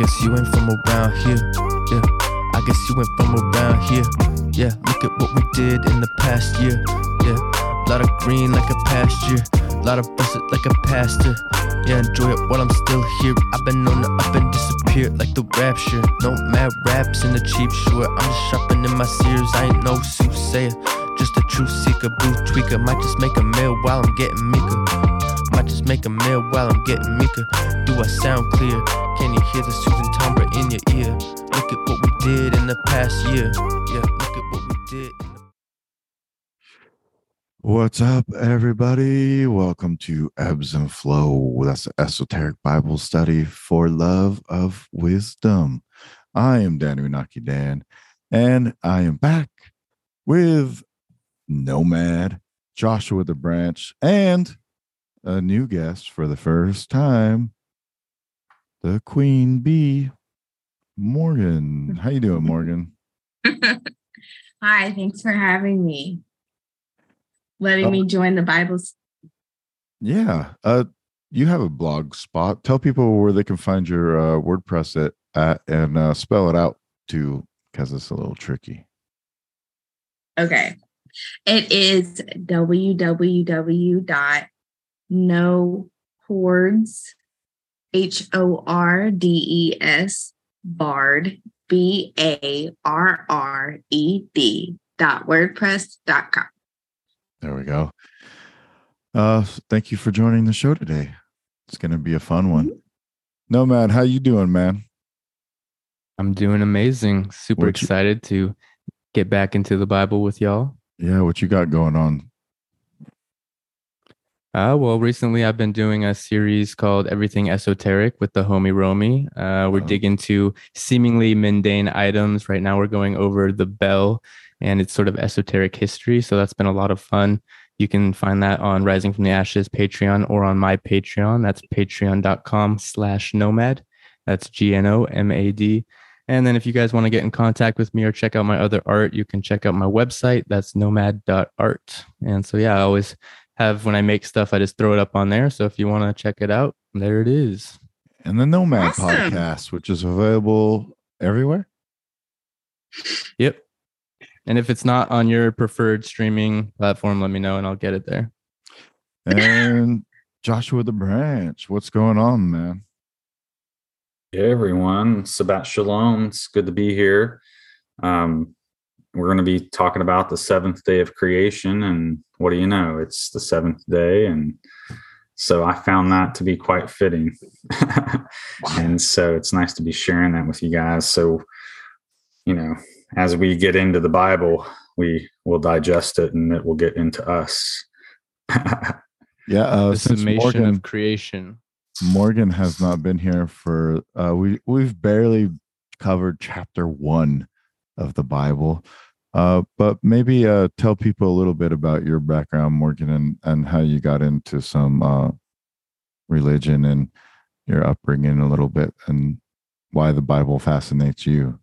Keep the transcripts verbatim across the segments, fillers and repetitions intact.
guess you ain't from around here, yeah. I guess you ain't from around here, yeah. Look at what we did in the past year, yeah. Lot of green like a pasture, lot of busted like a pastor. Yeah, enjoy it while I'm still here. I've been on the up and disappear like the rapture. Nomad raps in the cheap short. I'm just shopping in my Sears. I ain't no soothsayer, just a truth seeker, blue tweaker. Might just make a meal while I'm getting meeker. Might just make a meal while I'm getting meeker. Do I sound clear? Can you hear the soothing timbre in your ear? Look at what we did in the past year. Yeah, look at what we did. What's up, everybody? Welcome to Ebbs and Flow. That's an esoteric Bible study for love of wisdom. I am Dan Winaki Dan, and I am back with Nomad, Joshua the Branch, and a new guest for the first time, the Queen Bee, Morgan. How you doing, Morgan? Hi, thanks for having me. Letting oh. me join the Bible. Yeah. Uh, you have a blog spot. Tell people where they can find your uh, WordPress at, at and uh, spell it out too, because it's a little tricky. Okay. It is www. No hordes, H O R D E S, bard, B A R R E D, dot wordpress dot com. There we go. Uh, thank you for joining the show today. It's going to be a fun one. Mm-hmm. Nomad, how you doing, man? I'm doing amazing. Super what excited you- to get back into the Bible with y'all. Yeah, what you got going on? Uh, well, recently I've been doing a series called Everything Esoteric with the homie Romy. Uh, we're oh. digging into seemingly mundane items. Right now we're going over the bell and its sort of esoteric history. So that's been a lot of fun. You can find that on Rising from the Ashes Patreon or on my Patreon. That's patreon.com slash nomad. That's G N O M A D. And then if you guys want to get in contact with me or check out my other art, you can check out my website. That's nomad dot art. And so, yeah, I always... have when I make stuff, I just throw it up on there. So if you want to check it out, there it is. And the Nomad awesome. Podcast, which is available everywhere. Yep. And if it's not on your preferred streaming platform, let me know and I'll get it there. And Joshua the Branch, what's going on, man? Hey everyone, Shabbat Shalom. It's good to be here. Um, We're going to be talking about the seventh day of creation, and what do you know? It's the seventh day, and so I found that to be quite fitting. Wow. And so it's nice to be sharing that with you guys. So, you know, as we get into the Bible, we will digest it, and it will get into us. Yeah, uh, the summation Morgan, of creation. Morgan has not been here for uh, we we've barely covered chapter one of the Bible, uh, but maybe uh, tell people a little bit about your background, Morgan, and, and how you got into some uh, religion and your upbringing a little bit, and why the Bible fascinates you.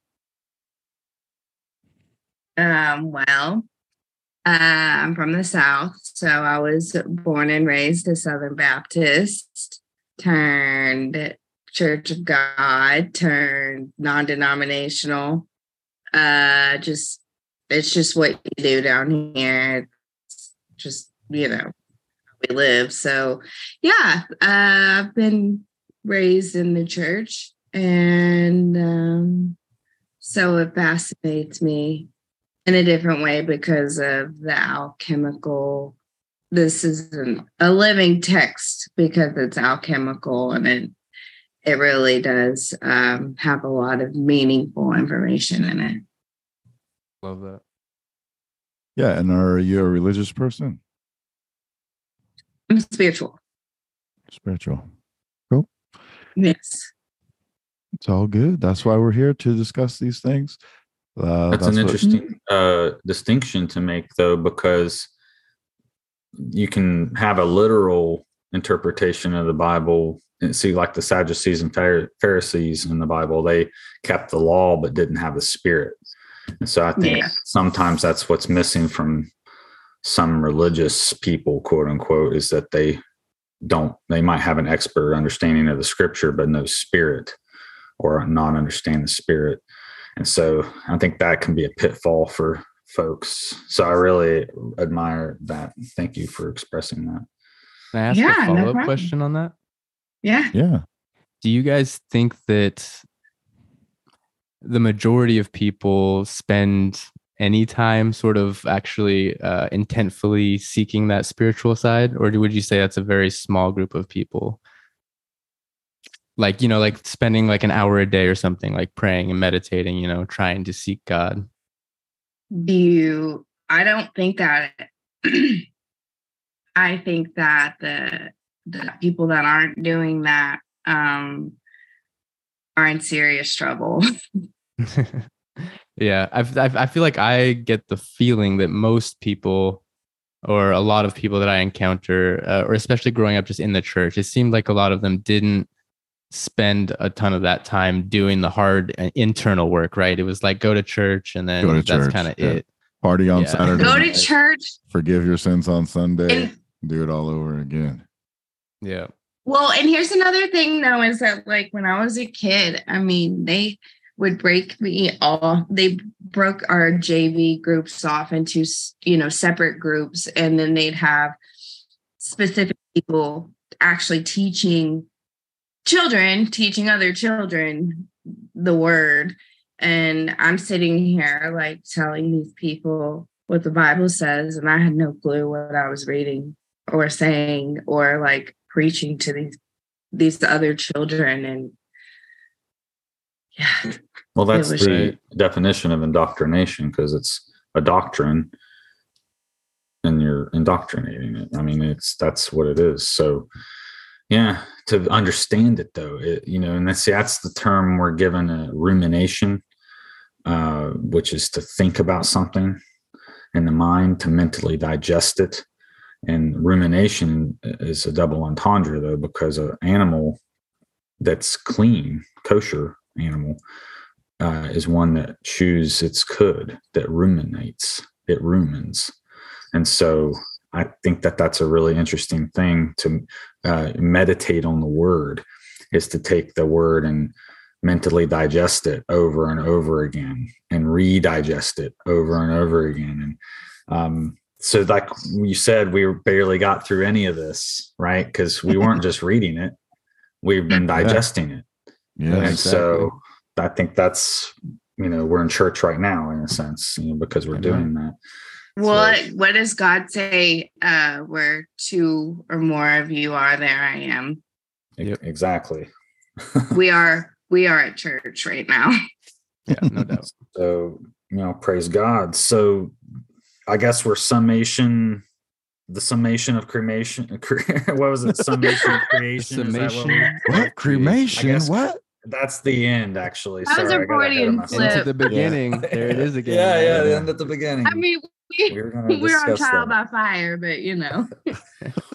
Um, well, uh, I'm from the South, so I was born and raised a Southern Baptist, turned Church of God, turned non-denominational. Uh, just it's just what you do down here. It's just, you know, how we live. So yeah, uh, I've been raised in the church, and um, so it fascinates me in a different way because of the alchemical. This is an, a living text because it's alchemical, and it it really does um, have a lot of meaningful information in it. Love that. Yeah, and are you a religious person? I'm spiritual. Spiritual. Cool. Yes. It's all good. That's why we're here to discuss these things. Uh, that's, that's an what... interesting uh, distinction to make, though, because you can have a literal interpretation of the Bible. And see, like the Sadducees and Pharisees in the Bible, they kept the law but didn't have the spirit. And so I think yeah. sometimes that's what's missing from some religious people, quote unquote, is that they don't, they might have an expert understanding of the scripture, but no spirit. or not understand the spirit. And so I think that can be a pitfall for folks. So I really admire that. Thank you for expressing that. Can I ask yeah, a follow-up no question on that? Yeah. Yeah. Do you guys think that the majority of people spend any time sort of actually uh, intentfully seeking that spiritual side? Or would you say that's a very small group of people? Like, you know, like spending like an hour a day or something, like praying and meditating, you know, trying to seek God. Do you, I don't think that, I think that the, the people that aren't doing that um, are in serious trouble. Yeah, I've, I've, I feel like I get the feeling that most people, or a lot of people that I encounter, uh, or especially growing up just in the church, it seemed like a lot of them didn't spend a ton of that time doing the hard internal work, right? It was like go to church and then that's kind of yeah. it. Party on yeah. Saturday. Go to church. Forgive your sins on Sunday. And do it all over again. Yeah. Well, and here's another thing, though, is that like when I was a kid, I mean, they would break me all. They broke our J V groups off into, you know, separate groups. And then they'd have specific people actually teaching children, teaching other children the word. And I'm sitting here like telling these people what the Bible says. And I had no clue what I was reading or saying or like preaching to these, these other children. And yeah. Well, that's the definition of indoctrination, because it's a doctrine and you're indoctrinating it. I mean, it's, that's what it is. So yeah, to understand it though, it, you know, and that's, that's the term we're given, a rumination, uh, which is to think about something in the mind, to mentally digest it. And rumination is a double entendre though, because an animal that's clean, kosher, animal uh, is one that chews its cud, that ruminates, it rumins. And so I think that that's a really interesting thing to uh, meditate on the word, is to take the word and mentally digest it over and over again and redigest it over and over again. And um, so like you said, we barely got through any of this, right? Because we weren't just reading it. We've been digesting it. Yeah, and exactly. So I think that's, you know, we're in church right now in a sense, you know, because we're doing that. Well, so, what does God say? Uh, where two or more of you are, there I am. Exactly. we are we are at church right now. Yeah, no doubt. So, you know, praise God. So I guess we're summation. The summation of cremation. What was it? Summation of creation. Summation. Is that what, what cremation? What? That's the end, actually. That was Sorry, a Freudian slip. Into the beginning. Yeah. There it is again. Yeah, yeah, the end at the beginning. I mean, we, we're, we're on trial that. by fire, but you know.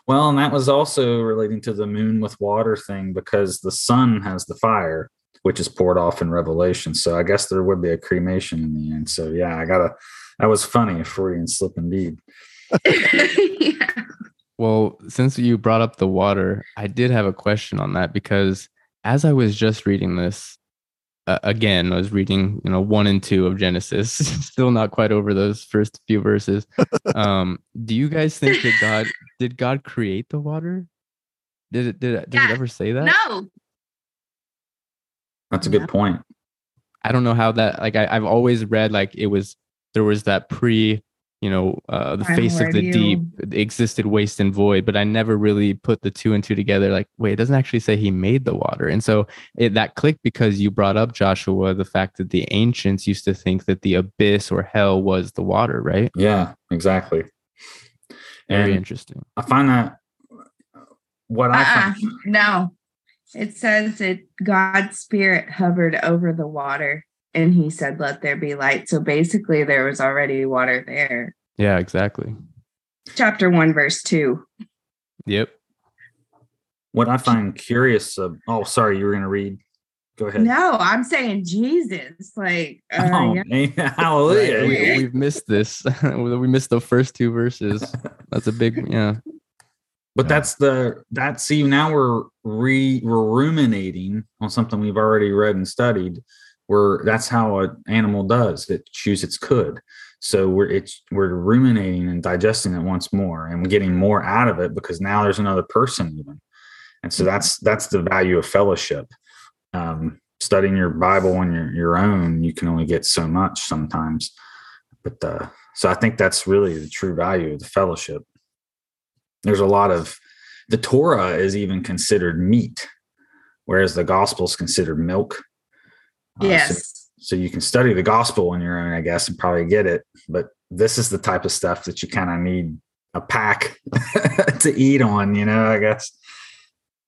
Well, and that was also relating to the moon with water thing, because the sun has the fire, which is poured off in Revelation. So I guess there would be a cremation in the end. So yeah, I gotta. That was funny, a Freudian slip indeed. Yeah. Well, since you brought up the water, I did have a question on that, because as I was just reading this uh, again, I was reading, you know, one and two of Genesis, still not quite over those first few verses. Um, do you guys think that God did God create the water? Did it? Did it? Did yeah. it ever say that? No. That's a good point. I don't know how that. Like I, I've always read, like it was there was that pre. You know, uh, the I face of the you. deep existed waste and void, but I never really put the two and two together. Like, wait, it doesn't actually say he made the water. And so it, that clicked because you brought up, Joshua, the fact that the ancients used to think that the abyss or hell was the water, right? Yeah, exactly. Very and interesting. I find that what uh-uh. I find. No, it says that God's spirit hovered over the water. And he said, let there be light. So basically there was already water there. Yeah, exactly. Chapter one, verse two. Yep. What I find curious. Uh, oh, sorry. You were going to read. Go ahead. No, I'm saying Jesus. Like, uh, oh, yeah. Hallelujah. We, we've missed this. We missed the first two verses. That's a big, yeah. But yeah. that's the, that's, see, now we're re we're ruminating on something we've already read and studied, where that's how an animal does. It chews its cud. So we're, it's, we're ruminating and digesting it once more, and we're getting more out of it because now there's another person even. And so that's, that's the value of fellowship. Um, studying your Bible on your, your own, you can only get so much sometimes. But uh, so I think that's really the true value of the fellowship. There's a lot of, the Torah is even considered meat, whereas the gospel is considered milk. Uh, yes. So, so you can study the gospel on your own, I guess, and probably get it. But this is the type of stuff that you kind of need a pack to eat on, you know, I guess.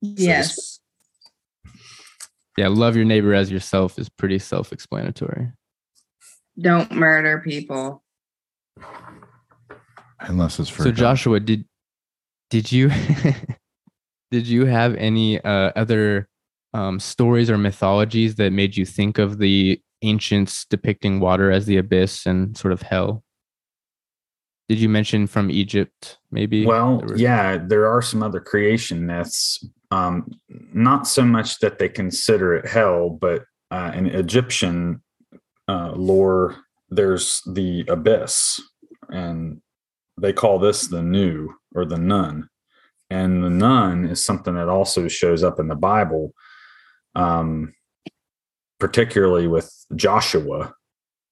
Yes. So yeah, love your neighbor as yourself is pretty self-explanatory. Don't murder people. Unless it's for. So Joshua, did did you did you have any uh, other um, stories or mythologies that made you think of the ancients depicting water as the abyss and sort of hell? Did you mention from Egypt, maybe? Well, there was- yeah, there are some other creation myths. Um, not so much that they consider it hell, but uh, in Egyptian uh, lore, there's the abyss, and they call this the Nu or the Nun. And the Nun is something that also shows up in the Bible, um, particularly with Joshua,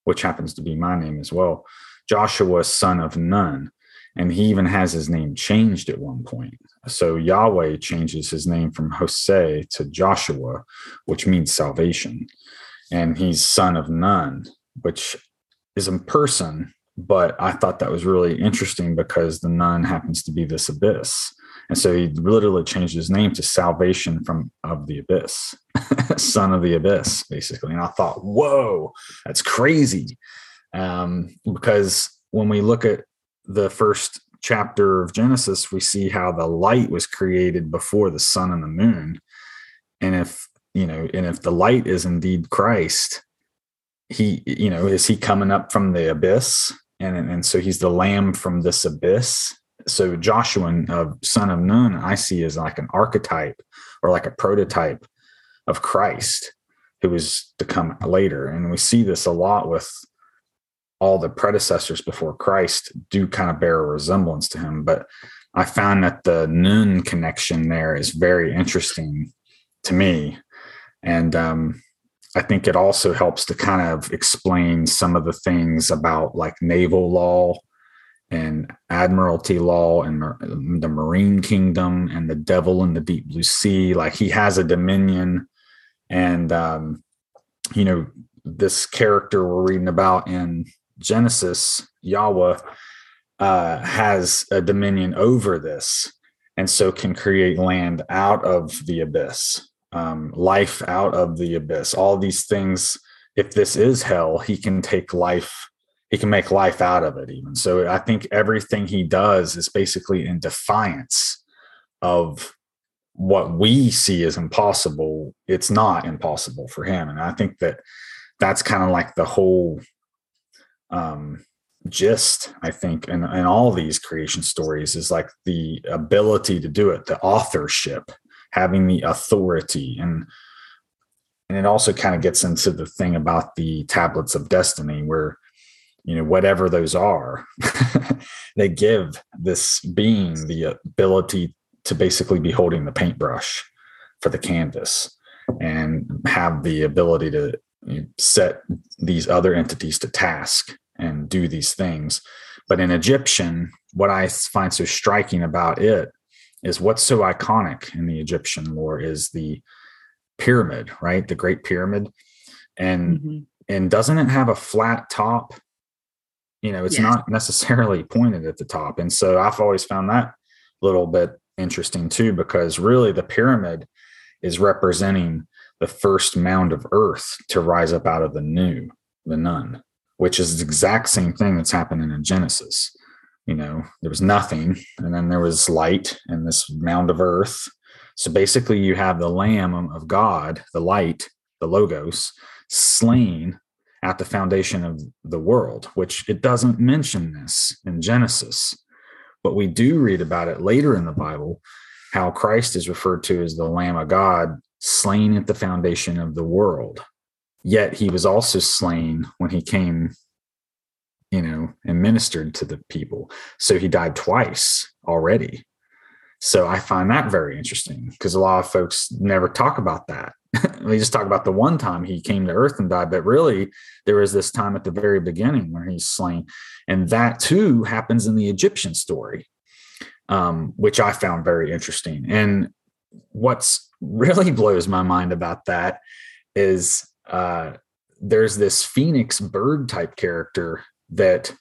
which happens to be my name as well. Joshua, son of Nun. And he even has his name changed at one point. So Yahweh changes his name from Jose to Joshua, which means salvation. And he's son of Nun, which is a person. But I thought that was really interesting because the Nun happens to be this abyss. And so he literally changed his name to salvation from of the abyss, son of the abyss, basically. And I thought, whoa, that's crazy. Um, because when we look at the first chapter of Genesis, we see how the light was created before the sun and the moon. And if, you know, and if the light is indeed Christ, he, you know, is he coming up from the abyss? And, and so he's the lamb from this abyss. So Joshua, uh, son of Nun, I see as like an archetype or like a prototype of Christ who was to come later. And we see this a lot with all the predecessors before Christ do kind of bear a resemblance to him. But I found that the Nun connection there is very interesting to me. And um, I think it also helps to kind of explain some of the things about like naval law and admiralty law and mar- the marine kingdom and the devil in the deep blue sea. Like he has a dominion and, um, you know, this character we're reading about in Genesis, Yahweh, uh, has a dominion over this, and so can create land out of the abyss, um, life out of the abyss, all these things. If this is hell, he can take life, he can make life out of it even. So I think everything he does is basically in defiance of what we see as impossible. It's not impossible for him. And I think that that's kind of like the whole um, gist, I think, in, in all these creation stories is like the ability to do it, the authorship, having the authority. And and it also kind of gets into the thing about the tablets of destiny where, you know, whatever those are, they give this being the ability to basically be holding the paintbrush for the canvas and have the ability to, you set these other entities to task and do these things. But in Egyptian, what I find so striking about it is what's so iconic in the Egyptian lore is the pyramid, right? The Great Pyramid. And mm-hmm. and doesn't it have a flat top? You know, it's yes. not necessarily pointed at the top. And so I've always found that a little bit interesting too, because really the pyramid is representing the first mound of earth to rise up out of the new, the nun, which is the exact same thing that's happening in Genesis. You know, there was nothing, and then there was light and this mound of earth. So basically you have the Lamb of God, the light, the Logos, slain at the foundation of the world, which it doesn't mention this in Genesis. But we do read about it later in the Bible, how Christ is referred to as the Lamb of God, slain at the foundation of the world. Yet he was also slain when he came, you know, and ministered to the people. So he died twice already. So I find that very interesting, because a lot of folks never talk about that. They just talk about the one time he came to earth and died, but really there was this time at the very beginning where he's slain. And that too happens in the Egyptian story, um, which I found very interesting. And what's really blows my mind about that is uh, there's this phoenix bird type character that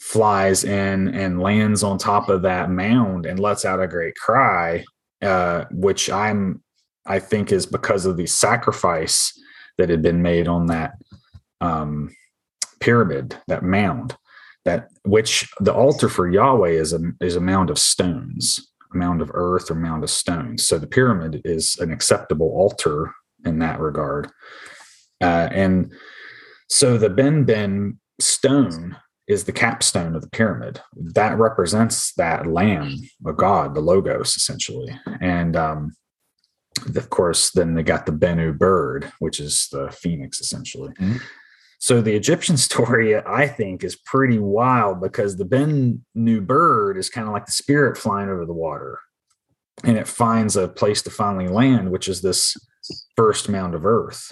flies in and lands on top of that mound and lets out a great cry, uh, which I'm, I think is because of the sacrifice that had been made on that um, pyramid, that mound, that which the altar for Yahweh is a, is a mound of stones, a mound of earth or mound of stones. So the pyramid is an acceptable altar in that regard. Uh, and so the Benben stone is the capstone of the pyramid that represents that Lamb of God, the Logos, essentially. And, um, of course, then they got the Bennu bird, which is the phoenix, essentially. Mm-hmm. So the Egyptian story, I think, is pretty wild, because the Bennu bird is kind of like the spirit flying over the water, and it finds a place to finally land, which is this first mound of earth.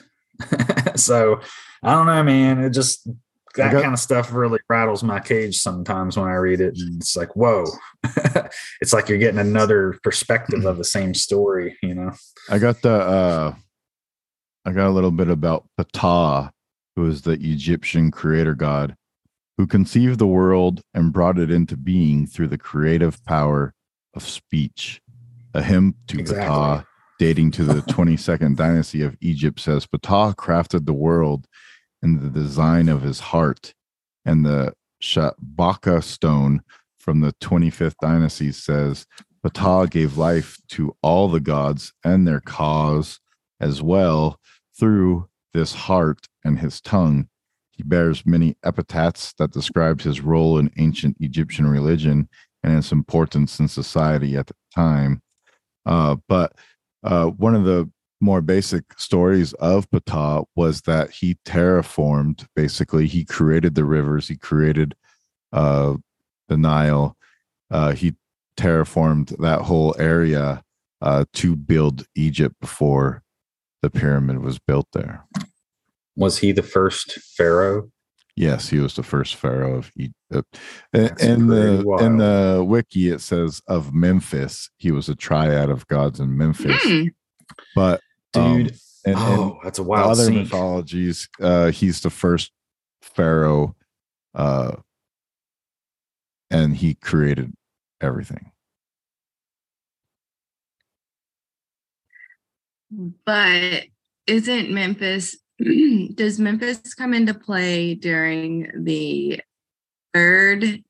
So I don't know, man. It just, that got, kind of stuff really rattles my cage sometimes when I read it. And it's like, whoa, it's like you're getting another perspective of the same story, you know? I got the, uh, I got a little bit about Ptah, who is the Egyptian creator god, who conceived the world and brought it into being through the creative power of speech. A hymn to exactly. Ptah, dating to the twenty-second dynasty of Egypt, says Ptah crafted the world in the design of his heart, and the Shabaka stone from the twenty-fifth dynasty says Ptah gave life to all the gods and their cause as well through this heart and his tongue. He bears many epithets that describes his role in ancient Egyptian religion and its importance in society at the time. Uh, but uh, one of the more basic stories of Ptah was that he terraformed, basically he created the rivers, he created uh the Nile, uh he terraformed that whole area uh to build Egypt before the pyramid was built there. Was he the first pharaoh? Yes, he was the first pharaoh of Egypt. And in the wild. in the wiki it says of Memphis, he was a triad of gods in Memphis. Mm. But dude, um, and, oh, and that's a wild other scene. mythologies. Uh, he's the first pharaoh, uh, and he created everything. But isn't Memphis? Does Memphis come into play during the third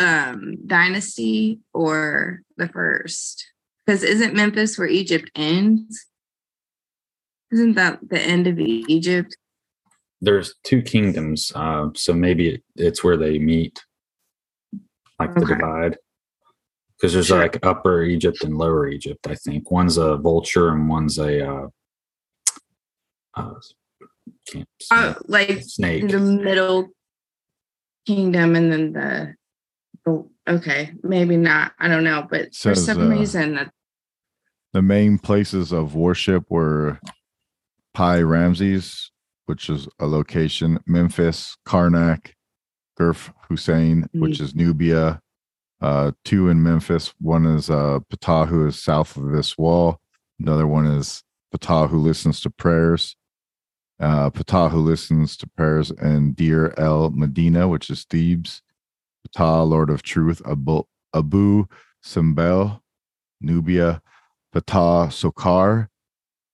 um, dynasty or the first? Because isn't Memphis where Egypt ends? Isn't that the end of Egypt? There's two kingdoms, uh, so maybe it, it's where they meet, like okay. the divide. Because there's sure. like Upper Egypt and Lower Egypt, I think. One's a vulture and one's a uh, uh, can't uh, like snake. The middle kingdom and then the... the okay, maybe not. I don't know, but says, for some uh, reason, that- the main places of worship were Pi Ramses, which is a location, Memphis, Karnak, Gurf Hussein, mm-hmm. which is Nubia. Uh, two in Memphis. One is uh, Ptah, who is south of this wall. Another one is Ptah, who listens to prayers. Uh, Ptah, who listens to prayers, and Deir el Medina, which is Thebes. Ptah, Lord of Truth, Abu, Abu Simbel, Nubia, Ptah Sokar,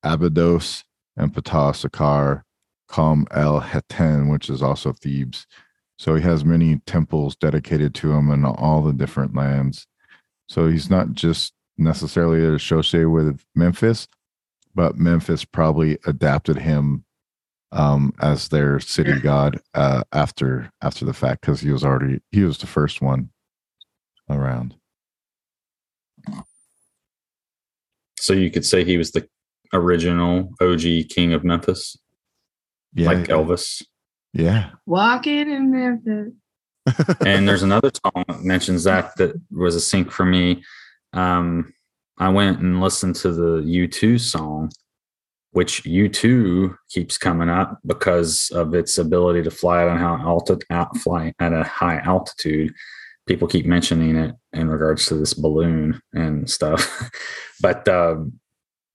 Abydos, and Ptah Sokar, Kom el Heten, which is also Thebes. So he has many temples dedicated to him in all the different lands. So he's not just necessarily associated with Memphis, but Memphis probably adapted him um as their city god uh after after the fact, because he was already he was the first one. around. So you could say he was the original O G king of Memphis? Yeah, like Elvis? Yeah. Walking in Memphis. And there's another song that mentions that that was a sync for me. Um, I went and listened to the U two song, which U two keeps coming up because of its ability to fly at, an alti- out, fly at a high altitude. People keep mentioning it in regards to this balloon and stuff. But uh,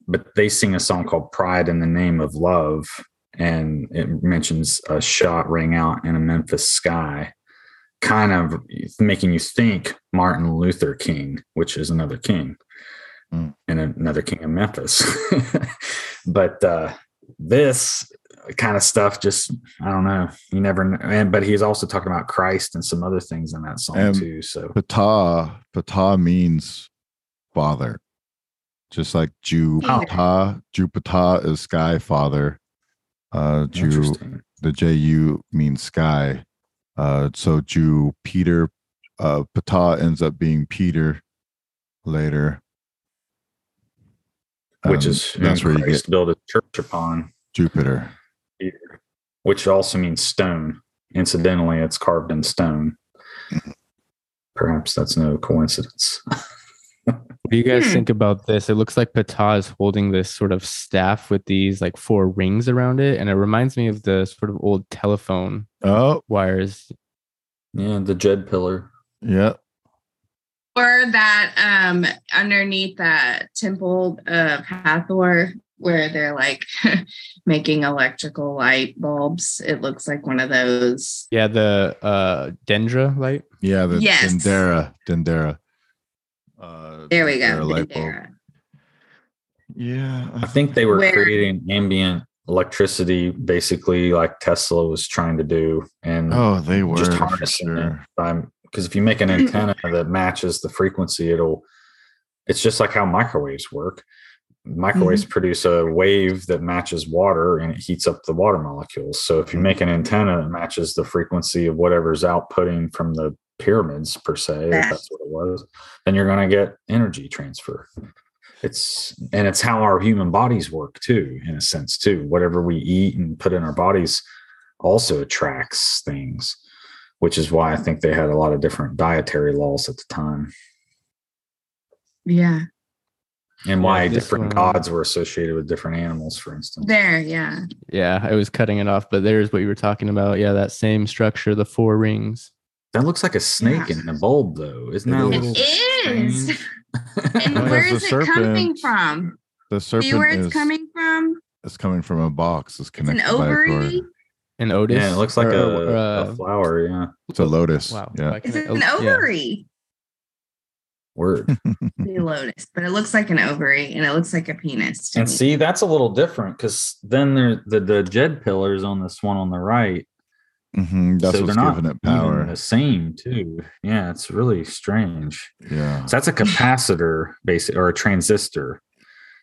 but they sing a song called Pride in the Name of Love, and it mentions a shot ring out in a Memphis sky, kind of making you think Martin Luther King, which is another king, mm. and another king of Memphis. But uh, this kind of stuff, just I don't know. You never know. And, but he's also talking about Christ and some other things in that song and too. So Ptah, Ptah means father, just like Jew. Oh. Ptah, Jew Ptah is sky father. Uh, Jew, the J U means sky. Uh, so Jew Peter, uh, Ptah ends up being Peter later, um, which is that's where Christ you get build a church upon Jupiter, Peter, which also means stone. Incidentally, it's carved in stone. Perhaps that's no coincidence. What do you guys think about this? It looks like Ptah is holding this sort of staff with these like four rings around it, and it reminds me of the sort of old telephone oh. wires. Yeah, the Jed pillar. Yeah. Or that um, underneath that temple of Hathor, where they're like making electrical light bulbs. It looks like one of those. Yeah, the uh, Dendera light. Yeah, the yes. Dendera. Dendera. Uh, there we go. Yeah, I think they were Where? creating ambient electricity, basically like Tesla was trying to do, and oh, they were just harnessing sure. it. Because if you make an antenna that matches the frequency, it'll. It's just like how microwaves work. Microwaves mm-hmm. produce a wave that matches water, and it heats up the water molecules. So if you make an antenna that matches the frequency of whatever's outputting from the pyramids per se, if that's what it was, then you're going to get energy transfer. It's and it's how our human bodies work too, in a sense too. Whatever we eat and put in our bodies also attracts things, which is why I think they had a lot of different dietary laws at the time. Yeah. And why yeah, different one. gods were associated with different animals, for instance. There, yeah. Yeah, I was cutting it off, but there's what you were talking about. Yeah, that same structure, the four rings. That looks like a snake yeah. in a bulb, though. Isn't that it a little It is. And oh, where is it serpent. coming from? The serpent See where it's is, coming from? It's coming from a box. It's connected it's an ovary? An otis? Yeah, it looks like or, a, or, uh, a flower, yeah. It's a lotus. Wow. Yeah. Is it an ovary? Yeah. Word. The lotus, but it looks like an ovary, and it looks like a penis. And me. see, that's a little different, because then there, the, the Jed pillar is on this one on the right. Mm-hmm. That's so what's giving it power. The same too. Yeah, it's really strange. Yeah. So that's a capacitor, basically, or a transistor.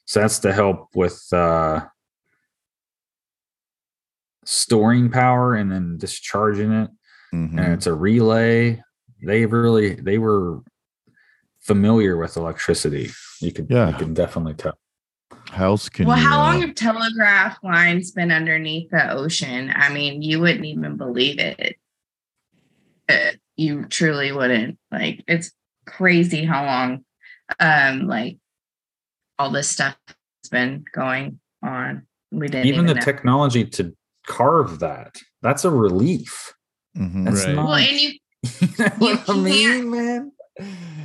So that's to help with uh, storing power and then discharging it. Mm-hmm. And it's a relay. They really they were familiar with electricity. You could yeah. you can definitely tell. House can well, you, how long uh, have telegraph lines been underneath the ocean? I mean, you wouldn't even believe it. You truly wouldn't. Like, it's crazy how long, um, like all this stuff has been going on. We didn't even, even the know. technology to carve that. That's a relief. Mm-hmm, that's right. not, well, and you, you know you what I mean, man.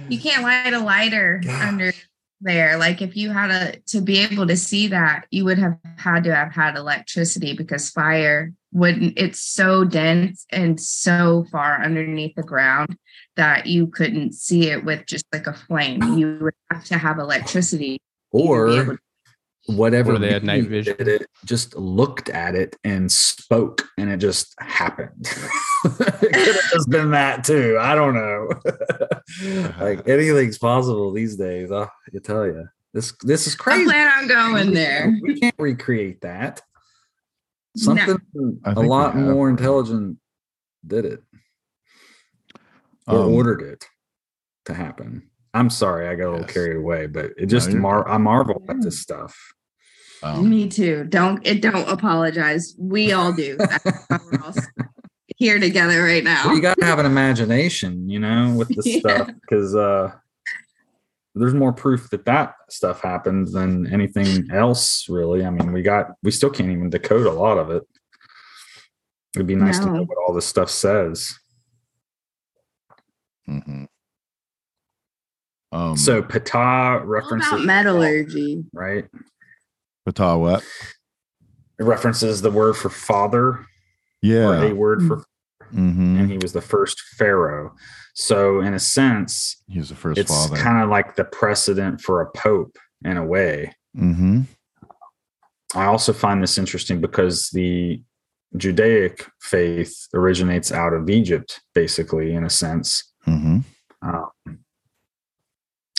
You can't light a lighter Gosh. under. There, like if you had a to be able to see that, you would have had to have had electricity, because fire wouldn't. It's so dense and so far underneath the ground that you couldn't see it with just like a flame. You would have to have electricity, or to to- whatever or they had night vision. Did it just looked at it and spoke, and it just happened. It could have just been that too. I don't know. Like, anything's possible these days. I tell you, this this is crazy. I plan on going there. We can't recreate that. Something no. a lot more intelligent did it, or um, ordered it. to happen. I'm sorry, I got a little yes. carried away, but it just no, mar- I marvel at this stuff. Um, Me too. Don't it? Don't apologize. We all do. That's why we're all here together right now. Well, you gotta have an imagination, you know, with this yeah. stuff, because uh, there's more proof that that stuff happens than anything else, really. I mean, we got we still can't even decode a lot of it. It'd be nice no. to know what all this stuff says. Mm-hmm. Um, so Ptah references about metallurgy, father, right? Ptah what? It references the word for father. Yeah, or a word for, mm-hmm. and he was the first pharaoh. So in a sense, he was the first. It's father. It's kind of like the precedent for a pope in a way. Mm-hmm. I also find this interesting because the Judaic faith originates out of Egypt, basically, in a sense. Mm-hmm. Um,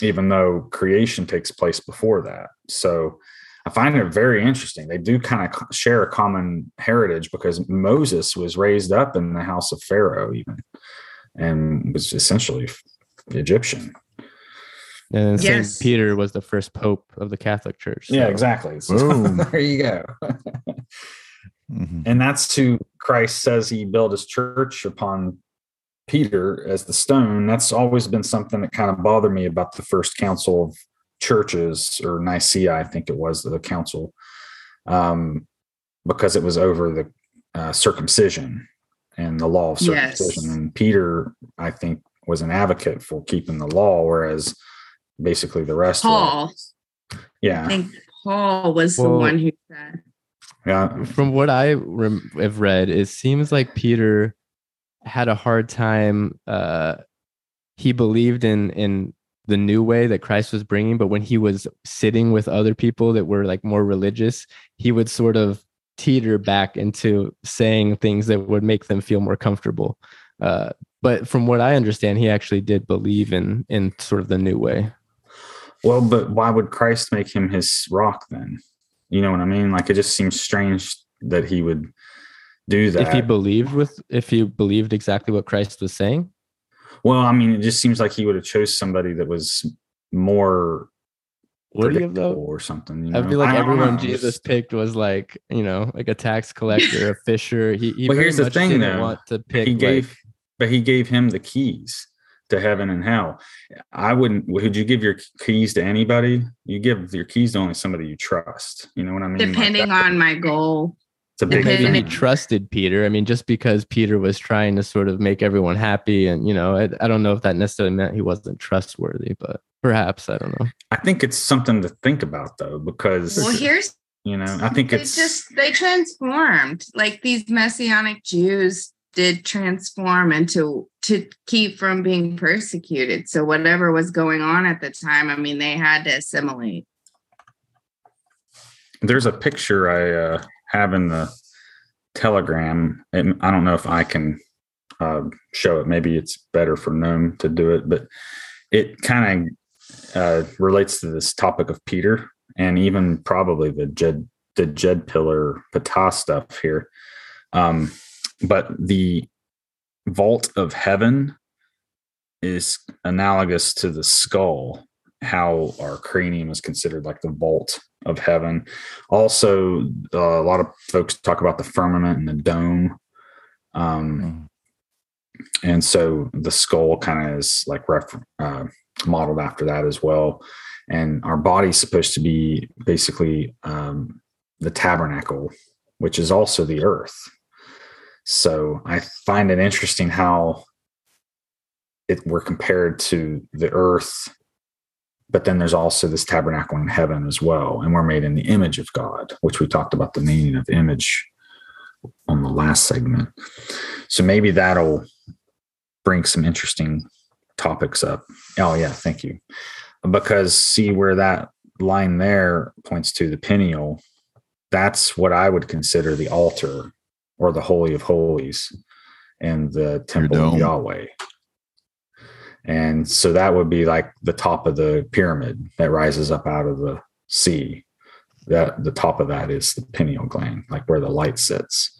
even though creation takes place before that. So I find it very interesting. They do kind of share a common heritage because Moses was raised up in the house of Pharaoh even, and was essentially Egyptian. And yes. Saint Peter was the first pope of the Catholic Church. So. Yeah, exactly. So there you go. Mm-hmm. And that's who Christ says he built his church upon, Peter as the stone. That's always been something that kind of bothered me about the first council of churches, or Nicaea, I think it was, the council, um, because it was over the uh, circumcision and the law of circumcision. Yes. And Peter, I think, was an advocate for keeping the law, whereas basically the rest Paul. Were, yeah. I think Paul was well, the one who said. Yeah. From what I rem- have read, it seems like Peter had a hard time. Uh, he believed in in the new way that Christ was bringing, but when he was sitting with other people that were like more religious, he would sort of teeter back into saying things that would make them feel more comfortable. Uh, but from what I understand, he actually did believe in in sort of the new way. Well, but why would Christ make him his rock then? You know what I mean? Like, it just seems strange that he would do that. If he believed with, if he believed exactly what Christ was saying? Well, I mean, it just seems like he would have chose somebody that was more predictable or something. You know? I feel like I everyone know. Jesus picked was like, you know, like a tax collector, a fisher. He, he well, here's the thing, though. Want to pick he gave, like, but he gave him the keys to heaven and hell. I wouldn't, would you give your keys to anybody? You give your keys to only somebody you trust. You know what I mean? Depending like on my goal. And maybe he trusted Peter. I mean, just because Peter was trying to sort of make everyone happy, and you know, I, I don't know if that necessarily meant he wasn't trustworthy, but perhaps, I don't know. I think it's something to think about, though, because well, here's you know, I think it's just they transformed. Like, these Messianic Jews did transform into to keep from being persecuted. So whatever was going on at the time, I mean, they had to assimilate. There's a picture I. Uh, having the Telegram, and I don't know if I can uh, show it. Maybe it's better for Gnome to do it, but it kind of uh, relates to this topic of Peter and even probably the Jed, the Jed Pillar Ptah stuff here. Um, but the vault of heaven is analogous to the skull, how our cranium is considered like the vault of heaven. Also, uh, a lot of folks talk about the firmament and the dome. Um, mm. And so the skull kind of is like refer- uh, modeled after that as well. And our body is supposed to be basically um, the tabernacle, which is also the earth. So I find it interesting how it we're compared to the earth, but then there's also this tabernacle in heaven as well. And we're made in the image of God, which we talked about the meaning of image on the last segment. So maybe that'll bring some interesting topics up. Oh yeah. Thank you. Because see where that line there points to the pineal. That's what I would consider the altar or the Holy of Holies and the temple of Yahweh. And so that would be like the top of the pyramid that rises up out of the sea. That the top of that is the pineal gland, like where the light sits.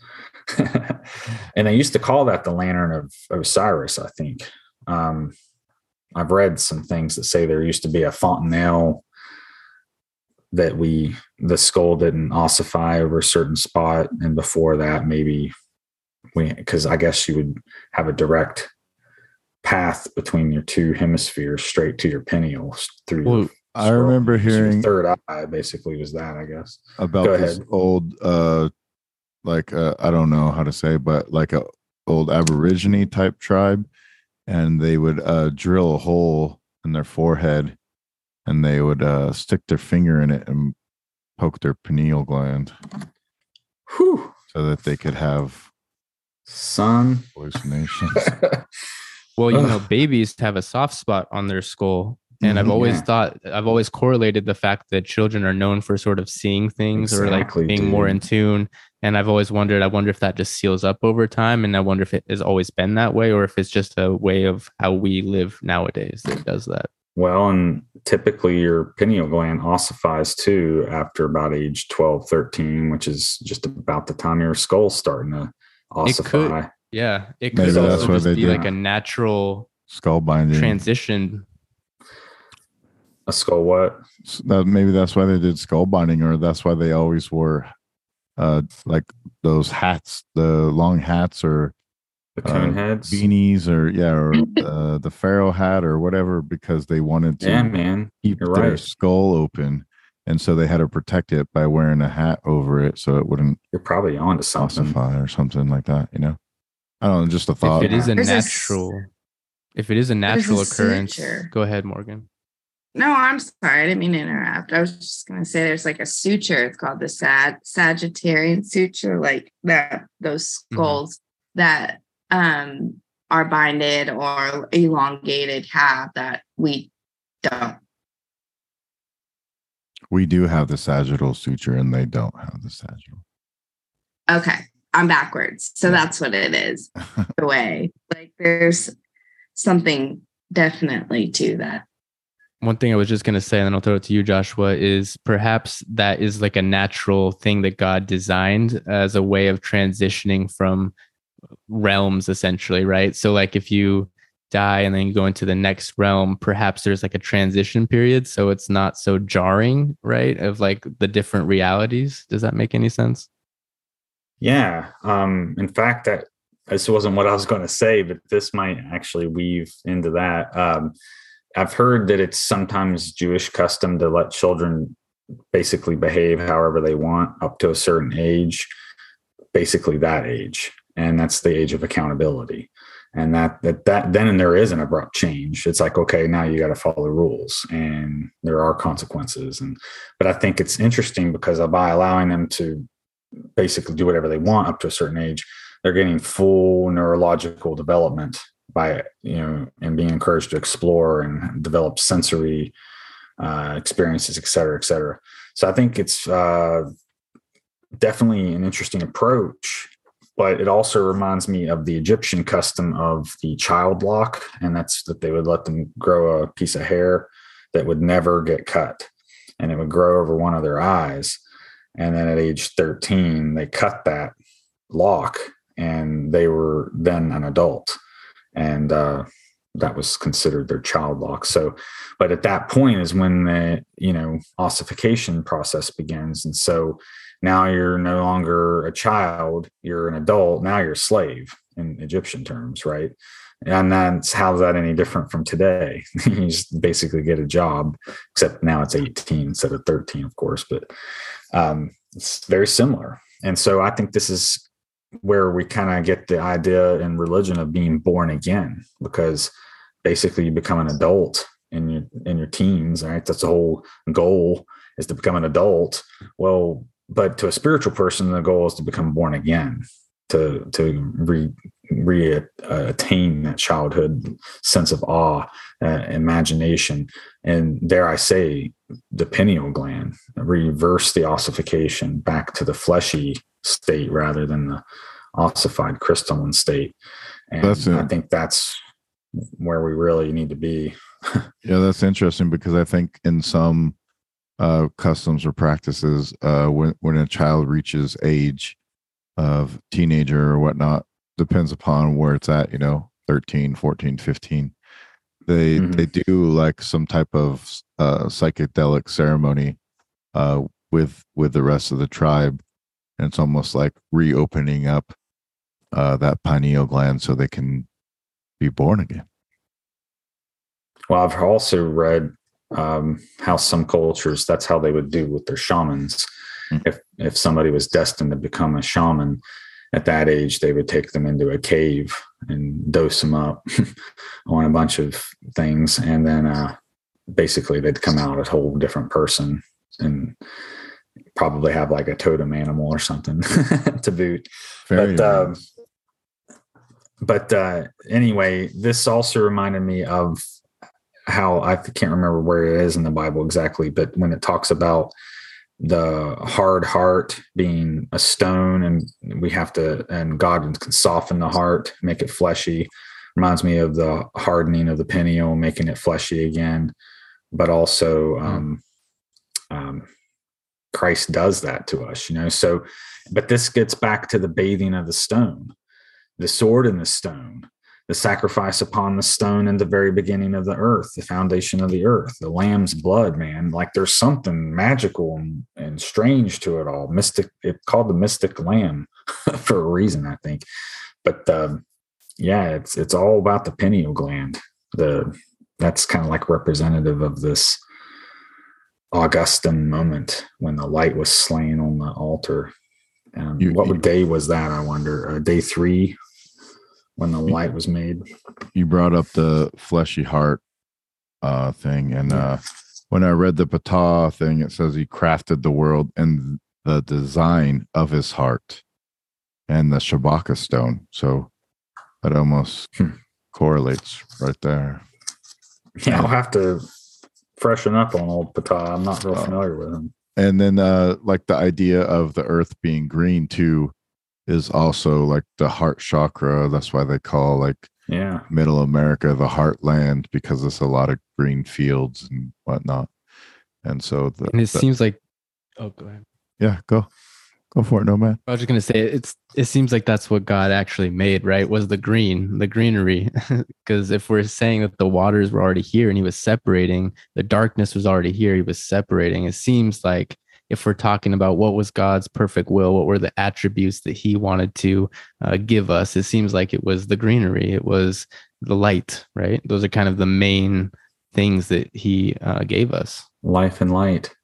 And they used to call that the lantern of Osiris, I think. Um, I've read some things that say there used to be a fontanelle that we, the skull didn't ossify over a certain spot. And before that, maybe we, because I guess you would have a direct path between your two hemispheres straight to your pineal through. Well, your I scroll. remember hearing so third eye basically was that, I guess. About Go this ahead. old, uh, like, uh, I don't know how to say, but like a old Aborigine type tribe. And they would uh, drill a hole in their forehead, and they would uh, stick their finger in it and poke their pineal gland, Whew. so that they could have sun hallucinations. Well, you know, babies have a soft spot on their skull, and mm-hmm, I've always yeah. thought, I've always correlated the fact that children are known for sort of seeing things exactly, or like being dude. more in tune. And I've always wondered, I wonder if that just seals up over time. And I wonder if it has always been that way, or if it's just a way of how we live nowadays that does that. Well, and typically your pineal gland ossifies too after about age twelve, thirteen, which is just about the time your skull's starting to ossify. It could, yeah. It could Maybe also just be do. like a natural skull binding transition. A skull what? Maybe that's why they did skull binding, or that's why they always wore Uh, like those hats, the long hats, or the cone uh, hats, beanies, or yeah, or uh, the pharaoh hat, or whatever, because they wanted to yeah, man. keep You're their right. skull open, and so they had to protect it by wearing a hat over it, so it wouldn't. You're probably onto something, or something like that. You know, I don't know. Just a thought. If it is a There's natural, a, if it is a natural occurrence, suture. Go ahead, Morgan. No, I'm sorry. I didn't mean to interrupt. I was just going to say there's like a suture. It's called the sad Sagittarian suture, like that those skulls mm-hmm. that um, are binded or elongated have that we don't. We do have the sagittal suture, and they don't have the sagittal. Okay, I'm backwards. So yeah. that's what it is. The way like there's something definitely to that. One thing I was just going to say, and then I'll throw it to you, Joshua, is perhaps that is like a natural thing that God designed as a way of transitioning from realms, essentially, right? So like if you die and then you go into the next realm, perhaps there's like a transition period, so it's not so jarring, right, of like the different realities. Does that make any sense? Yeah. Um, in fact, that this wasn't what I was going to say, but this might actually weave into that. Um I've heard that it's sometimes Jewish custom to let children basically behave however they want up to a certain age, basically that age. And that's the age of accountability. And that, that, that then there is an abrupt change. It's like, okay, now you got to follow rules and there are consequences. And, but I think it's interesting because by allowing them to basically do whatever they want up to a certain age, they're getting full neurological development by, you know, and being encouraged to explore and develop sensory uh, experiences, et cetera, et cetera. So I think it's uh, definitely an interesting approach, but it also reminds me of the Egyptian custom of the child lock. And that's that they would let them grow a piece of hair that would never get cut, and it would grow over one of their eyes. And then at age thirteen, they cut that lock and they were then an adult. And uh, that was considered their child lock. So, but at that point is when the, you know, ossification process begins. And so now you're no longer a child, you're an adult, now you're a slave in Egyptian terms, right? And that's how's that any different from today? You just basically get a job, except now it's eighteen instead of thirteen, of course, but um, it's very similar. And so I think this is where we kind of get the idea in religion of being born again, because basically you become an adult in your in your teens, right? That's the whole goal, is to become an adult. Well, but to a spiritual person, the goal is to become born again, to to re, re attain that childhood sense of awe, uh, imagination, and dare I say, the pineal gland, reverse the ossification back to the fleshy state rather than the ossified crystalline state. And that's I think that's where we really need to be. Yeah, that's interesting, because I think in some uh customs or practices, uh when, when a child reaches age of teenager or whatnot, depends upon where it's at, you know, thirteen, fourteen, fifteen, They mm-hmm. they do like some type of uh, psychedelic ceremony uh, with with the rest of the tribe, and it's almost like reopening up uh, that pineal gland so they can be born again. Well, I've also read um, how some cultures, that's how they would do with their shamans. Mm-hmm. If if somebody was destined to become a shaman at that age, they would take them into a cave and dose them up on a bunch of things. And then uh, basically they'd come out a whole different person and probably have like a totem animal or something to boot. Very but uh, but uh, anyway, this also reminded me of how, I can't remember where it is in the Bible exactly, but when it talks about the hard heart being a stone, and we have to, and God can soften the heart, make it fleshy. Reminds me of the hardening of the pineal, making it fleshy again. But also, um, um, Christ does that to us, you know. So, but this gets back to the bathing of the stone, the sword in the stone, the sacrifice upon the stone in the very beginning of the earth, the foundation of the earth, the lamb's blood, man. Like there's something magical and, and strange to it all. Mystic, it's called the mystic lamb for a reason, I think. But uh, yeah, it's it's all about the pineal gland. The that's kind of like representative of this Augustan moment when the light was slain on the altar. Um, you, what you, day was that, I wonder? Uh, day three? When the light was made. You brought up the fleshy heart uh, thing. And uh, when I read the Ptah thing, it says he crafted the world and the design of his heart and the Shabaka stone. So that almost hmm. correlates right there. Yeah, I'll have to freshen up on old Ptah. I'm not real uh, familiar with him. And then uh, like the idea of the earth being green too, is also like the heart chakra. That's why they call like yeah. middle America the heartland, because it's a lot of green fields and whatnot. And so the, and it the, seems like oh go ahead. Yeah, go. Go for it, Nomad. I was just gonna say it's it seems like that's what God actually made, right? Was the green, the greenery. Because if we're saying that the waters were already here and he was separating, the darkness was already here, he was separating. It seems like if we're talking about what was God's perfect will, what were the attributes that he wanted to uh, give us, it seems like it was the greenery. It was the light, right? Those are kind of the main things that he uh, gave us. Life and light.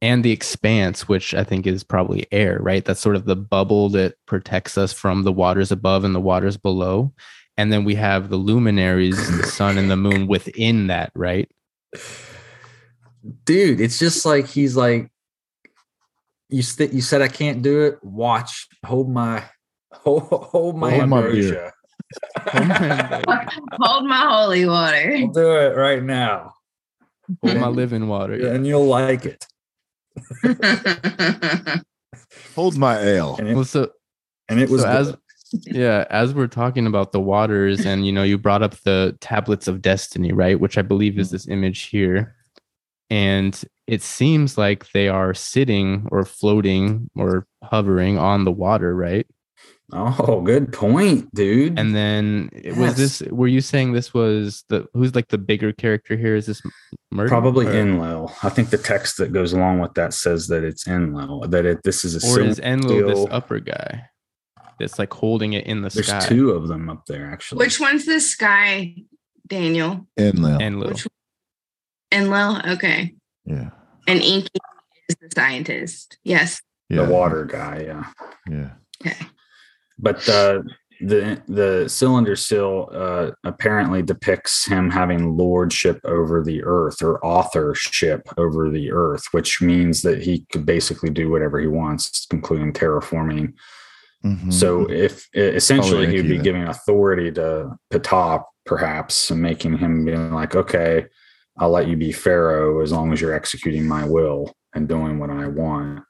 And the expanse, which I think is probably air, right? That's sort of the bubble that protects us from the waters above and the waters below. And then we have the luminaries, the sun and the moon within that, right? Dude, it's just like he's like, You, st- you said I can't do it. Watch, hold my, hold, hold my hold ambrosia. My hold my holy water. I'll do it right now. Hold and, my living water, yeah. And you'll like it. Hold my ale. And it, well, so, and it was so as, yeah. As we're talking about the waters, and you know, you brought up the tablets of destiny, right? Which I believe is this image here, and it seems like they are sitting or floating or hovering on the water, right? Oh, good point, dude. And then yes. was this, were you saying this was the, who's like the bigger character here? Is this Murdoch? Probably or? Enlil. I think the text that goes along with that says that it's Enlil, that it, this is a Or is Enlil this upper guy that's like holding it in the There's sky? There's two of them up there, actually. Which one's this guy, Daniel? Enlil. Enlil. Which Enlil? Okay. Yeah. And Enki is the scientist. Yes. Yeah. The water guy. Yeah. Yeah. Okay. But uh, the the cylinder seal uh, apparently depicts him having lordship over the earth or authorship over the earth, which means that he could basically do whatever he wants, including terraforming. Mm-hmm. So if essentially oh, he'd be then. giving authority to Ptah, perhaps, and making him being like, okay, I'll let you be Pharaoh as long as you're executing my will and doing what I want.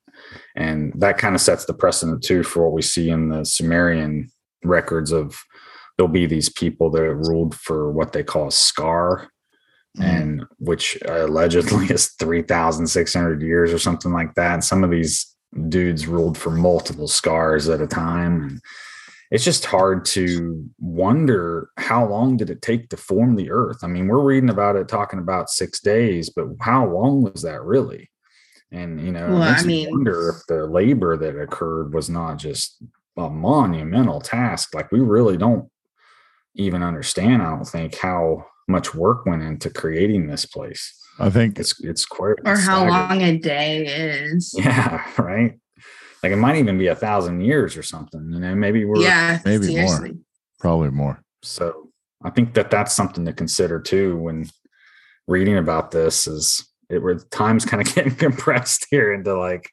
And that kind of sets the precedent too for what we see in the Sumerian records of there'll be these people that ruled for what they call a scar, mm. and which allegedly is three thousand six hundred years or something like that. And some of these dudes ruled for multiple scars at a time. And it's just hard to wonder how long did it take to form the earth. I mean, we're reading about it talking about six days, but how long was that really? And, you know, well, I mean, wonder if the labor that occurred was not just a monumental task. Like, we really don't even understand, I don't think, how much work went into creating this place. I think it's it's quite, or it's how long a day is. Yeah, right. Like, it might even be a thousand years or something. You know, maybe we're yeah, maybe seriously. more, probably more. So I think that that's something to consider too when reading about this. Is it where time's kind of getting compressed here into like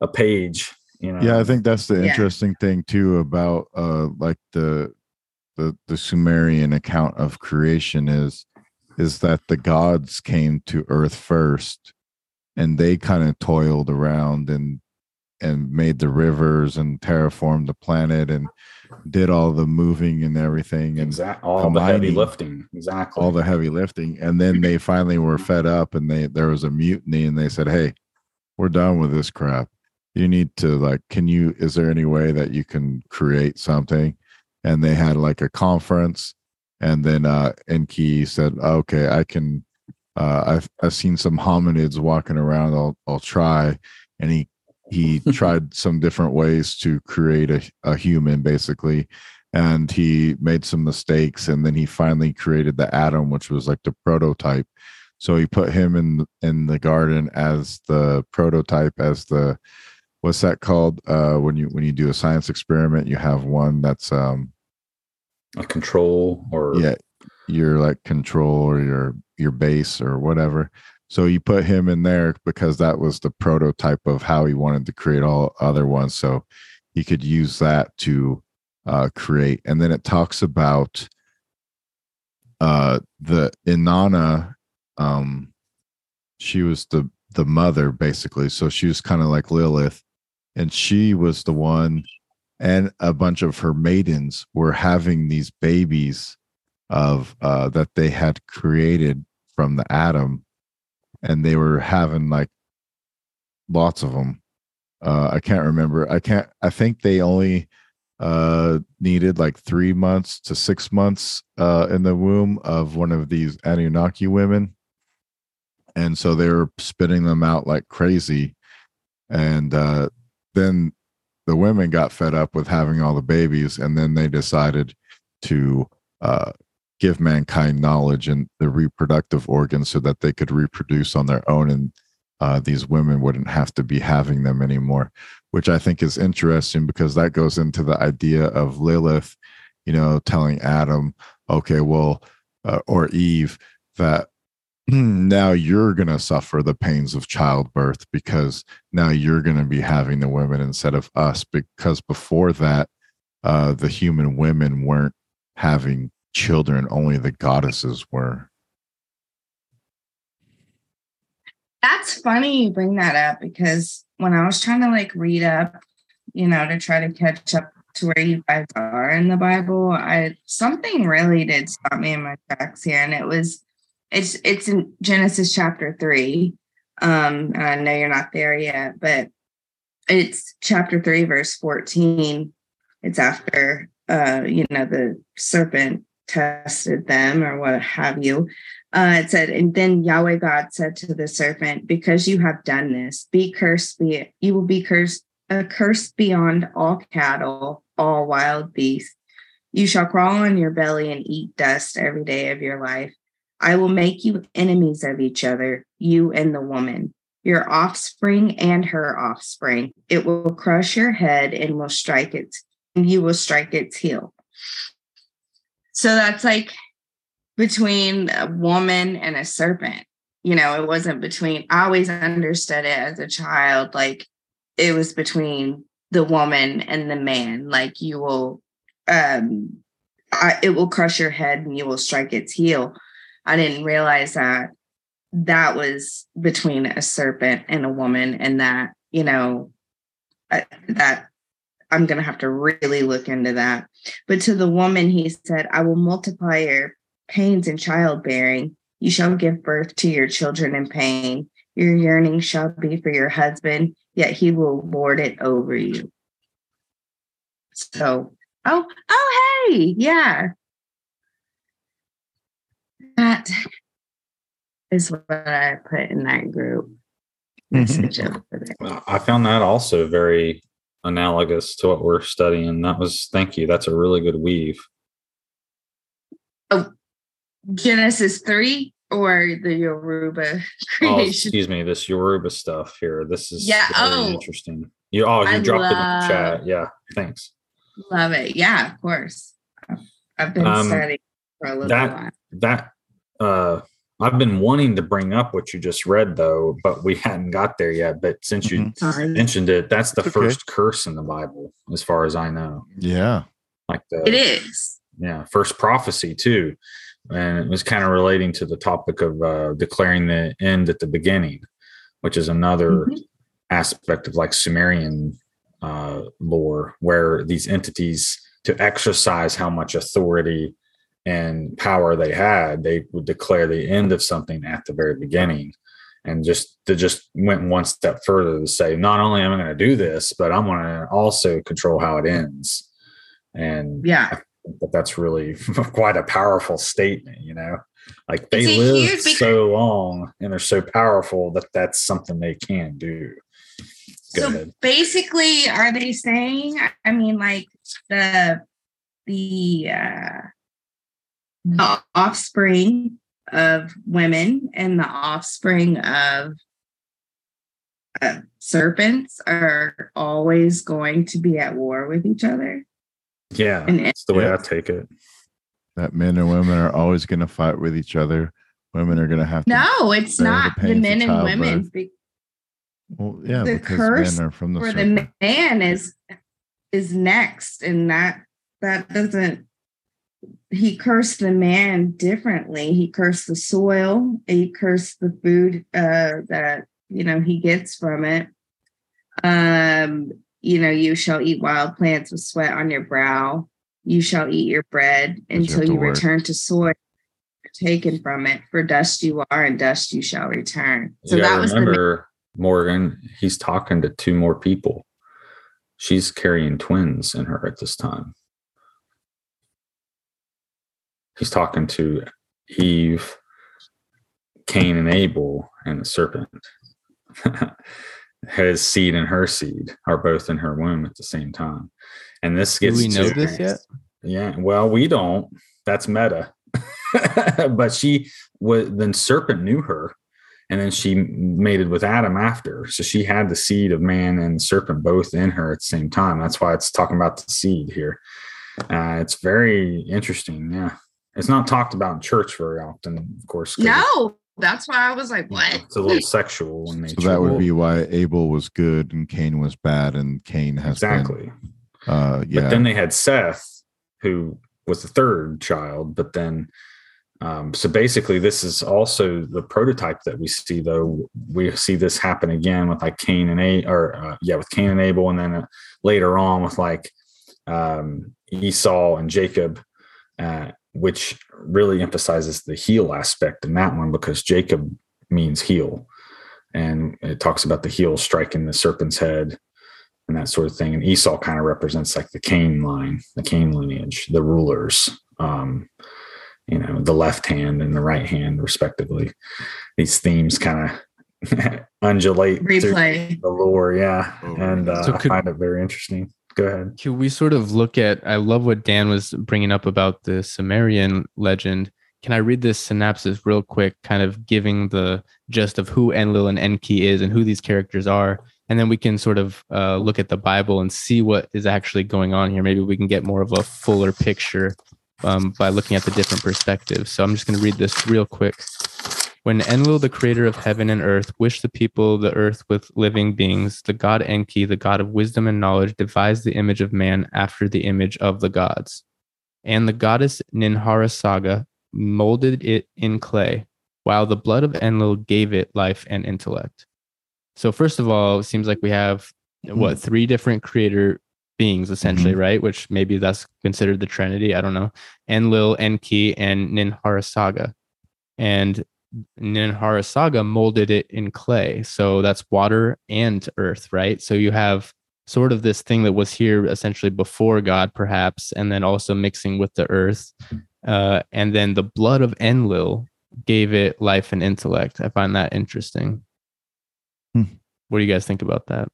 a page? You know. Yeah, I think that's the yeah. interesting thing too about uh, like the the the Sumerian account of creation is is that the gods came to earth first, and they kind of toiled around and. and made the rivers and terraformed the planet and did all the moving and everything. And exactly. all the heavy lifting, exactly all the heavy lifting. And then they finally were fed up, and they, there was a mutiny, and they said, "Hey, we're done with this crap. You need to, like, can you, is there any way that you can create something?" And they had like a conference, and then uh, Enki said, "Okay, I can, uh, I've, I've seen some hominids walking around. I'll, I'll try." And he, he tried some different ways to create a, a human, basically, and he made some mistakes, and then he finally created the Atum, which was like the prototype. So he put him in in the garden as the prototype, as the, what's that called? Uh, when you when you do a science experiment, you have one that's um, a control, or yeah, your like control or your your base or whatever. So you put him in there because that was the prototype of how he wanted to create all other ones. So he could use that to uh, create. And then it talks about uh, the Inanna. Um, she was the, the mother, basically. So she was kind of like Lilith. And she was the one, and a bunch of her maidens were having these babies of uh, that they had created from the Atum. And they were having like lots of them. Uh, I can't remember. I can't. I think they only uh, needed like three months to six months uh, in the womb of one of these Anunnaki women, and so they were spitting them out like crazy. And uh, then the women got fed up with having all the babies, and then they decided to. Uh, give mankind knowledge and the reproductive organs so that they could reproduce on their own, and uh, these women wouldn't have to be having them anymore, which I think is interesting because that goes into the idea of Lilith, you know, telling Adam, okay, well, uh, or Eve, that now you're going to suffer the pains of childbirth because now you're going to be having the women instead of us, because before that, uh, the human women weren't having children, only the goddesses were. That's funny you bring that up, because when I was trying to like read up, you know, to try to catch up to where you guys are in the Bible, I something really did stop me in my tracks here, and it was it's it's in Genesis chapter three. Um, and I know you're not there yet, but it's chapter three, verse fourteen. It's after uh, you know, the serpent tested them or what have you. Uh, it said, and then Yahweh God said to the serpent, "Because you have done this, be cursed, be it. You will be cursed, a curse beyond all cattle, all wild beasts. You shall crawl on your belly and eat dust every day of your life. I will make you enemies of each other, you and the woman, your offspring and her offspring. It will crush your head and will strike its, and you will strike its heel." So that's like between a woman and a serpent. You know, it wasn't between, I always understood it as a child, like it was between the woman and the man. Like, you will, um, I, it will crush your head and you will strike its heel. I didn't realize that that was between a serpent and a woman, and that, you know, uh, that I'm going to have to really look into that. But to the woman, he said, "I will multiply your pains in childbearing. You shall give birth to your children in pain. Your yearning shall be for your husband, yet he will lord it over you." So Oh, oh, hey, yeah. That is what I put in that group message over there. I found that also very analogous to what we're studying. That was, thank you. That's a really good weave. Oh, Genesis three or the Yoruba creation? Oh, excuse me, this Yoruba stuff here. This is yeah, really oh, interesting. You, oh, you I dropped love, it in the chat. Yeah, thanks. Love it. Yeah, of course. I've, I've been um, studying for a little that, while. That uh, I've been wanting to bring up what you just read, though, but we hadn't got there yet. But since you mm-hmm. mentioned it, that's the it's first okay. curse in the Bible, as far as I know. Yeah, like the, it is. Yeah, first prophecy too, and it was kind of relating to the topic of uh, declaring the end at the beginning, which is another mm-hmm. aspect of like Sumerian uh, lore, where these entities, to exercise how much authority and power they had, they would declare the end of something at the very beginning, and just they just went one step further to say, not only am I going to do this, but I'm going to also control how it ends. And yeah, I think that that's really quite a powerful statement, you know, like they lived so long and they're so powerful that that's something they can do. Go so ahead. Basically, are they saying, I mean, like the, the, uh, the offspring of women and the offspring of uh, serpents are always going to be at war with each other? Yeah, and that's the way I take it. That men and women are always going to fight with each other. Women are going to have to... No, it's not the, the men and women. Be- well, yeah, the because curse men are from the for serpent. The man is is next, and that that doesn't... He cursed the man differently. He cursed the soil. He cursed the food uh, that, you know, he gets from it. Um, you know, you shall eat wild plants with sweat on your brow. You shall eat your bread until you return to soil taken from it. For dust you are, and dust you shall return. So that was remember, the- Morgan, he's talking to two more people. She's carrying twins in her at this time. He's talking to Eve, Cain, and Abel, and the serpent. His seed and her seed are both in her womb at the same time. And this gets... Do we know this yet? Yeah. Well, we don't. That's meta. But she was... Then serpent knew her, and then she mated with Adam after. So she had the seed of man and serpent both in her at the same time. That's why it's talking about the seed here. Uh, it's very interesting. Yeah. It's not talked about in church very often, of course. No, that's why I was like, what? It's a little sexual in nature. So that would be why Abel was good and Cain was bad, and Cain has exactly. Been, uh, yeah. But then they had Seth, who was the third child. But then, um, so basically, this is also the prototype that we see. Though we see this happen again with like Cain and A, or uh, yeah, with Cain and Abel, and then uh, later on with like um, Esau and Jacob. Uh, which really emphasizes the heel aspect in that one, because Jacob means heel. And it talks about the heel striking the serpent's head and that sort of thing. And Esau kind of represents like the Cain line, the Cain lineage, the rulers, um, you know, the left hand and the right hand, respectively. These themes kind of undulate replay the lore. Yeah. Oh, and uh, so could- I find it very interesting. Go ahead. Can we sort of look at, I love what Dan was bringing up about the Sumerian legend. Can I read this synopsis real quick, kind of giving the gist of who Enlil and Enki is and who these characters are? And then we can sort of uh, look at the Bible and see what is actually going on here. Maybe we can get more of a fuller picture um, by looking at the different perspectives. So I'm just going to read this real quick. When Enlil, the creator of heaven and earth, wished the people the earth with living beings, the god Enki, the god of wisdom and knowledge, devised the image of man after the image of the gods. And the goddess Ninurta Saga molded it in clay, while the blood of Enlil gave it life and intellect. So first of all, it seems like we have, mm-hmm. what, three different creator beings, essentially, mm-hmm. right? Which maybe that's considered the Trinity, I don't know. Enlil, Enki, and Ninurta Saga. And Ninurta Saga molded it in clay, so that's water and earth, right? So you have sort of this thing that was here essentially before God, perhaps, and then also mixing with the earth. Uh, and then the blood of Enlil gave it life and intellect. I find that interesting. Hmm. What do you guys think about that?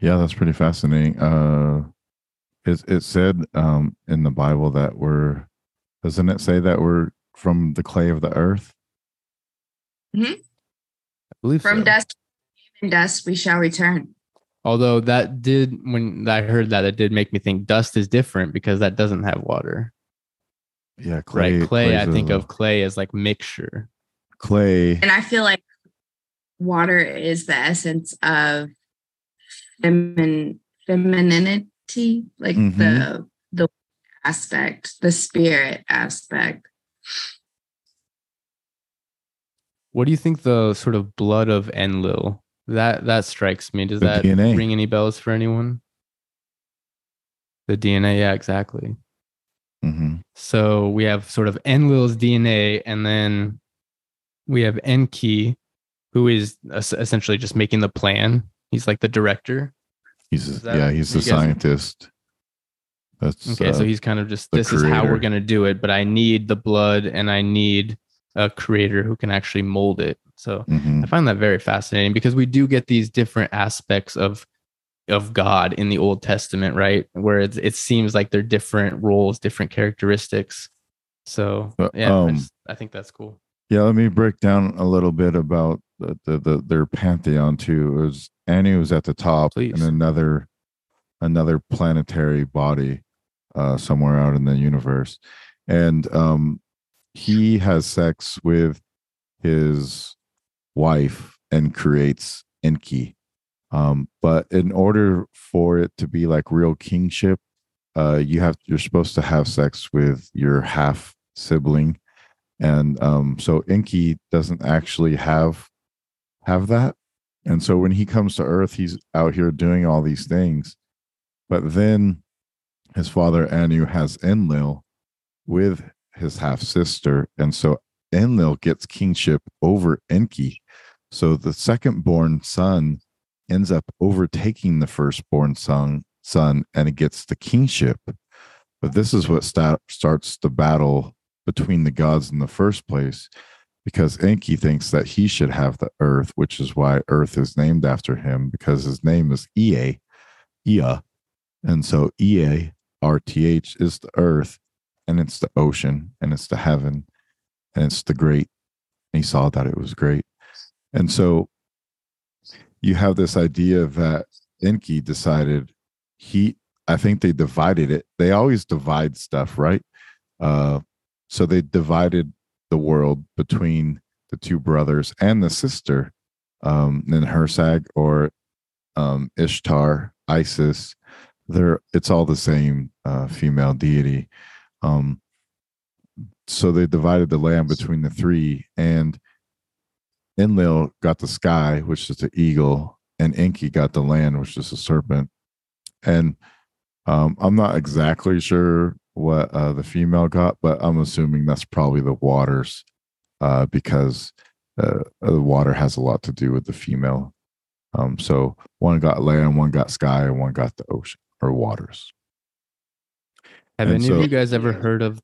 Yeah, that's pretty fascinating. Uh, it, it said um, in the Bible that we're, doesn't it say that we're from the clay of the earth? Mm-hmm. I believe from so. Dust, and dust we shall return. Although that did, when I heard that, it did make me think dust is different because that doesn't have water. Yeah, clay. Right? Clay, I think a, of clay as like mixture. Clay. And I feel like water is the essence of femin- femininity, like mm-hmm. the the aspect, the spirit aspect. What do you think the sort of blood of Enlil, that that strikes me. Does the that D N A. Ring any bells for anyone? The D N A, yeah, exactly. Mm-hmm. So we have sort of Enlil's D N A, and then we have Enki, who is essentially just making the plan. He's like the director. He's that, yeah, he's the scientist. That's okay. Uh, so he's kind of just this creator. Is how we're gonna do it. But I need the blood, and I need a creator who can actually mold it. So mm-hmm. I find that very fascinating because we do get these different aspects of of God in the Old Testament, right? Where it, it seems like they're different roles, different characteristics. So yeah, um, I, just, I think that's cool. Yeah, let me break down a little bit about the, the, the their pantheon too. It was Anu was at the top, Please. and another another planetary body uh, somewhere out in the universe, and um, he has sex with his wife and creates Enki. Um, but in order for it to be like real kingship, uh, you have you're supposed to have sex with your half sibling, and um, so Enki doesn't actually have have that, and so when he comes to Earth, he's out here doing all these things, but then his father Anu has Enlil with his half sister, and so Enlil gets kingship over Enki, so the second born son ends up overtaking the firstborn son, son, and it gets the kingship. But this is what sta- starts the battle between the gods in the first place, because Enki thinks that he should have the earth, which is why Earth is named after him, because his name is Ea, Ea, and so Ea, R T H, is the earth, and it's the ocean, and it's the heaven, and it's the great. And he saw that it was great, and so you have this idea that Enki decided he, I think they divided it. They always divide stuff, right? Uh, so they divided the world between the two brothers and the sister, um, in Hersag or um, Ishtar, Isis. They're, it's all the same uh, female deity. Um, so they divided the land between the three, and Enlil got the sky, which is the eagle, and Enki got the land, which is the serpent. And um, I'm not exactly sure what uh, the female got, but I'm assuming that's probably the waters, uh, because uh, the water has a lot to do with the female. Um, so one got land, one got sky, and one got the ocean or waters. Have and any so, of you guys ever heard of?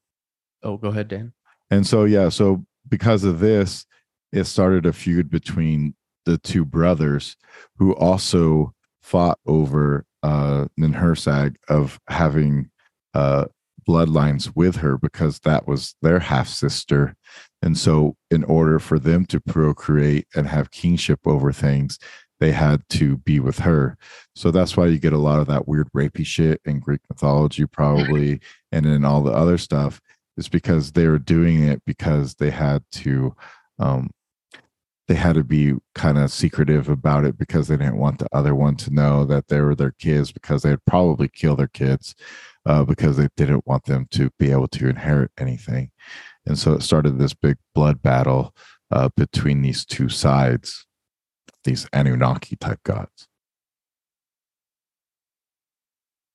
Oh, go ahead, Dan. And so, yeah, so because of this, it started a feud between the two brothers, who also fought over uh, Ninhursag of having uh, bloodlines with her, because that was their half sister. And so in order for them to procreate and have kingship over things, they had to be with her. So that's why you get a lot of that weird rapey shit in Greek mythology, probably, and in all the other stuff. It's because they were doing it because they had to... Um, they had to be kind of secretive about it because they didn't want the other one to know that they were their kids, because they'd probably kill their kids uh, because they didn't want them to be able to inherit anything. And so it started this big blood battle uh, between these two sides, these Anunnaki type gods.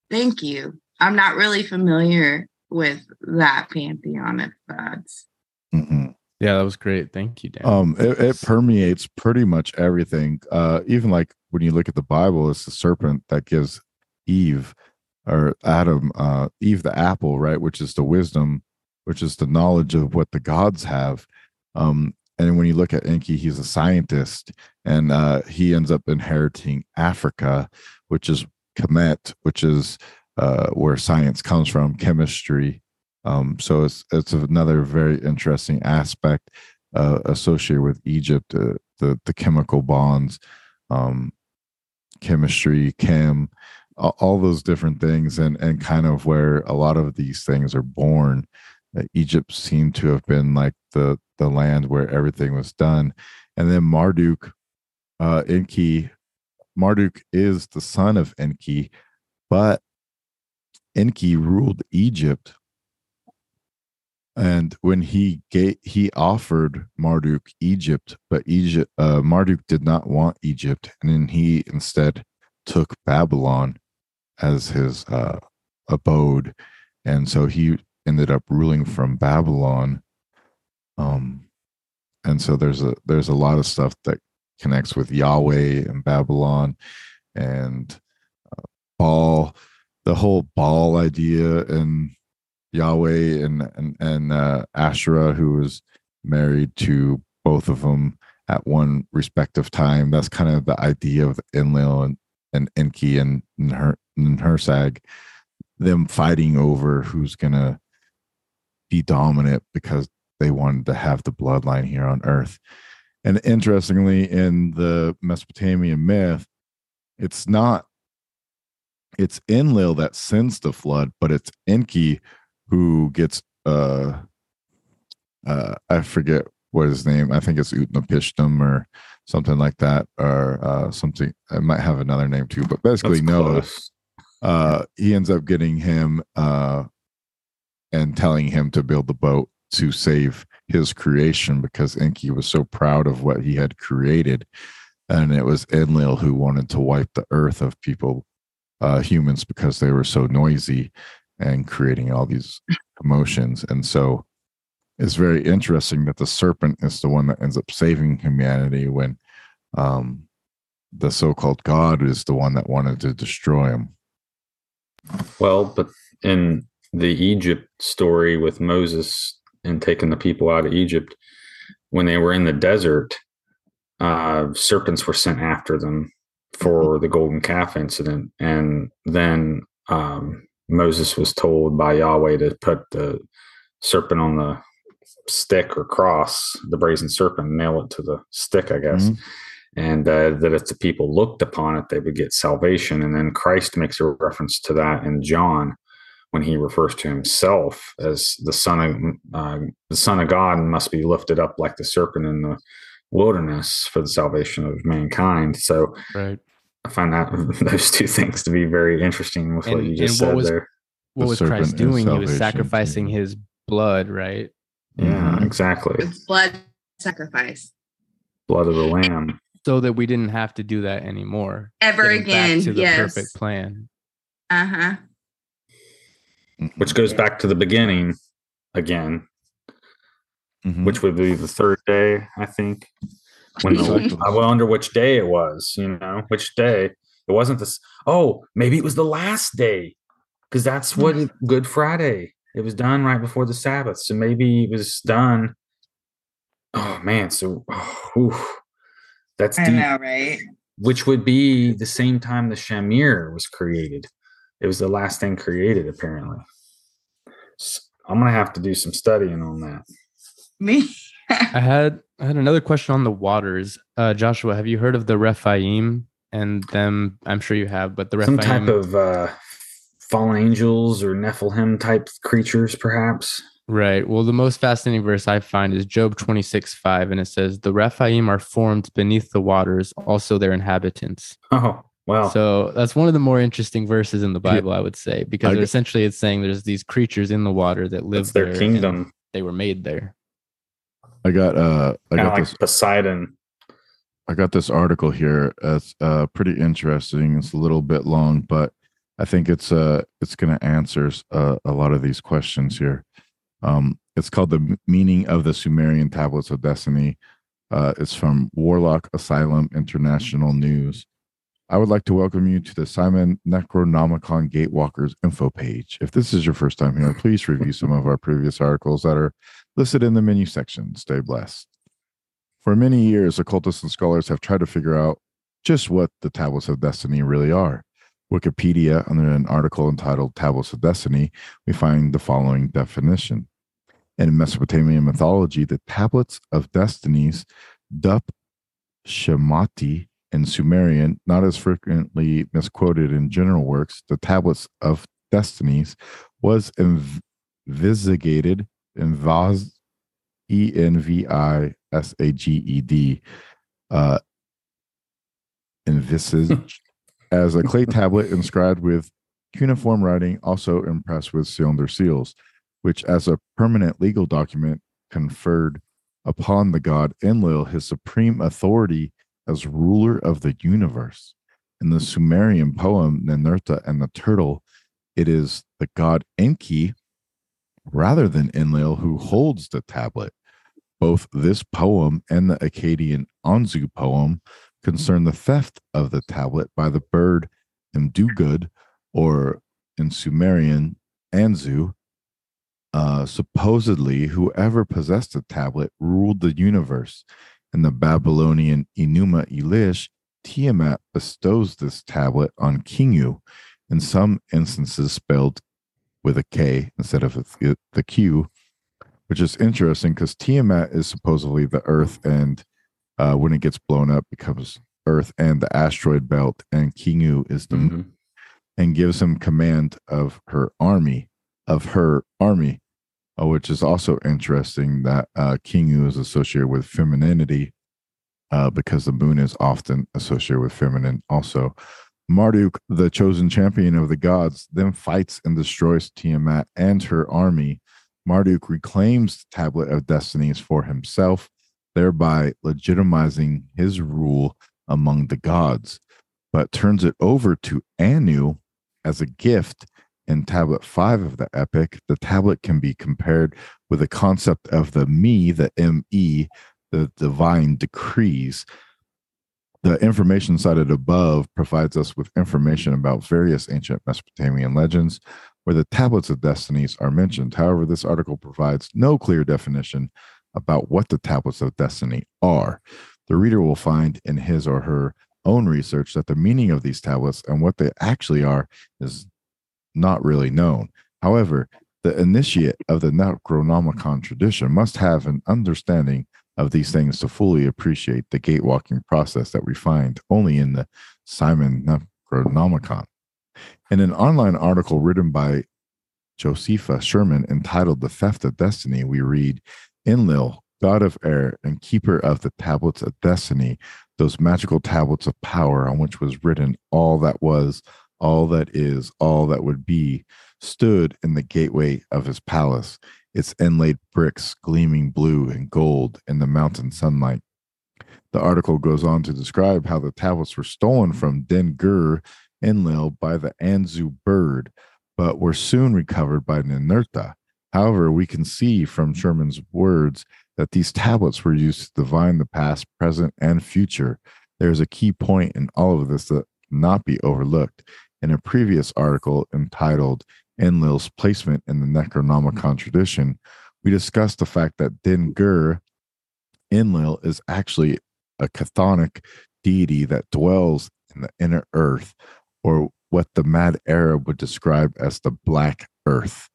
Thank you. I'm not really familiar with that pantheon of gods. Mm-mm. Yeah, that was great. Thank you, Dan. Um, it, it permeates pretty much everything. Uh, even like when you look at the Bible, it's the serpent that gives Eve or Adam, uh, Eve the apple, right? Which is the wisdom, which is the knowledge of what the gods have. Um, and when you look at Enki, he's a scientist, and uh, he ends up inheriting Africa, which is Kemet, which is uh, where science comes from, chemistry. Um, so it's it's another very interesting aspect uh, associated with Egypt, uh, the the chemical bonds, um, chemistry, chem, all those different things, and and kind of where a lot of these things are born. Uh, Egypt seemed to have been like the the land where everything was done, and then Marduk, uh, Enki, Marduk is the son of Enki, but Enki ruled Egypt. And when he gave, he offered Marduk Egypt, but Egypt, uh, Marduk did not want Egypt, and then he instead took Babylon as his uh, abode, and so he ended up ruling from Babylon. Um, and so there's a there's a lot of stuff that connects with Yahweh and Babylon, and uh, Baal, the whole Baal idea, and Yahweh and and, and uh, Asherah, who was married to both of them at one respective time. That's kind of the idea of Enlil and, and Enki and Ninhursag, them fighting over who's going to be dominant because they wanted to have the bloodline here on Earth. And interestingly, in the Mesopotamian myth, it's not, it's Enlil that sends the flood, but it's Enki who gets, uh, uh, I forget what his name, I think it's Utnapishtim or something like that, or uh, something, it might have another name too, but basically Noah, uh, he ends up getting him uh, and telling him to build the boat to save his creation because Enki was so proud of what he had created, and it was Enlil who wanted to wipe the earth of people, uh, humans, because they were so noisy and creating all these commotions. And so it's very interesting that the serpent is the one that ends up saving humanity when um, the so-called God is the one that wanted to destroy him. Well, but in the Egypt story with Moses and taking the people out of Egypt, when they were in the desert, uh, serpents were sent after them for the golden calf incident. And then um, Moses was told by Yahweh to put the serpent on the stick or cross, the brazen serpent, nail it to the stick, I guess. Mm-hmm. And uh, that if the people looked upon it, they would get salvation. And then Christ makes a reference to that in John when he refers to himself as the son of, uh, the son of God must be lifted up like the serpent in the wilderness for the salvation of mankind. So right. I find that those two things to be very interesting with and, what you just said was, there. What the was Christ doing? He was sacrificing his blood, right? Yeah, mm-hmm. Exactly. It's blood sacrifice. Blood of the lamb. So that we didn't have to do that anymore. Ever Getting again. Back to the yes. perfect plan. Uh-huh. Which goes back to the beginning again, mm-hmm. which would be the third day, I think. When the, I wonder which day it was, you know, which day it wasn't this. Oh, maybe it was the last day because that's what it, Good Friday. It was done right before the Sabbath. So maybe it was done. Oh, man. So oh, oof, that's deep. I know, right? Which would be the same time the Shamir was created. It was the last thing created, apparently. So I'm going to have to do some studying on that. Me? I had I had another question on the waters. Uh, Joshua, have you heard of the Rephaim and them? I'm sure you have, but the Rephaim. Some type of uh, fallen angels or Nephilim type creatures, perhaps. Right. Well, the most fascinating verse I find is Job twenty-six five, and it says, "The Rephaim are formed beneath the waters, also their inhabitants." Oh, wow. So that's one of the more interesting verses in the Bible, yeah. I would say, because essentially it's saying there's these creatures in the water that live that's their there kingdom. They were made there. I got uh, I got like this Poseidon. I got this article here. It's uh, pretty interesting. It's a little bit long, but I think it's uh, it's going to answer uh, a lot of these questions here. Um, it's called The Meaning of the Sumerian Tablets of Destiny. Uh, it's from Warlock Asylum International News. I would like to welcome you to the Simon Necronomicon Gatewalkers info page. If this is your first time here, please review some of our previous articles that are listed in the menu section. Stay blessed. For many years, occultists and scholars have tried to figure out just what the Tablets of Destiny really are. Wikipedia, under an article entitled Tablets of Destiny, we find the following definition. In Mesopotamian mythology, the Tablets of Destinies, Dup Shemati, in Sumerian, not as frequently misquoted in general works, the Tablets of Destinies was investigated, E N V I S A G E D, uh, envisaged as a clay tablet inscribed with cuneiform writing, also impressed with cylinder seals, which as a permanent legal document conferred upon the god Enlil his supreme authority as ruler of the universe. In the Sumerian poem Ninurta and the Turtle, it is the god Enki rather than Enlil who holds the tablet. Both this poem and the Akkadian Anzu poem concern the theft of the tablet by the bird Mdugud, or in Sumerian Anzu. Uh, supposedly, whoever possessed the tablet ruled the universe. In the Babylonian Enuma Elish, Tiamat bestows this tablet on Kingu, in some instances spelled with a K instead of a, the Q, which is interesting because Tiamat is supposedly the Earth, and uh, when it gets blown up, becomes Earth and the asteroid belt, and Kingu is the mm-hmm. moon, and gives him command of her army, of her army. Oh, which is also interesting that uh, Kingu is associated with femininity uh, because the moon is often associated with feminine also. Marduk, the chosen champion of the gods, then fights and destroys Tiamat and her army. Marduk reclaims the Tablet of Destinies for himself, thereby legitimizing his rule among the gods, but turns it over to Anu as a gift. In Tablet five of the epic, the tablet can be compared with the concept of the me, the M E, the divine decrees. The information cited above provides us with information about various ancient Mesopotamian legends where the Tablets of Destinies are mentioned. However, this article provides no clear definition about what the Tablets of Destiny are. The reader will find in his or her own research that the meaning of these tablets and what they actually are is not really known. However, the initiate of the Necronomicon tradition must have an understanding of these things to fully appreciate the gatewalking process that we find only in the Simon Necronomicon. In an online article written by Josepha Sherman entitled The Theft of Destiny, we read, Enlil, god of air and keeper of the Tablets of Destiny, those magical tablets of power on which was written all that was, all that is, all that would be, stood in the gateway of his palace, its inlaid bricks gleaming blue and gold in the mountain sunlight. The article goes on to describe how the tablets were stolen from Den-Gur Enlil by the Anzu bird, but were soon recovered by Ninurta. However, we can see from Sherman's words that these tablets were used to divine the past, present, and future. There is a key point in all of this that not be overlooked. In a previous article entitled Enlil's Placement in the Necronomicon Tradition, we discussed the fact that Den-Gur Enlil is actually a chthonic deity that dwells in the inner earth, or what the mad Arab would describe as the Black Earth.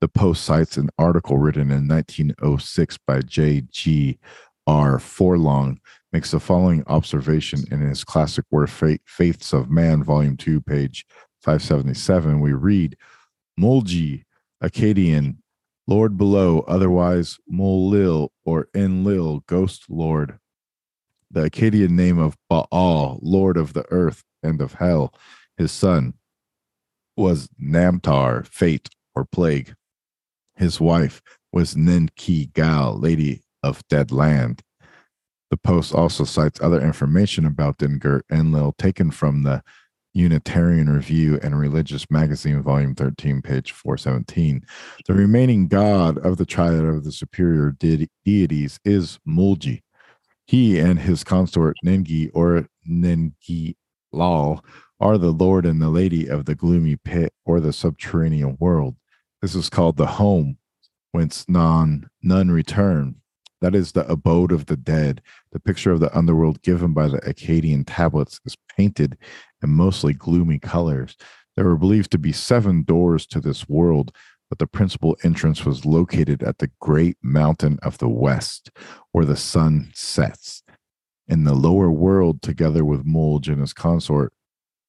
The post cites an article written in nineteen oh six by J G R Forlong, makes the following observation in his classic work Faiths of Man, Volume two, page five seventy-seven. We read, Mulji, Akkadian, Lord Below, otherwise Molil or Enlil, Ghost Lord. The Akkadian name of Baal, Lord of the Earth and of Hell, his son, was Namtar, Fate or Plague. His wife was Ninki Gal, Lady of Dead Land. The post also cites other information about Den-Gur Enlil taken from the Unitarian Review and Religious Magazine, Volume thirteen, page four seventeen. The remaining god of the triad of the superior de deities is Mulji. He and his consort Nengi or Nengi-Lal are the lord and the lady of the gloomy pit or the subterranean world. This is called the home, whence none, none return. That is the abode of the dead. The picture of the underworld given by the Akkadian tablets is painted in mostly gloomy colors. There were believed to be seven doors to this world, but the principal entrance was located at the great mountain of the west, where the sun sets. In the lower world, together with Mulj and his consort,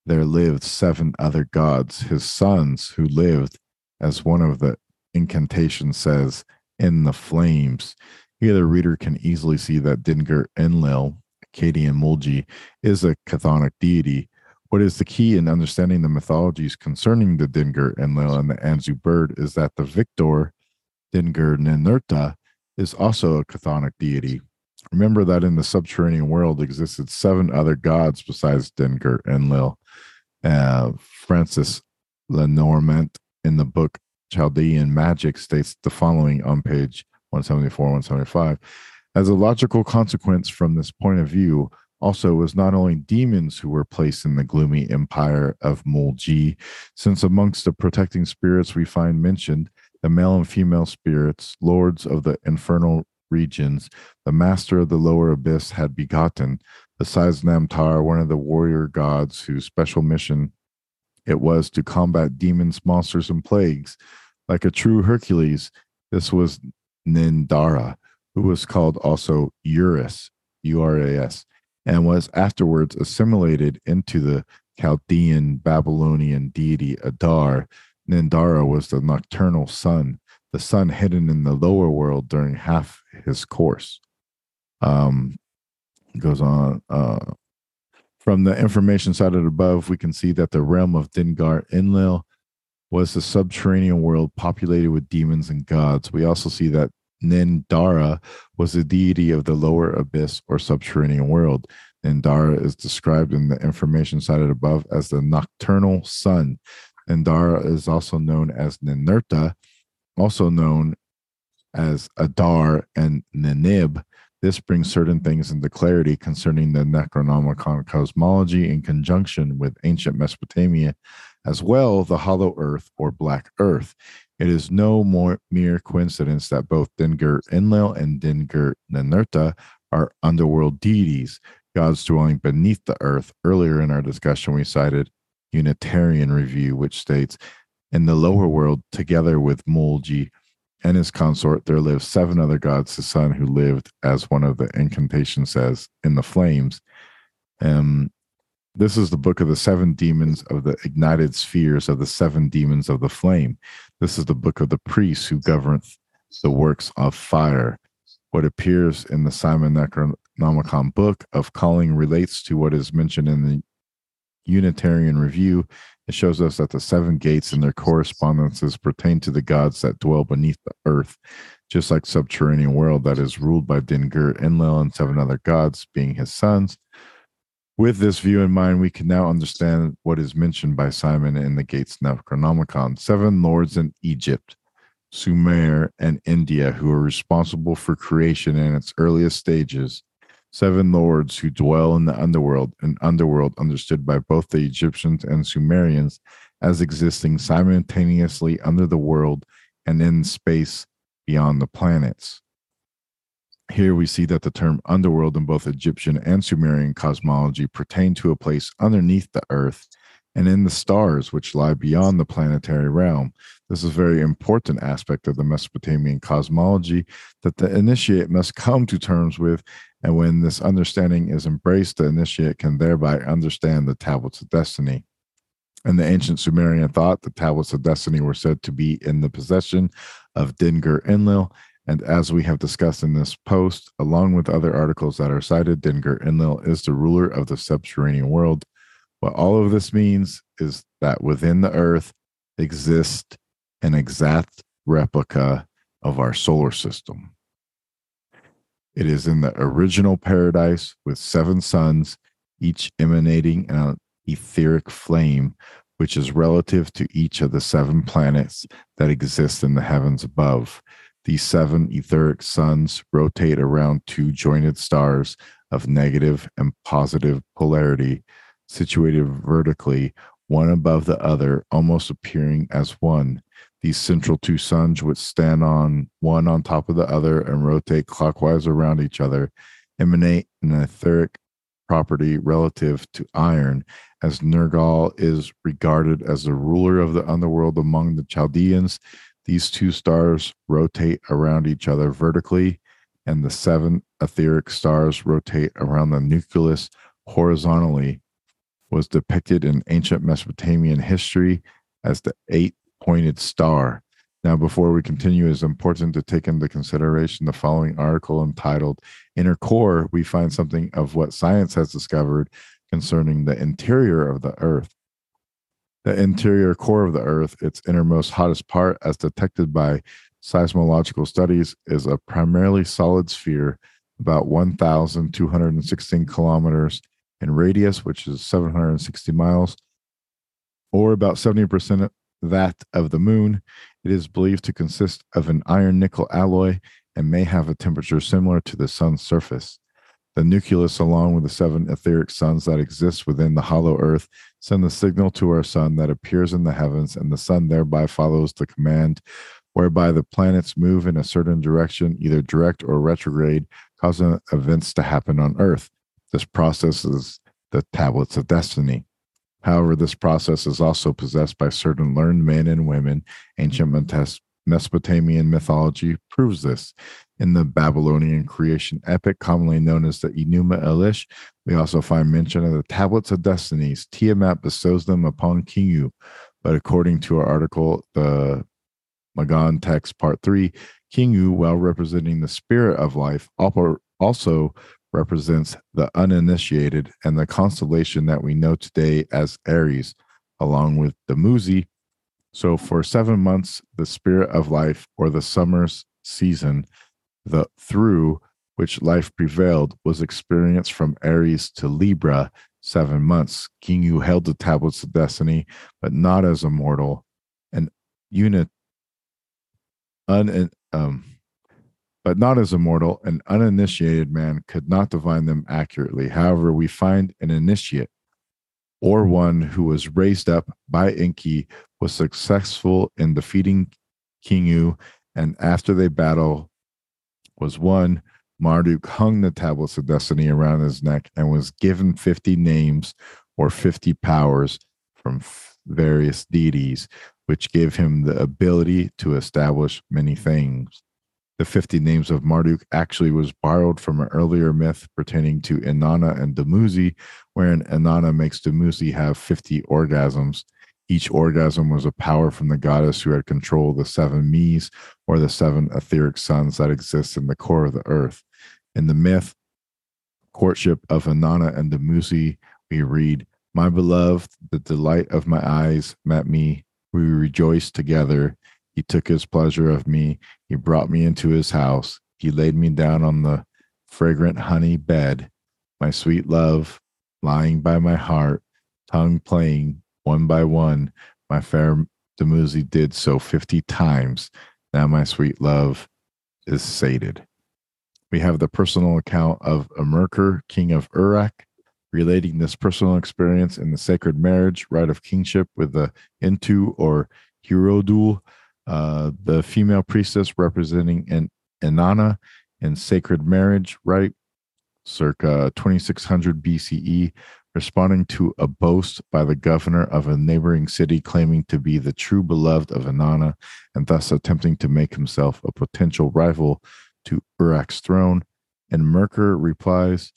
there lived seven other gods, his sons, who lived, as one of the incantations says, in the flames. Here the reader can easily see that Dingar Enlil, Akkadian Mulji, is a chthonic deity. What is the key in understanding the mythologies concerning the Dingar Enlil and the Anzu bird is that the victor, Dingar Ninurta, is also a chthonic deity. Remember that in the subterranean world existed seven other gods besides Dingar Enlil. Uh, Francis Lenormant in the book Chaldean Magic states the following on page one seventy-four, one seventy-five. As a logical consequence from this point of view, also was not only demons who were placed in the gloomy empire of Mulji, since amongst the protecting spirits we find mentioned the male and female spirits, lords of the infernal regions, the master of the lower abyss had begotten, besides Namtar, one of the warrior gods whose special mission it was to combat demons, monsters, and plagues. Like a true Hercules, this was Nindara, who was called also Uras, U R A S, and was afterwards assimilated into the Chaldean Babylonian deity Adar. Nindara was the nocturnal sun, the sun hidden in the lower world during half his course. Um, goes on. Uh, from the information cited above, we can see that the realm of Dingar Enlil was the subterranean world populated with demons and gods. We also see that Nindara was the deity of the lower abyss or subterranean world. Nindara is described in the information cited above as the nocturnal sun. Nindara is also known as Ninurta, also known as Adar and Ninib. This brings certain things into clarity concerning the Necronomicon cosmology in conjunction with ancient Mesopotamia, as well the hollow earth or black earth. It is no more mere coincidence that both Dingar Enlil and Dingar Ninurta are underworld deities, gods dwelling beneath the earth. Earlier in our discussion, we cited Unitarian Review, which states, in the lower world, together with Mulji and his consort, there lived seven other gods, the sun, who lived, as one of the incantations says, in the flames. Um, This is the book of the seven demons of the ignited spheres of the seven demons of the flame. This is the book of the priests who governeth the works of fire. What appears in the Simon Necronomicon book of calling relates to what is mentioned in the Unitarian Review. It shows us that the seven gates and their correspondences pertain to the gods that dwell beneath the earth, just like subterranean world that is ruled by Dingar Enlil and seven other gods being his sons. With this view in mind, we can now understand what is mentioned by Simon in the Gates Necronomicon. Seven lords in Egypt, Sumer, and India who are responsible for creation in its earliest stages. Seven lords who dwell in the underworld, an underworld understood by both the Egyptians and Sumerians as existing simultaneously under the world and in space beyond the planets. Here we see that the term underworld in both Egyptian and Sumerian cosmology pertain to a place underneath the earth and in the stars which lie beyond the planetary realm. This is a very important aspect of the Mesopotamian cosmology that the initiate must come to terms with, and when this understanding is embraced, the initiate can thereby understand the Tablets of Destiny. In the ancient Sumerian thought, the Tablets of Destiny were said to be in the possession of Dingar Enlil, and as we have discussed in this post, along with other articles that are cited, Dingar Enlil is the ruler of the subterranean world. What all of this means is that within the earth exists an exact replica of our solar system. It is in the original paradise with seven suns, each emanating etheric flame, which is relative to each of the seven planets that exist in the heavens above. These seven etheric suns rotate around two jointed stars of negative and positive polarity, situated vertically, one above the other, almost appearing as one. These central two suns would stand on one on top of the other and rotate clockwise around each other, emanate an etheric property relative to iron, as Nergal is regarded as the ruler of the underworld among the Chaldeans. These two stars rotate around each other vertically, and the seven etheric stars rotate around the nucleus horizontally. Was depicted in ancient Mesopotamian history as the eight-pointed star. Now, before we continue, it's important to take into consideration the following article entitled, Inner Core, we find something of what science has discovered concerning the interior of the Earth. The interior core of the Earth, its innermost hottest part, as detected by seismological studies, is a primarily solid sphere about one thousand two hundred sixteen kilometers in radius, which is seven hundred sixty miles, or about seventy percent of that of the moon. It is believed to consist of an iron-nickel alloy and may have a temperature similar to the sun's surface. The nucleus, along with the seven etheric suns that exist within the hollow earth, send the signal to our sun that appears in the heavens, and the sun thereby follows the command, whereby the planets move in a certain direction, either direct or retrograde, causing events to happen on Earth. This process is the tablets of destiny. However, this process is also possessed by certain learned men and women. Ancient Mesopotamian mythology proves this. In the Babylonian creation epic, commonly known as the Enuma Elish, we also find mention of the tablets of destinies. Tiamat bestows them upon Kingu, but according to our article, the Magan text part three, Kingu, while representing the spirit of life, also represents the uninitiated and the constellation that we know today as Aries, along with Dumuzi. So for seven months, the spirit of life, or the summer's season, the through which life prevailed, was experienced from Aries to Libra, seven months. Kingu held the tablets of destiny, but not as a mortal, an unit, un, um, But not as a mortal, an uninitiated man could not divine them accurately. However, we find an initiate, or one who was raised up by Enki, was successful in defeating Kingu, and after they battle was won, Marduk hung the tablets of destiny around his neck and was given fifty names or fifty powers from various deities, which gave him the ability to establish many things. The fifty names of Marduk actually was borrowed from an earlier myth pertaining to Inanna and Dumuzi, wherein Inanna makes Dumuzi have fifty orgasms. Each orgasm was a power from the goddess who had control of the seven Mes, or the seven etheric suns that exist in the core of the earth. In the myth, courtship of Inanna and Dumuzi, we read, "My beloved, the delight of my eyes met me. We rejoiced together. He took his pleasure of me. He brought me into his house. He laid me down on the fragrant honey bed. My sweet love, lying by my heart, tongue playing, one by one. My fair Dumuzi did so fifty times. Now my sweet love is sated." We have the personal account of Amurker, king of Uruk, relating this personal experience in the sacred marriage, rite of kingship with the Intu or Hirodul, Uh, the female priestess representing an Inanna in sacred marriage rite, circa twenty-six hundred B C E, responding to a boast by the governor of a neighboring city claiming to be the true beloved of Inanna, and thus attempting to make himself a potential rival to Uruk's throne. And Merkur replies,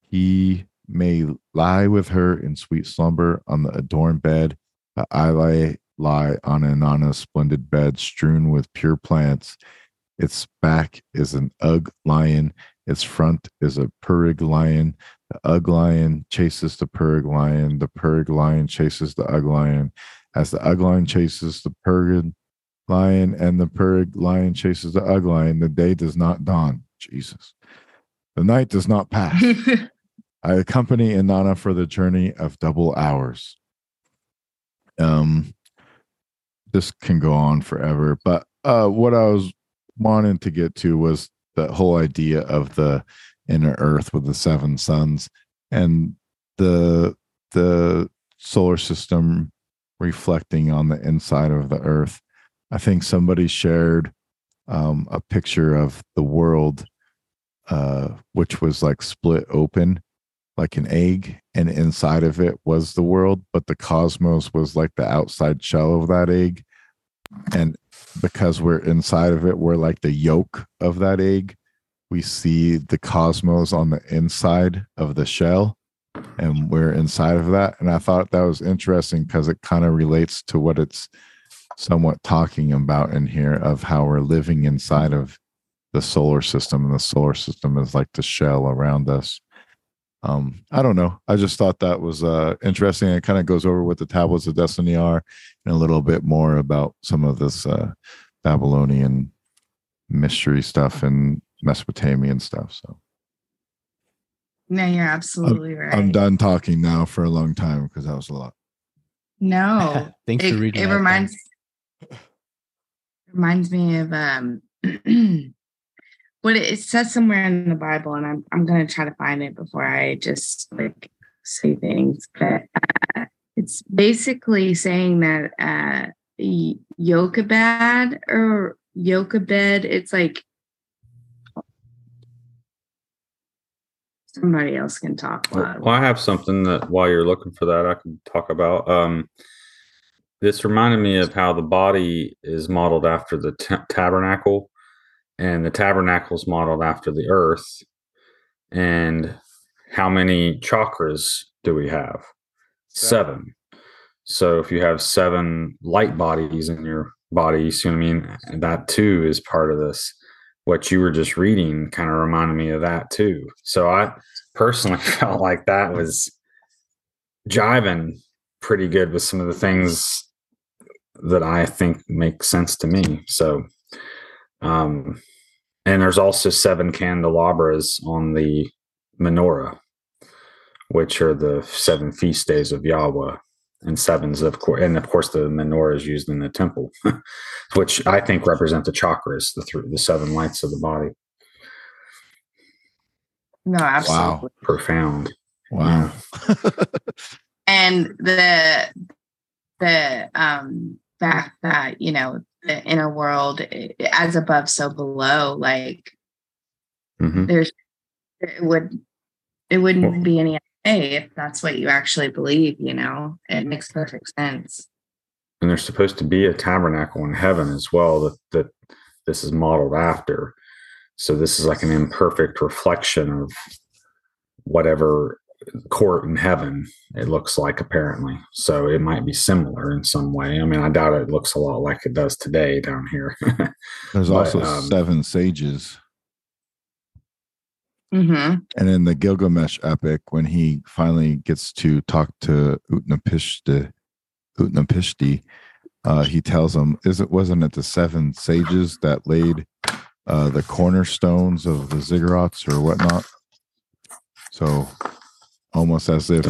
"He may lie with her in sweet slumber on the adorned bed, but I lie lie on Inanna's splendid bed strewn with pure plants. Its back is an Ugg lion. Its front is a Purrig lion. The Ugg lion chases the Purrig lion. The Purrig lion chases the Ugg lion. As the Ugg lion chases the Purrig lion and the Purrig lion chases the Ugg lion, the day does not dawn." Jesus. "The night does not pass." I accompany Inanna for the journey of double hours. Um, this can go on forever, but uh, what I was wanting to get to was that whole idea of the inner earth with the seven suns and the the solar system reflecting on the inside of the earth. I think somebody shared um, a picture of the world, uh, which was like split open like an egg, and inside of it was the world, but the cosmos was like the outside shell of that egg. And because we're inside of it, we're like the yolk of that egg. We see the cosmos on the inside of the shell, and we're inside of that. And I thought that was interesting because it kind of relates to what it's somewhat talking about in here of how we're living inside of the solar system, and the solar system is like the shell around us. Um, I don't know. I just thought that was uh, interesting. It kind of goes over what the tablets of destiny are and a little bit more about some of this uh, Babylonian mystery stuff and Mesopotamian stuff. So, no, you're absolutely I'm, right. I'm done talking now for a long time because that was a lot. No, thanks it, for reading. It that reminds thing. reminds me of um. But it says somewhere in the Bible, and I'm I'm gonna try to find it before I just like say things. But uh, it's basically saying that uh, Yokebad or Yokebed. It's like somebody else can talk about it. Well, I have something that while you're looking for that, I can talk about. Um, this reminded me of how the body is modeled after the t- tabernacle. And the tabernacle is modeled after the earth. And how many chakras do we have? Seven. seven. So if you have seven light bodies in your body, you see what I mean? That too is part of this. What you were just reading kind of reminded me of that too. So I personally felt like that was jiving pretty good with some of the things that I think make sense to me. So, um, and there's also seven candelabras on the menorah, which are the seven feast days of Yahweh, and sevens, of course. And of course, the menorah is used in the temple, which I think represent the chakras, the three, the seven lights of the body. No, absolutely. Wow. Profound. Wow. Yeah. And the the um fact that, you know, the inner world as above, so below, like mm-hmm. there's it would it wouldn't well, be any way if that's what you actually believe, you know. It makes perfect sense. And there's supposed to be a tabernacle in heaven as well that that this is modeled after. So this is like an imperfect reflection of whatever court in heaven it looks like, apparently. So it might be similar in some way. I mean, I doubt it looks a lot like it does today down here. There's but, also um, seven sages. Mm-hmm. And in the Gilgamesh epic, when he finally gets to talk to Utnapishti, Utnapishti uh, he tells him, "Is it wasn't it the seven sages that laid uh, the cornerstones of the ziggurats or whatnot?" So almost as if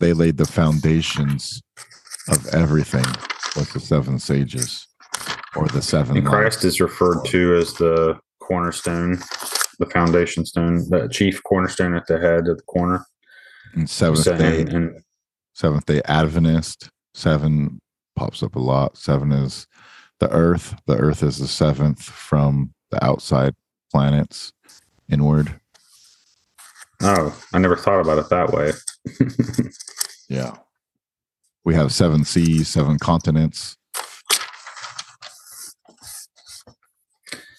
they laid the foundations of everything with the seven sages or the seven. And Christ is referred to as the cornerstone, the foundation stone, the chief cornerstone at the head of the corner. And seventh so, day, and, and, seventh day Adventist. Seven pops up a lot. Seven is the earth. The earth is the seventh from the outside planets inward. Oh, I never thought about it that way. Yeah. We have seven seas, seven continents.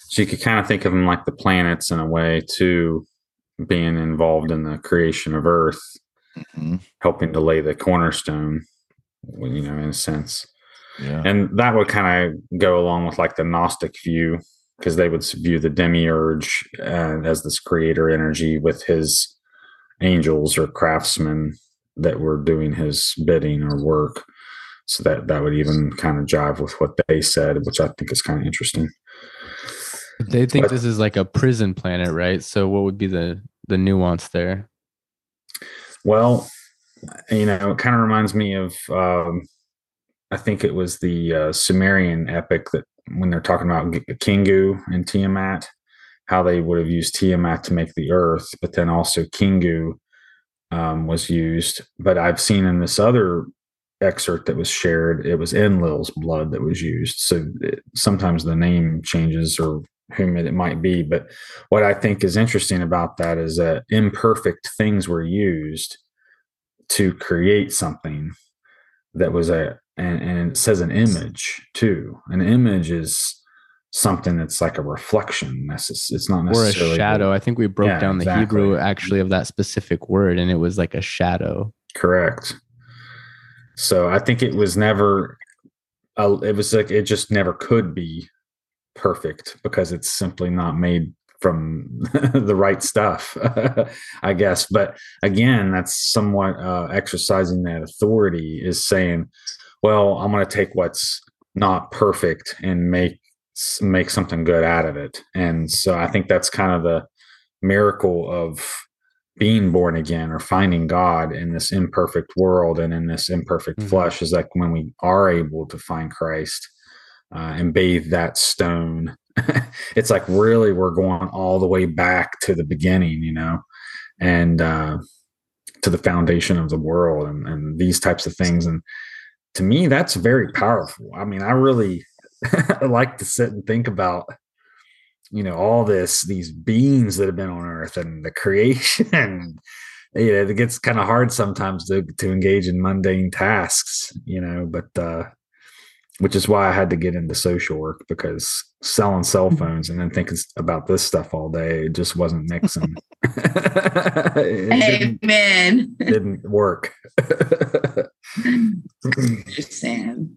So you could kind of think of them like the planets in a way, too, being involved in the creation of Earth, mm-hmm. helping to lay the cornerstone, you know, in a sense. Yeah. And that would kind of go along with like the Gnostic view, because they would view the demiurge uh, as this creator energy with his angels or craftsmen that were doing his bidding or work. So that, that would even kind of jive with what they said, which I think is kind of interesting. They think but, this is like a prison planet, right? So what would be the, the nuance there? Well, you know, it kind of reminds me of, um, I think it was the uh, Sumerian epic that when they're talking about Kingu and Tiamat, how they would have used Tiamat to make the earth, but then also Kingu um, was used. But I've seen in this other excerpt that was shared, it was Enlil's blood that was used. So it, sometimes the name changes or whom it might be. But what I think is interesting about that is that imperfect things were used to create something that was a, and, and it says an image too. An image is something that's like a reflection. It's, it's not necessarily or a shadow. Good. I think we broke yeah, down the exactly. Hebrew actually of that specific word, and it was like a shadow. Correct. So I think it was never, uh, it was like, it just never could be perfect because it's simply not made from the right stuff, I guess. But again, that's somewhat uh, exercising that authority, is saying, well, I'm going to take what's not perfect and make make something good out of it. And so I think that's kind of the miracle of being born again or finding God in this imperfect world and in this imperfect mm-hmm. flesh, is like when we are able to find Christ uh, and bathe that stone. It's like, really, we're going all the way back to the beginning, you know, and uh, to the foundation of the world and, and these types of things. And to me, that's very powerful. I mean, I really like to sit and think about, you know, all this, these beings that have been on earth and the creation. You know, it gets kind of hard sometimes to, to engage in mundane tasks, you know, but, uh, which is why I had to get into social work, because selling cell phones and then thinking about this stuff all day, it just wasn't mixing. Amen. Didn't, didn't work. Understand.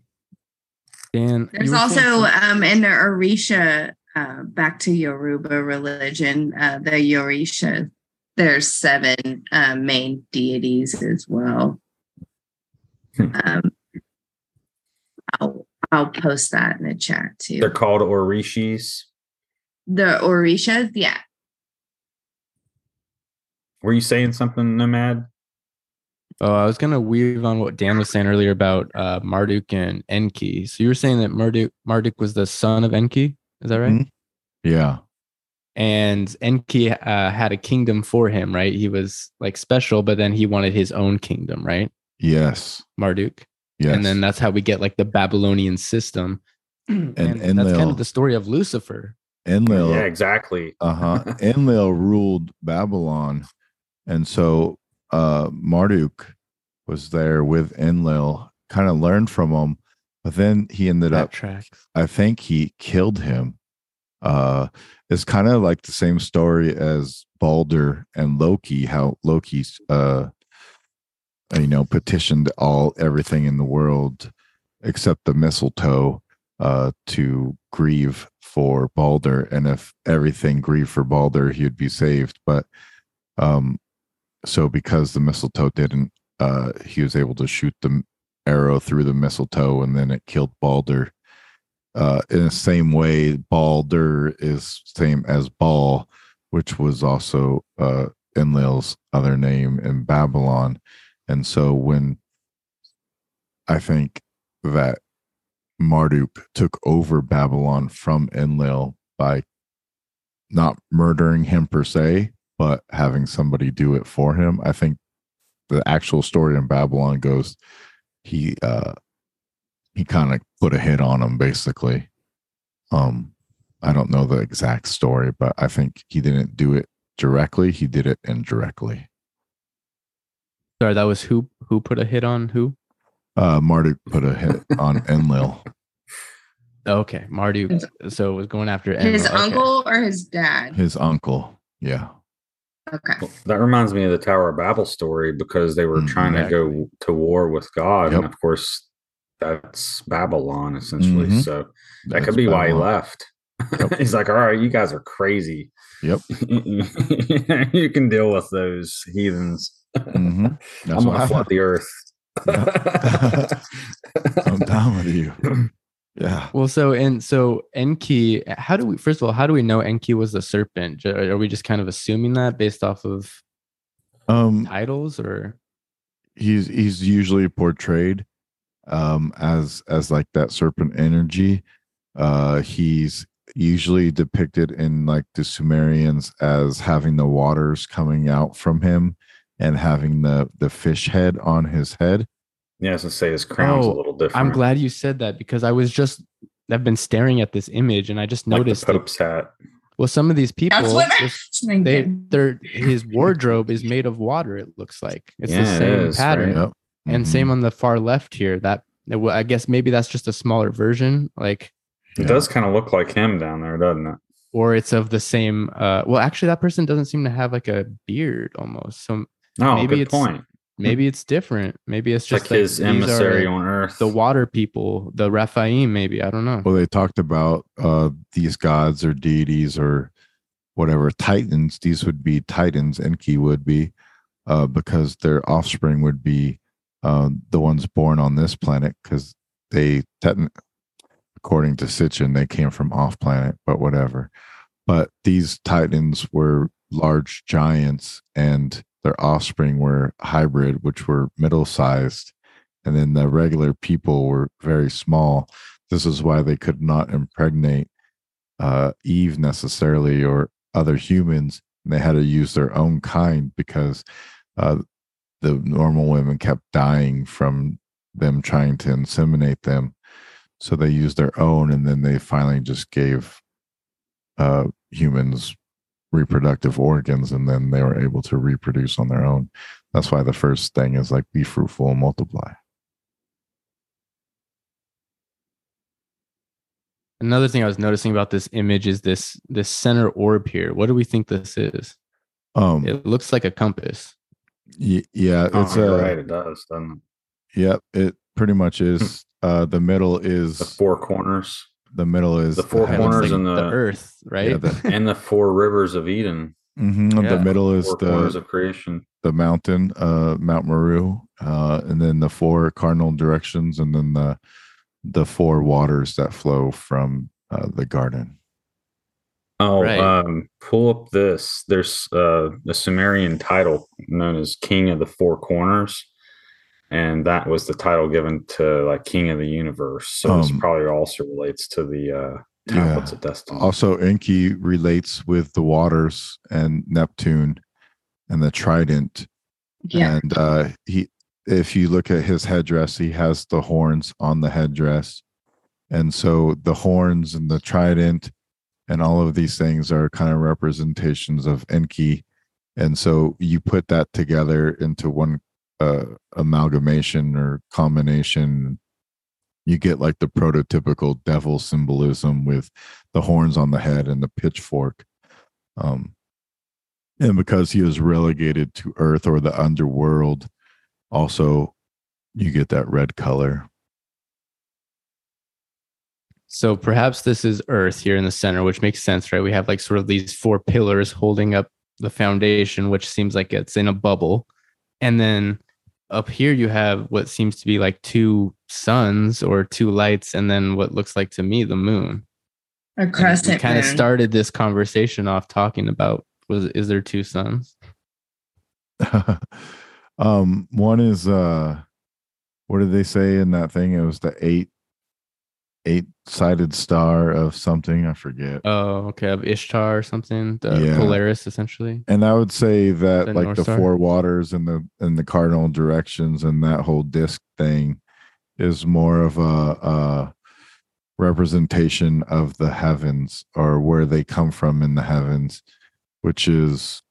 Dan, there's also um, in the Orisha, uh, back to Yoruba religion, uh, the Orisha, there's seven uh, main deities as well. Hmm. Um, I'll, I'll post that in the chat too. They're called Orishis? The Orishas, yeah. Were you saying something, Nomad? Oh, I was going to weave on what Dan was saying earlier about uh, Marduk and Enki. So you were saying that Marduk, Marduk was the son of Enki. Is that right? Mm-hmm. Yeah. And Enki uh, had a kingdom for him, right? He was like special, but then he wanted his own kingdom, right? Yes. Marduk. Yes. And then that's how we get like the Babylonian system. And, and, and that's Enlil. Kind of the story of Lucifer. Enlil. Yeah, exactly. Uh-huh. Enlil ruled Babylon. And so Uh, Marduk was there with Enlil, kind of learned from him, but then he ended that up, tracks. I think he killed him. Uh, it's kind of like the same story as Baldur and Loki, how Loki's, uh, you know, petitioned all everything in the world except the mistletoe uh, to grieve for Baldur. And if everything grieved for Baldur, he'd be saved. But, um, so because the mistletoe didn't, uh, he was able to shoot the arrow through the mistletoe, and then it killed Baldur. Uh, in the same way, Baldur is same as Baal, which was also uh, Enlil's other name in Babylon. And so when I think that Marduk took over Babylon from Enlil by not murdering him per se, but having somebody do it for him. I think the actual story in Babylon goes, he uh, he kind of put a hit on him, basically. Um, I don't know the exact story, but I think he didn't do it directly. He did it indirectly. Sorry, that was who who put a hit on who? Uh, Marduk put a hit on Enlil. Okay, Marduk. So it was going after Enlil. His okay. uncle or his dad? His uncle, yeah. Okay. Well, that reminds me of the Tower of Babel story, because they were mm-hmm. trying to go to war with God. Yep. And of course, that's Babylon, essentially. Mm-hmm. So that that's could be Babylon. Why he left. Yep. He's like, all right, you guys are crazy. Yep. You can deal with those heathens. Mm-hmm. That's I'm going to flood the earth. I'm down with you. Yeah. Well, so and so Enki, how do we, first of all, how do we know Enki was the serpent? Are we just kind of assuming that based off of um, titles, or he's he's usually portrayed um, as as like that serpent energy. Uh, he's usually depicted in like the Sumerians as having the waters coming out from him and having the the fish head on his head. Yeah, I was gonna say his crown's oh, a little different. I'm glad you said that, because I was just I've been staring at this image and I just noticed like the Pope's hat. Well, some of these people, they, their his wardrobe is made of water. It looks like it's yeah, the same it is, pattern, right? And mm-hmm. same on the far left here. That I guess maybe that's just a smaller version. Like it yeah. does kind of look like him down there, doesn't it? Or it's of the same. Uh, well, actually, that person doesn't seem to have like a beard almost. So no, maybe good it's, point. Maybe it's different. Maybe it's just like, like his emissary on earth. The water people, the Rephaim, maybe. I don't know. Well, they talked about uh, these gods or deities or whatever, titans. These would be titans, Enki would be, uh, because their offspring would be uh, the ones born on this planet, because they, according to Sitchin, they came from off planet, but whatever. But these titans were large giants, and their offspring were hybrid, which were middle-sized, and then the regular people were very small. This is why they could not impregnate uh, Eve necessarily or other humans. And they had to use their own kind, because uh, the normal women kept dying from them trying to inseminate them. So they used their own, and then they finally just gave uh, humans reproductive organs, and then they were able to reproduce on their own. That's why the first thing is like, be fruitful and multiply. Another thing I was noticing about this image is this this center orb here. What do we think this is? Um it looks like a compass. Y- yeah it's oh, a, right it does doesn't it? Yep, it pretty much is. uh the middle is the four corners. The middle is the four corners, like, and the, the earth, right? Yeah, the, and the four rivers of Eden. Mm-hmm. Yeah. The middle is four the corners of creation. The mountain, uh, Mount Meru, uh, and then the four cardinal directions, and then the the four waters that flow from uh, the garden. Oh, right. um, pull up this. There's uh, the Sumerian title known as King of the Four Corners. And that was the title given to like King of the Universe. So um, this probably also relates to the uh, tablets yeah. of destiny. Also, Enki relates with the waters and Neptune and the trident. Yeah. And uh, he, if you look at his headdress, he has the horns on the headdress. And so the horns and the trident and all of these things are kind of representations of Enki. And so you put that together into one Uh, amalgamation or combination, you get like the prototypical devil symbolism with the horns on the head and the pitchfork. Um, and because he was relegated to earth or the underworld, also you get that red color. So perhaps this is earth here in the center, which makes sense, right? We have like sort of these four pillars holding up the foundation, which seems like it's in a bubble. And then up here, you have what seems to be like two suns or two lights, and then what looks like to me the moon. A crescent. We kind of started this conversation off talking about was is there two suns? um, one is uh, what did they say in that thing? It was the eight eight sided star of something, I forget. Oh, okay, of Ishtar or something. The yeah. Polaris, essentially. And I would say that the like North the Star? Four waters and the and the cardinal directions and that whole disc thing is more of a, a representation of the heavens, or where they come from in the heavens, which is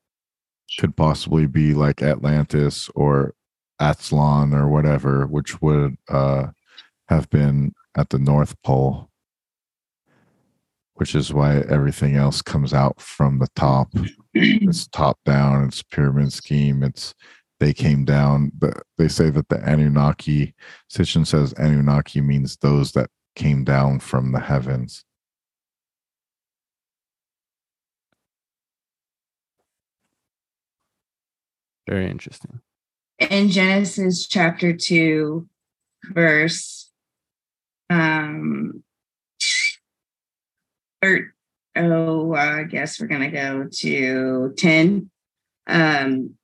could possibly be like Atlantis or Aztlan or whatever, which would uh, have been at the North Pole, which is why everything else comes out from the top. It's top down, it's pyramid scheme, it's they came down. But they say that the Anunnaki, Sitchin says Anunnaki means those that came down from the heavens. Very interesting. In Genesis chapter two, verse Um, or, oh, I guess we're going to go to ten. Um,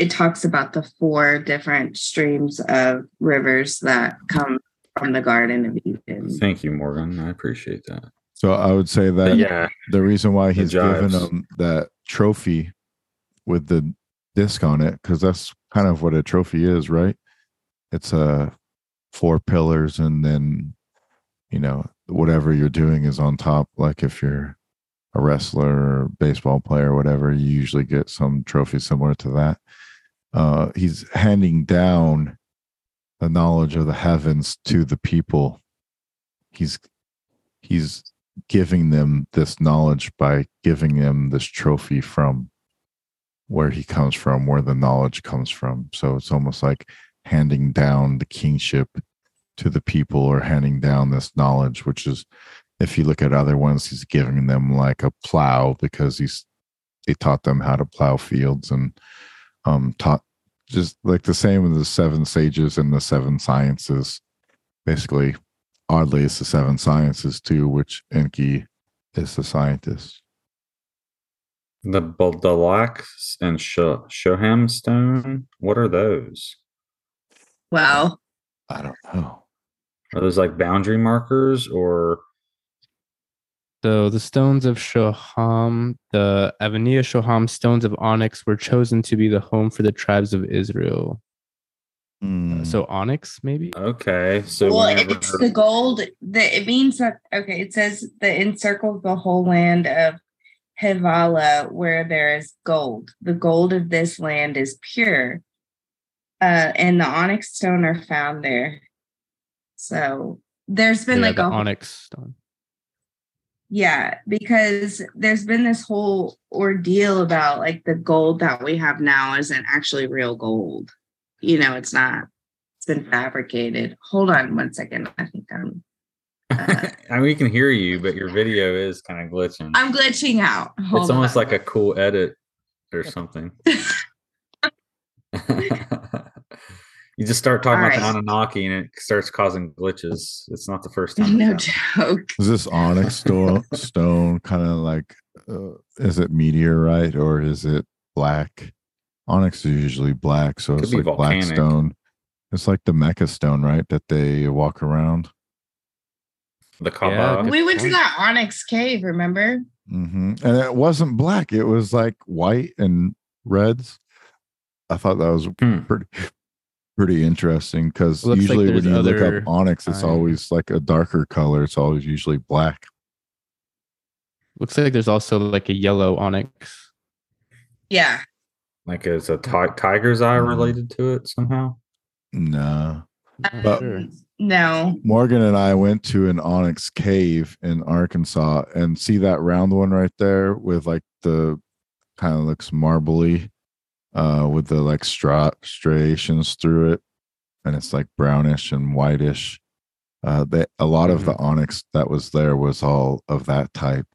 it talks about the four different streams of rivers that come from the Garden of Eden. Thank you, Morgan. I appreciate that. So I would say that yeah. the reason why he's given them that trophy with the disc on it, because that's kind of what a trophy is, right? It's uh, four pillars, and then, you know, whatever you're doing is on top. Like if you're a wrestler or baseball player or whatever, you usually get some trophy similar to that. Uh, he's handing down the knowledge of the heavens to the people. He's he's giving them this knowledge by giving them this trophy from where he comes from, where the knowledge comes from. So it's almost like handing down the kingship to the people, or handing down this knowledge, which is, if you look at other ones, he's giving them like a plow because he's he taught them how to plow fields, and um, taught just like the same with the seven sages and the seven sciences. Basically, oddly, it's the seven sciences too, which Enki is the scientist. The Balak and Shoham stone, what are those? Wow. I don't know. Are those like boundary markers, or? So the stones of Shoham, the Avaniah Shoham stones of onyx, were chosen to be the home for the tribes of Israel. Mm. Uh, so onyx, maybe? Okay. So well, whenever... it's the gold. The, it means that, okay, it says that encircled the whole land of Hevala where there is gold. The gold of this land is pure. Uh, and the onyx stone are found there. So there's been yeah, like the a onyx stone. Yeah, because there's been this whole ordeal about like the gold that we have now isn't actually real gold. You know, it's not. It's been fabricated. Hold on one second. I think I'm. Uh, I mean, we can hear you, but your video is kind of glitching. I'm glitching out. Hold it's on. Almost like a cool edit or something. You just start talking right. about the Anunnaki and it starts causing glitches. It's not the first time. No joke. Is this onyx stone, stone kind of like, uh, is it meteorite or is it black? Onyx is usually black, so could it's like volcanic. Black stone. It's like the Mecca stone, right? That they walk around. The Kaaba. Yeah, we went to that onyx cave, remember? Mm-hmm. And it wasn't black. It was like white and reds. I thought that was hmm. pretty pretty interesting, because usually like when you other... look up onyx, it's always like a darker color. It's always usually black. Looks like there's also like a yellow onyx. Yeah. Like is a t- tiger's eye related to it somehow? No. But no. Morgan and I went to an onyx cave in Arkansas, and see that round one right there with like the kind of looks marbly. Uh, with the like stra- striations through it, and it's like brownish and whitish. Uh, they, a lot of mm-hmm. the onyx that was there was all of that type,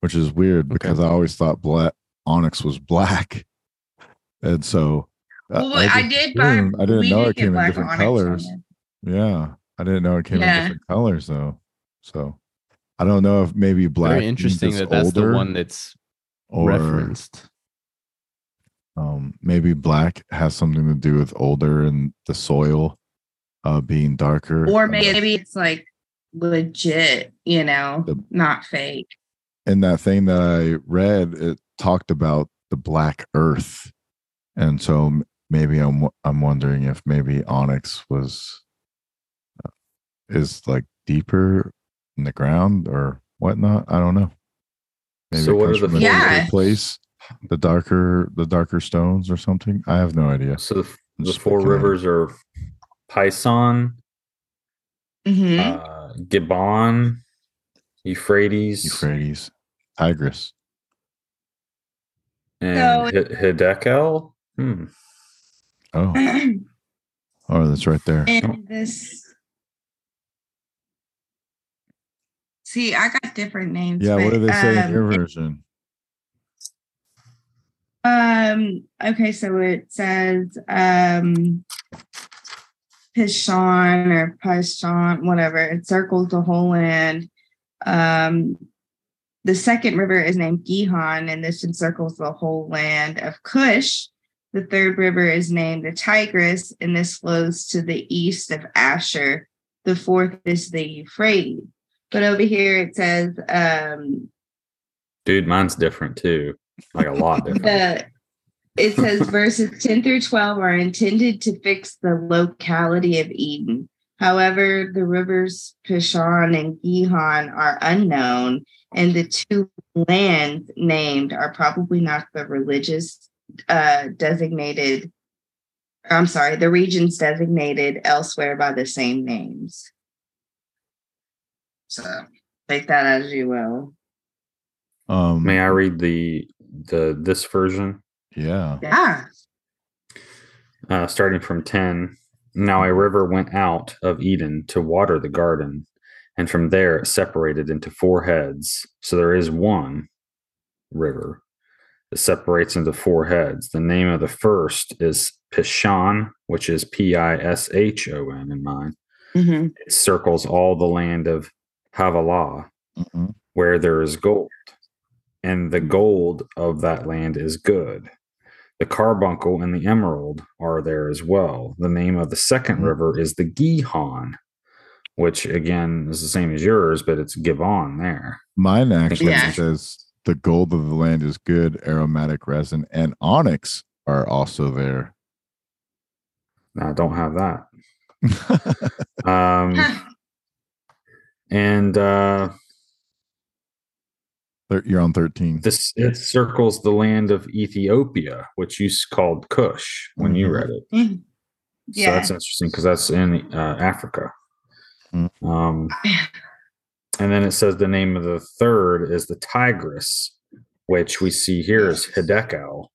which is weird okay. because I always thought black onyx was black, and so well, I, I, I did. Buy, I didn't know did it came in different colors. Yeah, I didn't know it came yeah. in different colors though. So I don't know if maybe black. Very interesting that that's older, the one that's or, referenced. Um, maybe black has something to do with older and the soil uh, being darker. Or maybe it's like legit, you know, the, not fake. And that thing that I read, it talked about the black earth. And so maybe I'm I'm wondering if maybe onyx was uh, is like deeper in the ground or whatnot. I don't know. Maybe so it comes what are the from yeah. place. The darker, the darker stones, or something. I have no idea. So the, the four rivers are Pishon, mm-hmm. uh, Gihon, Euphrates, Euphrates, Tigris, and so, H- Hidekel. Hmm. Oh, oh, that's right there. And this. See, I got different names. Yeah, but, what do they say um, in your version? Um, okay, so it says um, Pishon or Pishon, whatever. It circles the whole land. Um, the second river is named Gihon, and this encircles the whole land of Cush. The third river is named the Tigris, and this flows to the east of Asher. The fourth is the Euphrates. But over here it says... Um, Dude, mine's different too. Like a lot different. The, it says verses ten through twelve are intended to fix the locality of Eden. However, the rivers Pishon and Gihon are unknown, and the two lands named are probably not the religious uh, designated, I'm sorry, the regions designated elsewhere by the same names. So take that as you will. Um, May I read the the this version? Yeah. Yeah. Uh, starting from ten. Now a river went out of Eden to water the garden, and from there it separated into four heads. So there is one river that separates into four heads. The name of the first is Pishon, which is P I S H O N in mine. Mm-hmm. It circles all the land of Havilah, mm-hmm. where there is gold, and the gold of that land is good. The carbuncle and the emerald are there as well. The name of the second river is the Gihon, which again is the same as yours, but it's Gihon there. Mine actually yeah. says the gold of the land is good, aromatic resin, and onyx are also there. No, I don't have that. um, and uh, you're on thirteen. This it circles the land of Ethiopia, which you called Cush when mm-hmm. you read it. Mm-hmm. Yeah, so that's interesting because that's in uh, Africa. Mm-hmm. Um, and then it says the name of the third is the Tigris, which we see here is Hiddekel,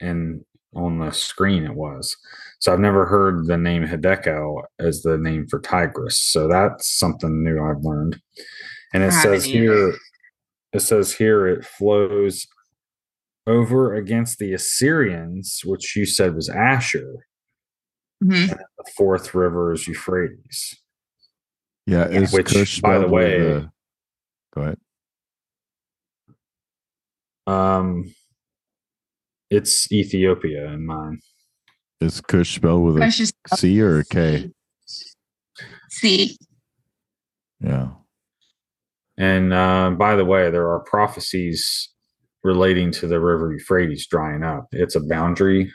and on the screen it was. So I've never heard the name Hiddekel as the name for Tigris. So that's something new I've learned. And it How says here. It says here it flows over against the Assyrians, which you said was Asher. Mm-hmm. And the fourth river is Euphrates. Yeah, is which, Cush, by the way, the... go ahead. Um, it's Ethiopia in mine. Is Cush spelled with Cush a C or a K? C. Yeah. And uh, by the way, there are prophecies relating to the river Euphrates drying up. It's a boundary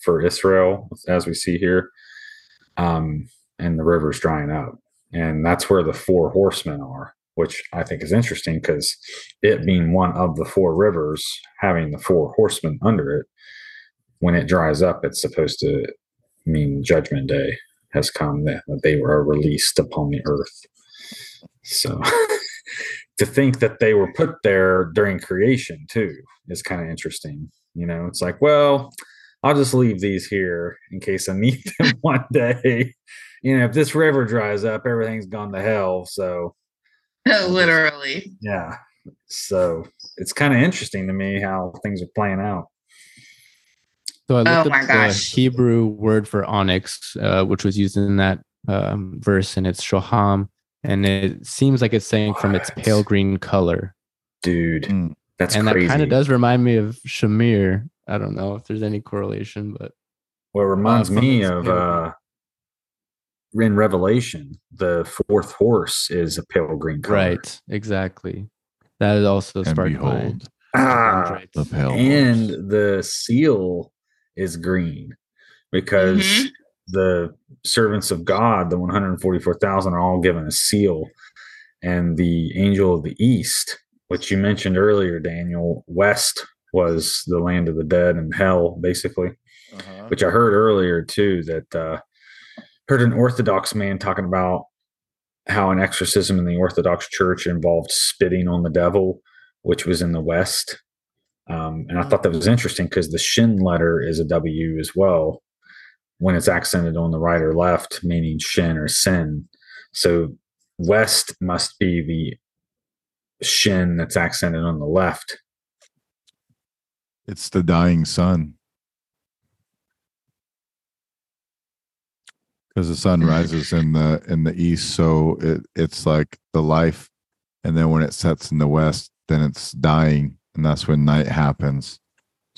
for Israel, as we see here. Um, and the river's drying up. And that's where the four horsemen are, which I think is interesting because it being one of the four rivers, having the four horsemen under it, when it dries up, it's supposed to mean Judgment Day has come, that they were released upon the earth. So... To think that they were put there during creation too is kind of interesting. You know, it's like, well, I'll just leave these here in case I need them one day. You know, if this river dries up, everything's gone to hell. So literally. Yeah. So it's kind of interesting to me how things are playing out. So I looked oh my up gosh. the Hebrew word for onyx, uh, which was used in that um, verse, and it's shoham. And it seems like it's saying what? From its pale green color. Dude, mm. that's and crazy. And that kind of does remind me of Shamir. I don't know if there's any correlation, but... Well, it reminds me of, uh, in Revelation, the fourth horse is a pale green color. Right, exactly. That is also sparked behold. Ah, the pale and horse. The seal is green because... Mm-hmm. The servants of God, the one hundred forty-four thousand, are all given a seal. And the angel of the east, which you mentioned earlier, Daniel, west was the land of the dead and hell, basically, uh-huh. which I heard earlier, too, that uh heard an Orthodox man talking about how an exorcism in the Orthodox Church involved spitting on the devil, which was in the west. Um, and I thought that was interesting because the shin letter is a W as well, when it's accented on the right or left, meaning shin or sin. So west must be the shin that's accented on the left. It's the dying sun. Because the sun rises in the in the east, so it, it's like the life. And then when it sets in the west, then it's dying. And that's when night happens.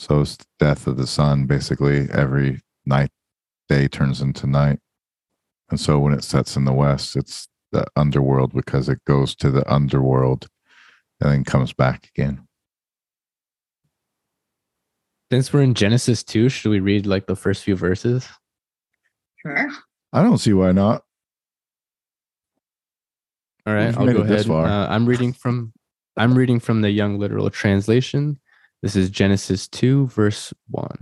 So it's the death of the sun, basically. Every night, day turns into night. And so when it sets in the west, it's the underworld, because it goes to the underworld and then comes back again. Since we're in Genesis two, should we read like the first few verses? Sure. I don't see why not. All right, I'll go ahead. Uh, I'm reading from I'm reading from the Young Literal Translation. This is Genesis two, verse one.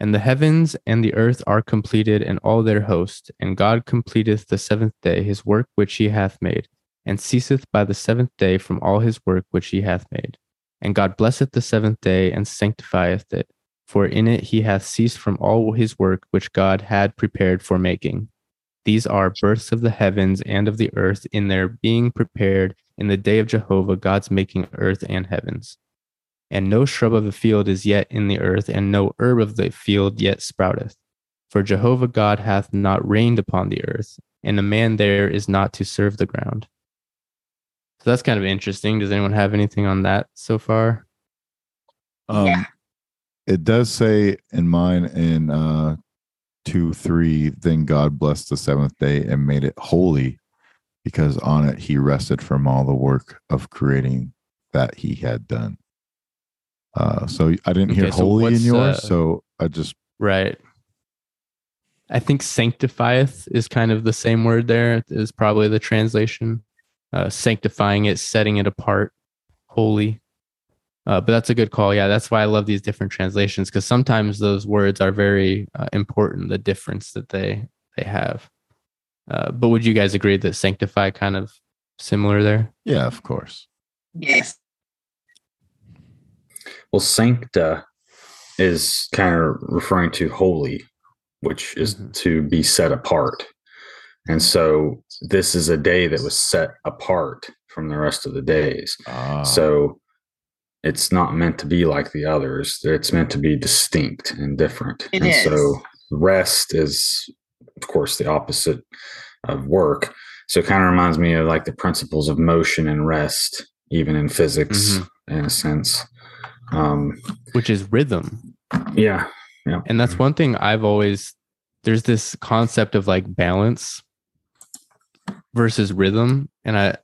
And the heavens and the earth are completed, and all their host. And God completeth the seventh day his work which he hath made, and ceaseth by the seventh day from all his work which he hath made. And God blesseth the seventh day, and sanctifieth it, for in it he hath ceased from all his work which God had prepared for making. These are births of the heavens and of the earth, in their being prepared in the day of Jehovah, God's making earth and heavens. And no shrub of the field is yet in the earth, and no herb of the field yet sprouteth. For Jehovah God hath not rained upon the earth, and a man there is not to serve the ground. So that's kind of interesting. Does anyone have anything on that so far? Um, yeah. It does say in mine in uh, two three, then God blessed the seventh day and made it holy, because on it he rested from all the work of creating that he had done. Uh, so I didn't hear okay, so holy in yours, uh, so I just... Right. I think sanctifieth is kind of the same word there, is probably the translation. Uh, sanctifying it, setting it apart, holy. Uh, but that's a good call. Yeah, that's why I love these different translations, because sometimes those words are very uh, important, the difference that they, they have. Uh, but would you guys agree that sanctify kind of similar there? Yeah, of course. Yes. Well, sancta is kind of referring to holy, which is mm-hmm. to be set apart. And so this is a day that was set apart from the rest of the days. Ah. So it's not meant to be like the others. It's meant to be distinct and different. It and is. So rest is, of course, the opposite of work. So it kind of reminds me of like the principles of motion and rest, even in physics, mm-hmm. in a sense. Um, which is rhythm. Yeah, yeah. And that's one thing I've always, there's this concept of like balance versus rhythm. And I,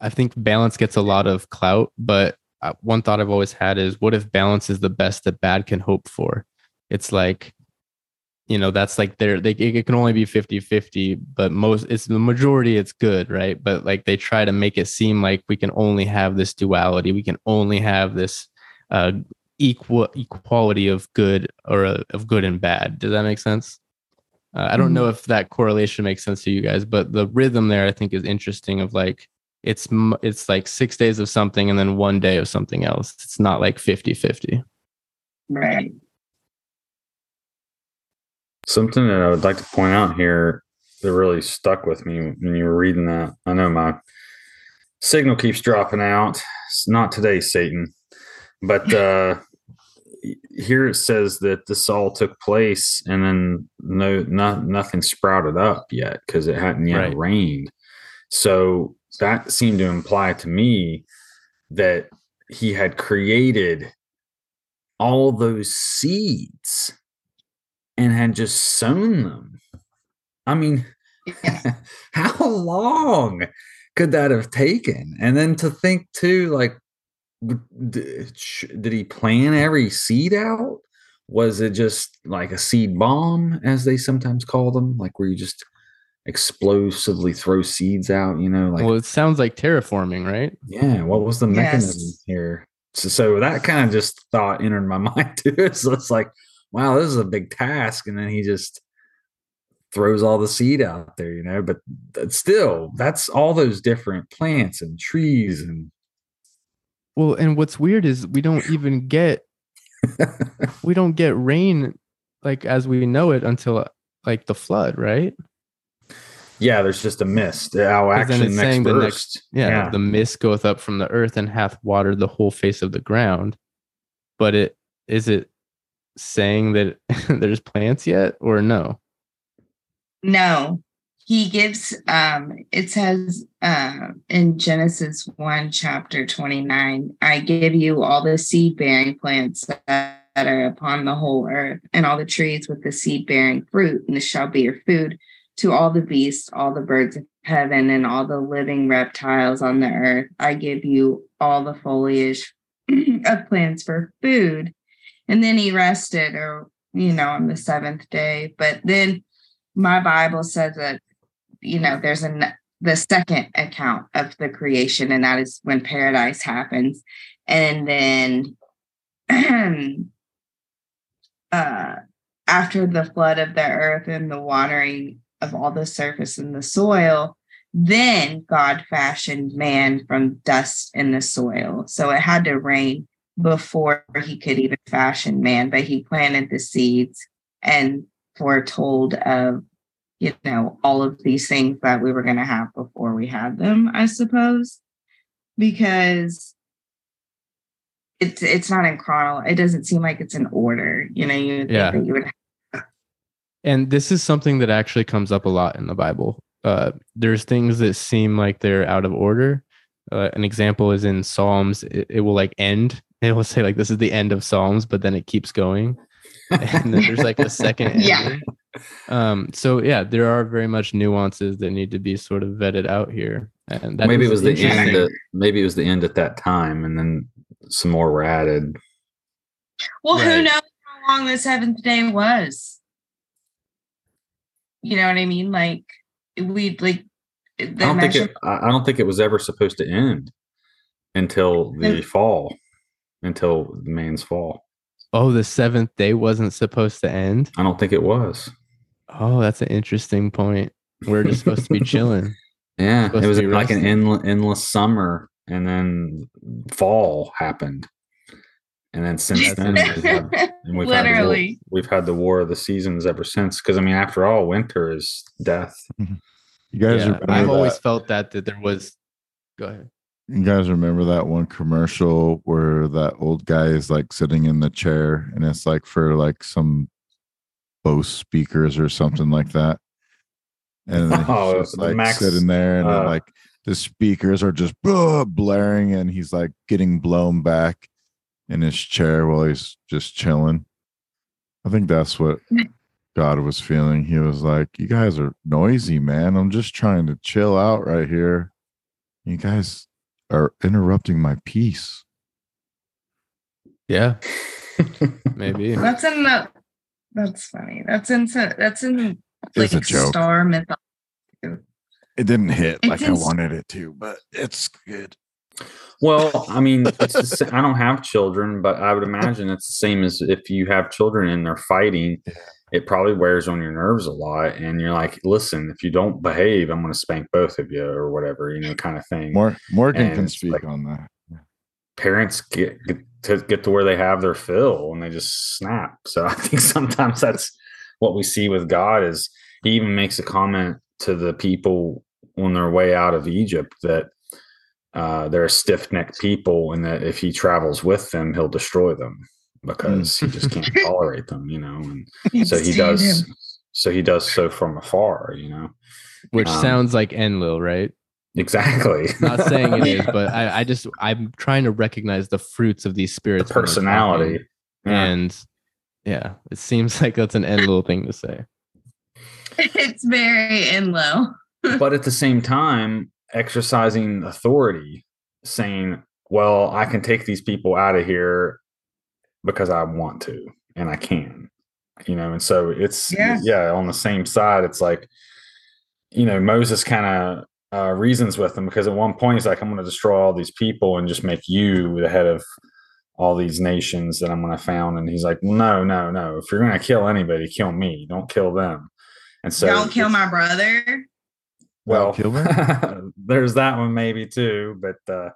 I think balance gets a lot of clout, but one thought I've always had is, what if balance is the best that bad can hope for? It's like, you know, that's like they're, they, it can only be fifty fifty, but most, it's the majority, it's good, right? But like they try to make it seem like we can only have this duality. We can only have this Uh, equal equality of good or uh, of good and bad. Does that make sense? Uh, I don't know if that correlation makes sense to you guys, but the rhythm there I think is interesting. Of like it's it's like six days of something and then one day of something else. It's not like fifty fifty. Right. Something that I would like to point out here that really stuck with me when you were reading that. I know my signal keeps dropping out. It's not today, Satan. But uh, here it says that this all took place, and then no, not, nothing sprouted up yet because it hadn't yet right. rained. So that seemed to imply to me that he had created all those seeds and had just sown them. I mean, how long could that have taken? And then to think too, like, did he plan every seed out? Was it just like a seed bomb, as they sometimes call them, like where you just explosively throw seeds out? You know, like well, it sounds like terraforming, right? Yeah. What was the mechanism yes. here? So, so that kind of just thought entered my mind too. So it's like, wow, this is a big task, and then he just throws all the seed out there, you know. But still, that's all those different plants and trees and. Well, and what's weird is we don't even get we don't get rain like as we know it until like the flood, right? Yeah, there's just a mist. Oh, actually, next the next yeah, yeah, the mist goeth up from the earth and hath watered the whole face of the ground. But it is it saying that there's plants yet or no? No. He gives, um, it says uh, in Genesis one, chapter twenty-nine, I give you all the seed-bearing plants that are upon the whole earth, and all the trees with the seed bearing fruit, and this shall be your food, to all the beasts, all the birds of heaven, and all the living reptiles on the earth. I give you all the foliage of plants for food. And then he rested, or, you know, on the seventh day. But then my Bible says that, you know, there's an, the second account of the creation, and that is when paradise happens. And then uh, after the flood of the earth and the watering of all the surface and the soil, then God fashioned man from dust in the soil. So it had to rain before he could even fashion man, but he planted the seeds and foretold of, you know, all of these things that we were going to have before we had them, I suppose, because it's it's not in chronology. It doesn't seem like it's in order. You know, you yeah. think that you would have. And this is something that actually comes up a lot in the Bible. Uh, there's things that seem like they're out of order. Uh, an example is in Psalms. It, it will like end. It will say like, this is the end of Psalms, but then it keeps going. And then there's like a second yeah. Um, so yeah, there are very much nuances that need to be sort of vetted out here. And that maybe it was the end. Of, maybe it was the end at that time, and then some more were added. Well, right. Who knows how long the seventh day was? You know what I mean? Like we like. I don't think it, I don't think it was ever supposed to end until the fall, until man's fall. Oh, the seventh day wasn't supposed to end? I don't think it was. Oh, that's an interesting point. We're just supposed to be chilling. Yeah, it was like an endless, endless summer, and then fall happened. And then since then, we've had, and we've literally had war, we've had the war of the seasons ever since. Because, I mean, after all, winter is death. You guys, yeah, I've that? always felt that that there was. Go ahead. You guys remember that one commercial where that old guy is like sitting in the chair, and it's like for like some Bose speakers or something like that. And he's oh, just like Max, sitting there, and uh, like the speakers are just blah, blaring, and he's like getting blown back in his chair while he's just chilling. I think that's what God was feeling. He was like, you guys are noisy, man. I'm just trying to chill out right here. You guys are interrupting my peace. Yeah, maybe that's in the. That's funny. That's in. That's in like a star mythology. It didn't hit it's like I wanted it to, but it's good. Well, I mean, it's the, I don't have children, but I would imagine it's the same as if you have children and they're fighting. It probably wears on your nerves a lot, and you're like, "Listen, if you don't behave, I'm going to spank both of you," or whatever, you know, kind of thing. More, Morgan and can speak like, on that. Yeah. Parents get, get to get to where they have their fill, and they just snap. So I think sometimes that's what we see with God. Is he even makes a comment to the people on their way out of Egypt that uh, they're a stiff-necked people, and that if he travels with them, he'll destroy them. Because he just can't tolerate them, you know, and so he does. Him. So he does so from afar, you know, which um, sounds like Enlil, right? Exactly. Not saying it is, but I, I just I'm trying to recognize the fruits of these spirits, the personality, yeah. And yeah, it seems like that's an Enlil thing to say. It's very Enlil, but at the same time, exercising authority, saying, "Well, I can take these people out of here." Because I want to, and I can, you know, and so it's, yeah, yeah on the same side, it's like, you know, Moses kind of uh, reasons with them, because at one point he's like, I'm going to destroy all these people and just make you the head of all these nations that I'm going to found. And he's like, no, no, no. If you're going to kill anybody, kill me. Don't kill them. And so don't kill my brother. Well, kill there's that one maybe too, but, uh,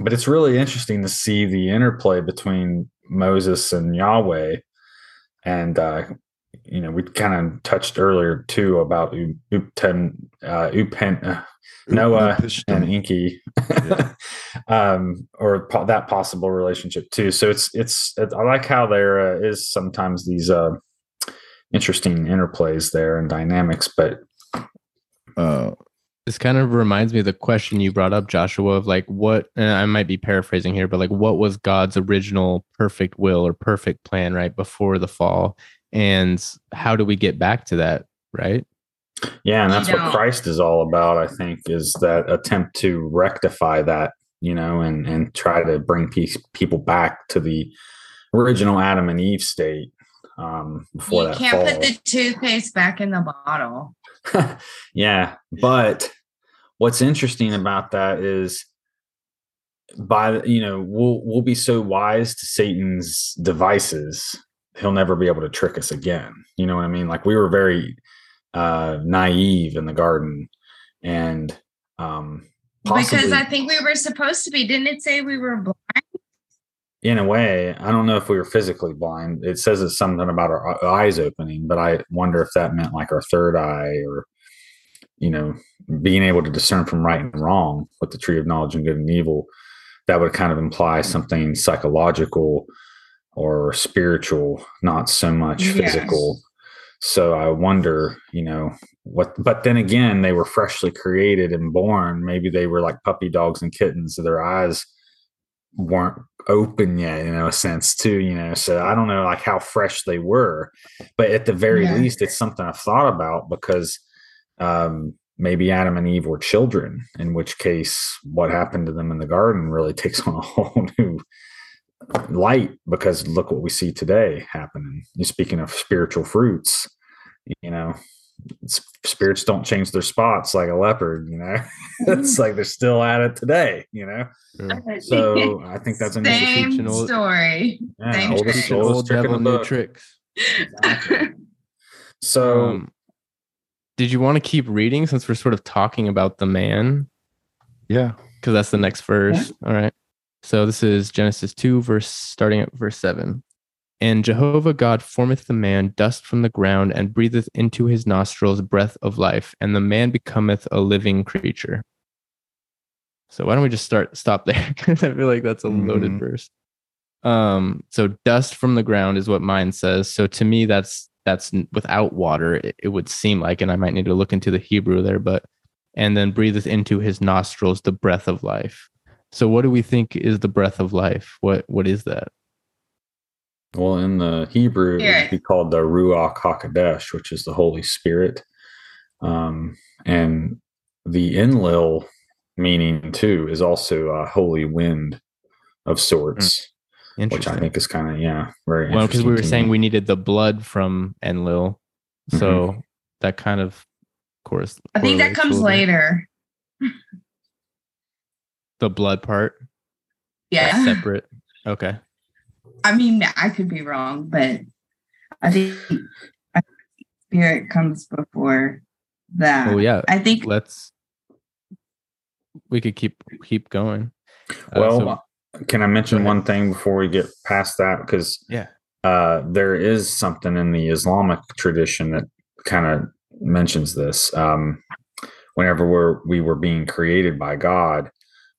But it's really interesting to see the interplay between Moses and Yahweh. And, uh, you know, we kind of touched earlier, too, about U- Upten, uh, Upen, uh, Noah Pishon. And Enki, yeah. um, or po- that possible relationship, too. So it's, it's, it's I like how there uh, is sometimes these uh, interesting interplays there and dynamics. But uh, This kind of reminds me of the question you brought up, Joshua, of like what, and I might be paraphrasing here, but like what was God's original perfect will or perfect plan, right, before the fall? And how do we get back to that, right? Yeah, and that's what Christ is all about, I think, is that attempt to rectify that, you know, and, and try to bring peace, people back to the original Adam and Eve state. Um, before you that can't fall. Put the toothpaste back in the bottle. Yeah, but what's interesting about that is, by you know, we'll we'll be so wise to Satan's devices, he'll never be able to trick us again. You know what I mean? Like we were very uh, naive in the garden, and um, possibly, because I think we were supposed to be. Didn't it say we were blind? In a way, I don't know if we were physically blind. It says it's something about our eyes opening, but I wonder if that meant like our third eye or, you know, being able to discern from right and wrong with the tree of knowledge and good and evil. That would kind of imply something psychological or spiritual, not so much yes. physical. So I wonder, you know, what, but then again, they were freshly created and born. Maybe they were like puppy dogs and kittens, so their eyes weren't open yet, in a sense, too, you know. So I don't know like how fresh they were, but at the very yeah. least, it's something I've thought about, because um maybe Adam and Eve were children, in which case what happened to them in the garden really takes on a whole new light, because look what we see today happening. You're speaking of spiritual fruits, you know, spirits don't change their spots like a leopard, you know. It's like they're still at it today, you know. Yeah. So I think that's an educational story. Yeah, Same old, old, old, old devil, new tricks. Exactly. So, um, did you want to keep reading since we're sort of talking about the man? Yeah, because that's the next verse. Yeah. All right. So this is Genesis two, verse starting at verse seven. And Jehovah God formeth the man dust from the ground, and breatheth into his nostrils breath of life, and the man becometh a living creature. So why don't we just start stop there? I feel like that's a loaded mm-hmm. verse. Um, so dust from the ground is what mine says. So to me, that's that's without water, it, it would seem like, and I might need to look into the Hebrew there, but and then breatheth into his nostrils the breath of life. So what do we think is the breath of life? What what is that? Well, in the Hebrew, it would be called the Ruach HaKodesh, which is the Holy Spirit. Um, and the Enlil meaning, too, is also a holy wind of sorts, mm. which I think is kind of, yeah, very well, interesting. Well, because we were saying me. we needed the blood from Enlil. So mm-hmm. that kind of, of course. I think that comes later. The blood part? Yeah. That's separate. Okay. I mean, I could be wrong, but I think spirit comes before that. Oh yeah, I think let's. We could keep keep going. Well, uh, so, can I mention one thing before we get past that? Because yeah, uh, there is something in the Islamic tradition that kind of mentions this. Um, whenever we're we were being created by God,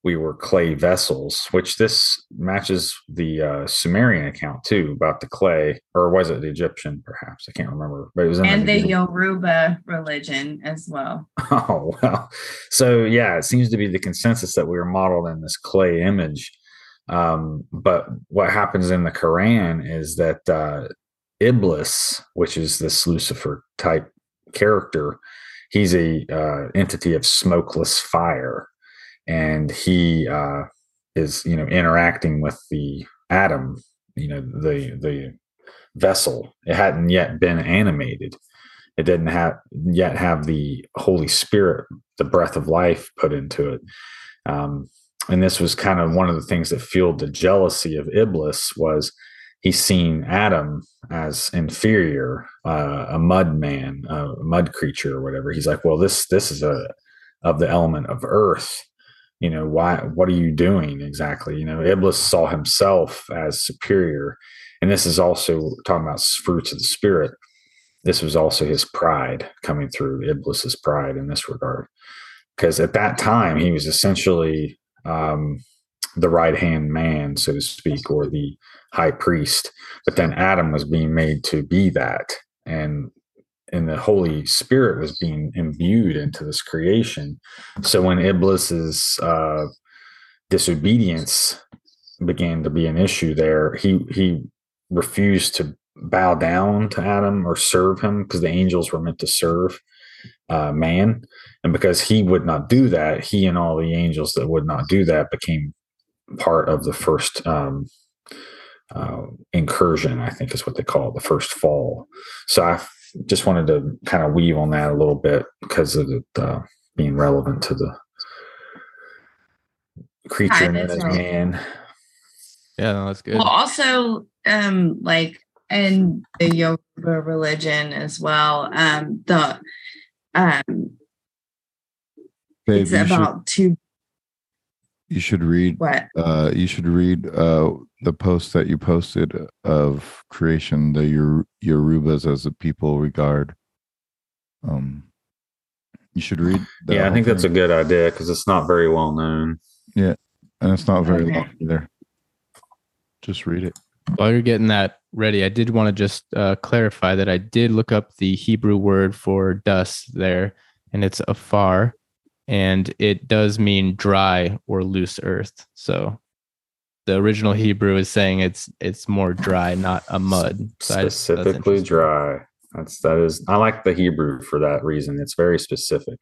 we were clay vessels, which this matches the uh, Sumerian account too, about the clay, or was it the Egyptian? Perhaps I can't remember. But it was in and the, the Yoruba religion as well. Oh well, so yeah, it seems to be the consensus that we were modeled in this clay image. Um, but what happens in the Quran is that uh, Iblis, which is this Lucifer type character, he's a uh, entity of smokeless fire. And he uh, is, you know, interacting with the atom, you know, the the vessel. It hadn't yet been animated. It didn't have yet have the Holy Spirit, the breath of life, put into it. Um, and this was kind of one of the things that fueled the jealousy of Iblis, was he's seen Adam as inferior, uh, a mud man, a mud creature, or whatever. He's like, well, this this is a of the element of earth. You know, why, what are you doing exactly? You know, Iblis saw himself as superior. And this is also talking about fruits of the spirit. This was also his pride coming through, Iblis's pride in this regard. Because at that time, he was essentially um, the right-hand man, so to speak, or the high priest. But then Adam was being made to be that. And and the Holy Spirit was being imbued into this creation. So when Iblis's uh, disobedience began to be an issue there, he he refused to bow down to Adam or serve him, because the angels were meant to serve uh, man. And because he would not do that, he and all the angels that would not do that became part of the first um, uh, incursion, I think is what they call it, the first fall. So I f- just wanted to kind of weave on that a little bit because of it uh, being relevant to the creature and as man. Yeah, no, that's good. Well, also, um, like, and the Yoruba religion as well. Um, the um, Babe, it's about should, two. You should read what? Uh, you should read uh, the post that you posted of creation. The Yor- Yorubas as a people regard. Um, you should read. Yeah, I think thing. That's a good idea because it's not very well known. Yeah, and it's not very okay. long either. Just read it. While you're getting that ready, I did want to just uh, clarify that I did look up the Hebrew word for dust there, and it's afar, and it does mean dry or loose earth. So the original Hebrew is saying it's it's more dry, not a mud. So specifically I just, that's dry. That's that is. I like the Hebrew for that reason. It's very specific.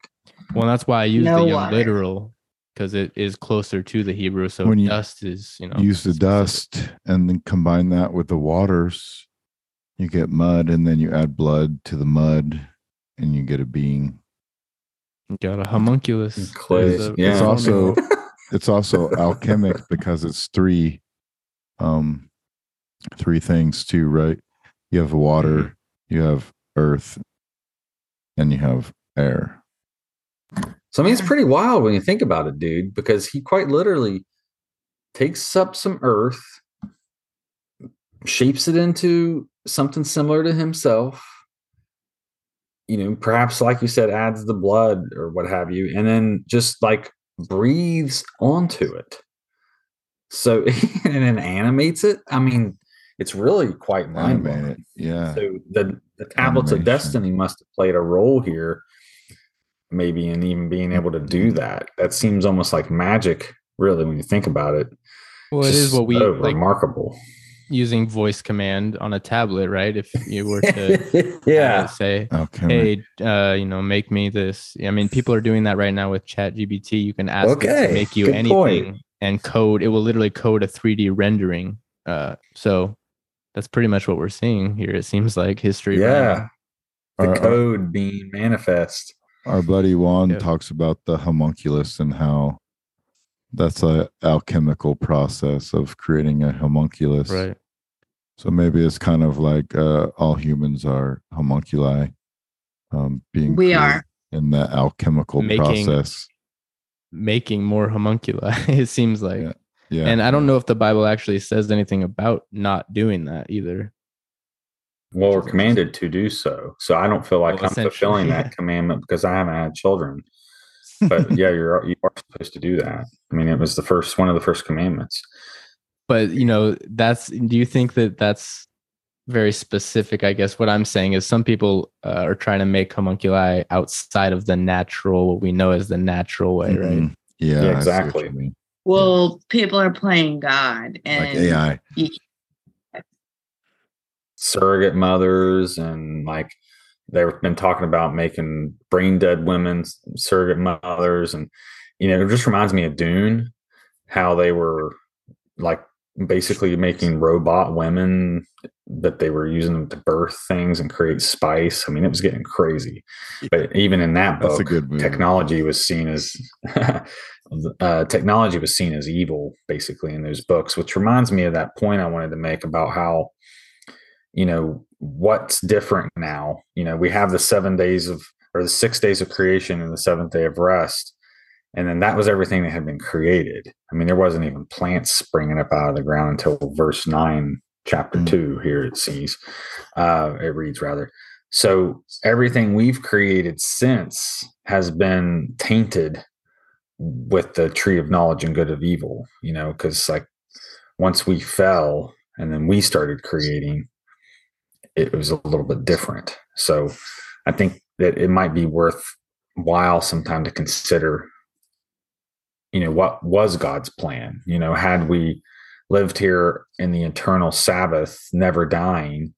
Well, that's why I use no the young literal. Because it is closer to the Hebrew, so when dust is, you know, use the specific. Dust and then combine that with the waters, you get mud, and then you add blood to the mud, and you get a being. You got a homunculus. Clay. A, yeah. It's also it's also alchemic because it's three, um, three things too, right? You have water, you have earth, and you have air. So, I mean, it's pretty wild when you think about it, dude, because he quite literally takes up some earth, shapes it into something similar to himself, you know, perhaps, like you said, adds the blood or what have you, and then just like breathes onto it. So, and then animates it. I mean, it's really quite mind-blowing. Yeah. So the, the tablets Animation. of destiny must have played a role here. Maybe, and even being able to do that, that seems almost like magic, really, when you think about it. Well, it is what we so like, remarkable using voice command on a tablet, right? If you were to yeah. uh, say, okay. hey, uh, you know, make me this. I mean, people are doing that right now with Chat G P T. You can ask okay. it to make you Good anything point. and code. It will literally code a three D rendering. Uh, so that's pretty much what we're seeing here. It seems like history. Yeah. Right the code right. being manifest. Our buddy Juan yep. talks about the homunculus and how that's a alchemical process of creating a homunculus. Right. So maybe it's kind of like uh, all humans are homunculi, um, being we are in the alchemical making, process, making more homunculi. It seems like, yeah. yeah. And I don't know if the Bible actually says anything about not doing that either. Well, we're commanded to do so. So I don't feel like well, I'm fulfilling yeah. that commandment because I haven't had children. But yeah, you're you are supposed to do that. I mean, it was the first one of the first commandments. But, you know, that's do you think that that's very specific? I guess what I'm saying is some people uh, are trying to make homunculi outside of the natural, what we know as the natural way, mm-hmm. right? Yeah, yeah exactly. I mean. Well, people are playing God and like A I. You- surrogate mothers, and like they've been talking about making brain dead women surrogate mothers, and you know it just reminds me of Dune, how they were like basically making robot women that they were using them to birth things and create spice. I mean, it was getting crazy. But even in that book, technology was seen as uh, technology was seen as evil, basically, in those books. Which reminds me of that point I wanted to make about how. You know, what's different now? You know, we have the seven days of, or the six days of creation and the seventh day of rest. And then that was everything that had been created. I mean, there wasn't even plants springing up out of the ground until verse nine, chapter mm-hmm. two here it sees, uh, it reads rather. So everything we've created since has been tainted with the tree of knowledge and good of evil, you know, because like once we fell and then we started creating, it was a little bit different. So I think that it might be worthwhile sometime to consider, you know, what was God's plan? You know, had we lived here in the eternal Sabbath, never dying,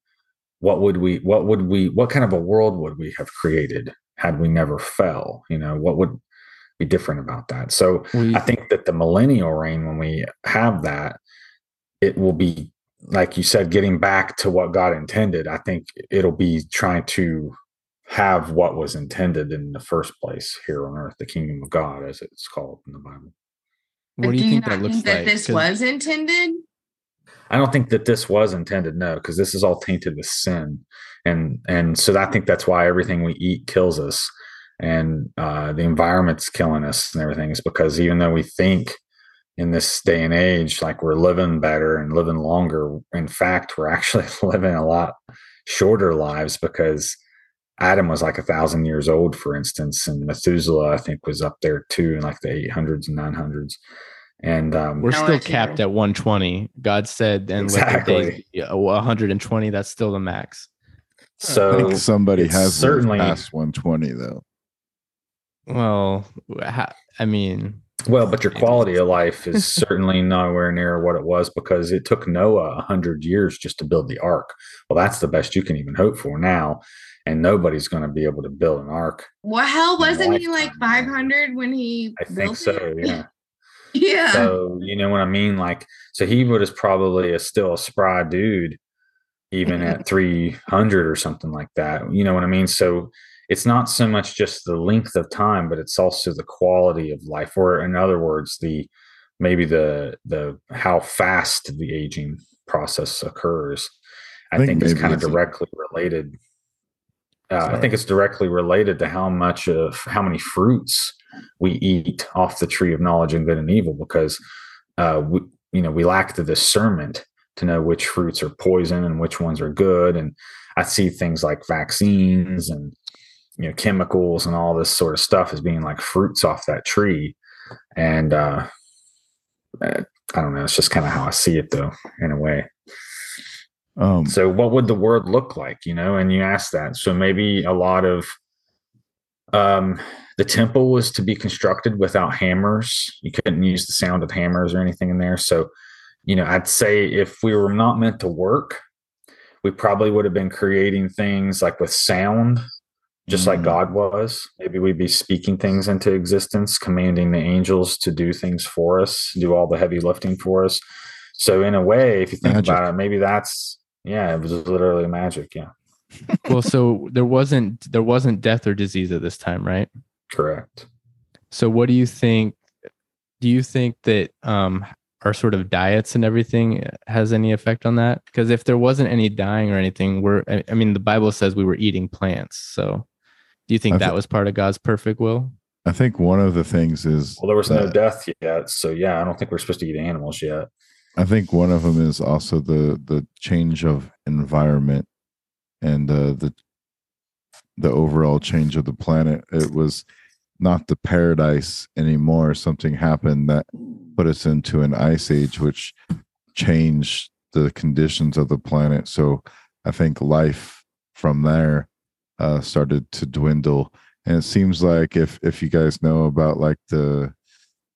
what would we, what would we, what kind of a world would we have created had we never fell? You know, what would be different about that? So we, I think that the millennial reign, when we have that, it will be, like you said, getting back to what God intended. I think it'll be trying to have what was intended in the first place here on earth, the kingdom of God, as it's called in the Bible. But what do you, do you think that looks think that like? This was intended? I don't think that this was intended, no, because this is all tainted with sin. And and so I think that's why everything we eat kills us, and uh, the environment's killing us and everything, is because even though we think in this day and age like we're living better and living longer, in fact, we're actually living a lot shorter lives, because Adam was like a thousand years old, for instance, and Methuselah, I think, was up there too, in like the eight hundreds and nine hundreds. And um, we're still capped at one hundred twenty. God said, and exactly days, one hundred twenty. That's still the max. So I think somebody has certainly passed one hundred twenty, though. Well, I mean, well, but your quality of life is certainly nowhere near what it was, because it took Noah one hundred years just to build the ark. Well, that's the best you can even hope for now. And nobody's going to be able to build an ark. Well, hell, wasn't he like five hundred when he I think so, yeah. Yeah. So, you know what I mean? Like, so he was probably a, still a spry dude, even at three hundred or something like that. You know what I mean? So it's not so much just the length of time, but it's also the quality of life, or in other words, the maybe the the how fast the aging process occurs. I, I think, think it's kind of directly related. Uh, I think it's directly related to how much of how many fruits we eat off the tree of knowledge and good and evil, because uh, we, you know, we lack the discernment to know which fruits are poison and which ones are good. And I see things like vaccines and, you know, chemicals and all this sort of stuff as being like fruits off that tree. And uh, I don't know. It's just kind of how I see it, though, in a way. Um, so what would the world look like, you know? And you ask that. So maybe a lot of um, the temple was to be constructed without hammers. You couldn't use the sound of hammers or anything in there. So, you know, I'd say if we were not meant to work, we probably would have been creating things like with sound, just mm-hmm. like God was. Maybe we'd be speaking things into existence, commanding the angels to do things for us, do all the heavy lifting for us. So in a way, if you think magic. about it, maybe that's, yeah, it was literally magic. Yeah. Well, so there wasn't there wasn't death or disease at this time, right? Correct. So what do you think? Do you think that um, our sort of diets and everything has any effect on that? Because if there wasn't any dying or anything, we're I mean, the Bible says we were eating plants. So do you think I that th- was part of God's perfect will? I think one of the things is, well, there was that, no death yet. So, yeah, I don't think we're supposed to eat animals yet. I think one of them is also the the change of environment and uh, the the overall change of the planet. It was not the paradise anymore. Something happened that put us into an ice age, which changed the conditions of the planet. So I think life from there uh, started to dwindle. And it seems like if if you guys know about like the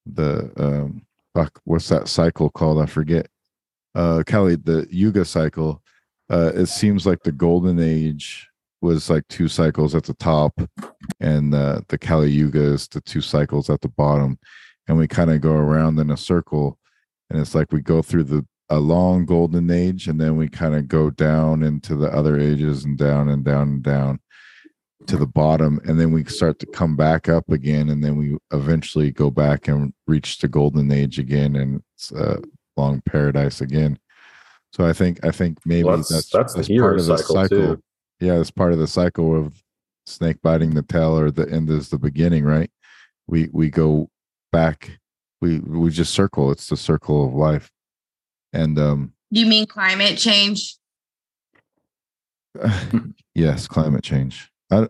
the um, fuck, what's that cycle called? I forget. Uh, Kelly, the Yuga cycle. Uh, it seems like the Golden Age was like two cycles at the top, and uh, the Kali Yuga is the two cycles at the bottom. And we kind of go around in a circle, and it's like we go through the a long Golden Age, and then we kind of go down into the other ages, and down and down and down to the bottom, and then we start to come back up again, and then we eventually go back and reach the Golden Age again, and it's a long paradise again. So I think I think maybe well, that's that's, that's, that's part of the cycle. cycle. Yeah, it's part of the cycle of snake biting the tail, or the end is the beginning, right? We we go back, we we just circle. It's the circle of life. And um you mean climate change? Yes, climate change. I,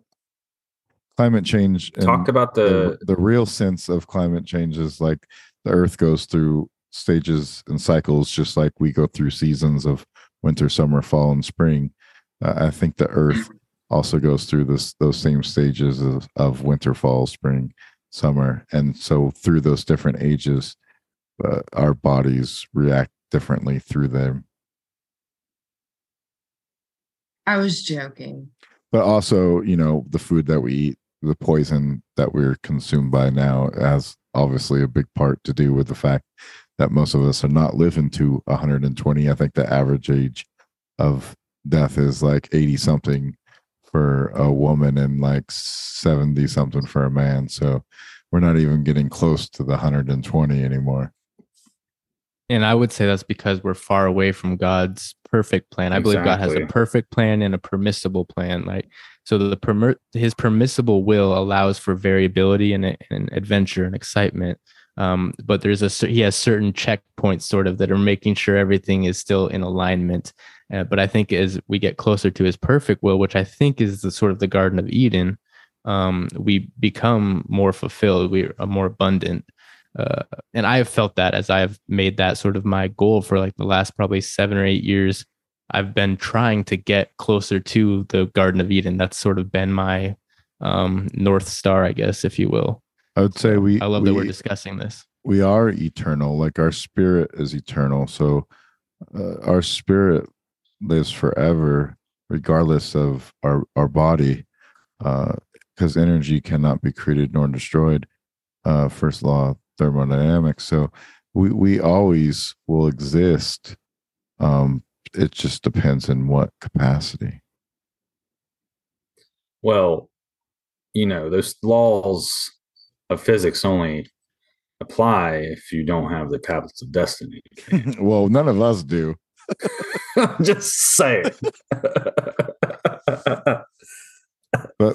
climate change and talked about the, the the real sense of climate change is like the earth goes through stages and cycles, just like we go through seasons of winter, summer, fall, and spring. uh, I think the earth also goes through this those same stages of, of winter, fall, spring, summer. And so through those different ages, uh, our bodies react differently through them. I was joking. But also, you know, the food that we eat, the poison that we're consumed by now has obviously a big part to do with the fact that most of us are not living to one hundred twenty. I think the average age of death is like eighty something for a woman and like seventy something for a man. So we're not even getting close to the one hundred twenty anymore. And I would say that's because we're far away from God's perfect plan. I exactly. believe God has a perfect plan and a permissible plan. Like, so the permit, his permissible will allows for variability and, and adventure and excitement. Um, but there's a, he has certain checkpoints sort of that are making sure everything is still in alignment. Uh, but I think as we get closer to his perfect will, which I think is the sort of the Garden of Eden, um, we become more fulfilled. We are more abundant. Uh, and I have felt that as I've made that sort of my goal for like the last probably seven or eight years, I've been trying to get closer to the Garden of Eden. That's sort of been my um, North Star, I guess, if you will. I would say we, I love we, that we're discussing this. We are eternal, like our spirit is eternal. So uh, our spirit lives forever, regardless of our, our body, because uh, energy cannot be created nor destroyed. Uh, first law of thermodynamics. So we, we always will exist. Um, it just depends in what capacity. Well, you know, those laws of physics only apply if you don't have the tablets of destiny. Well, none of us do. Just saying. But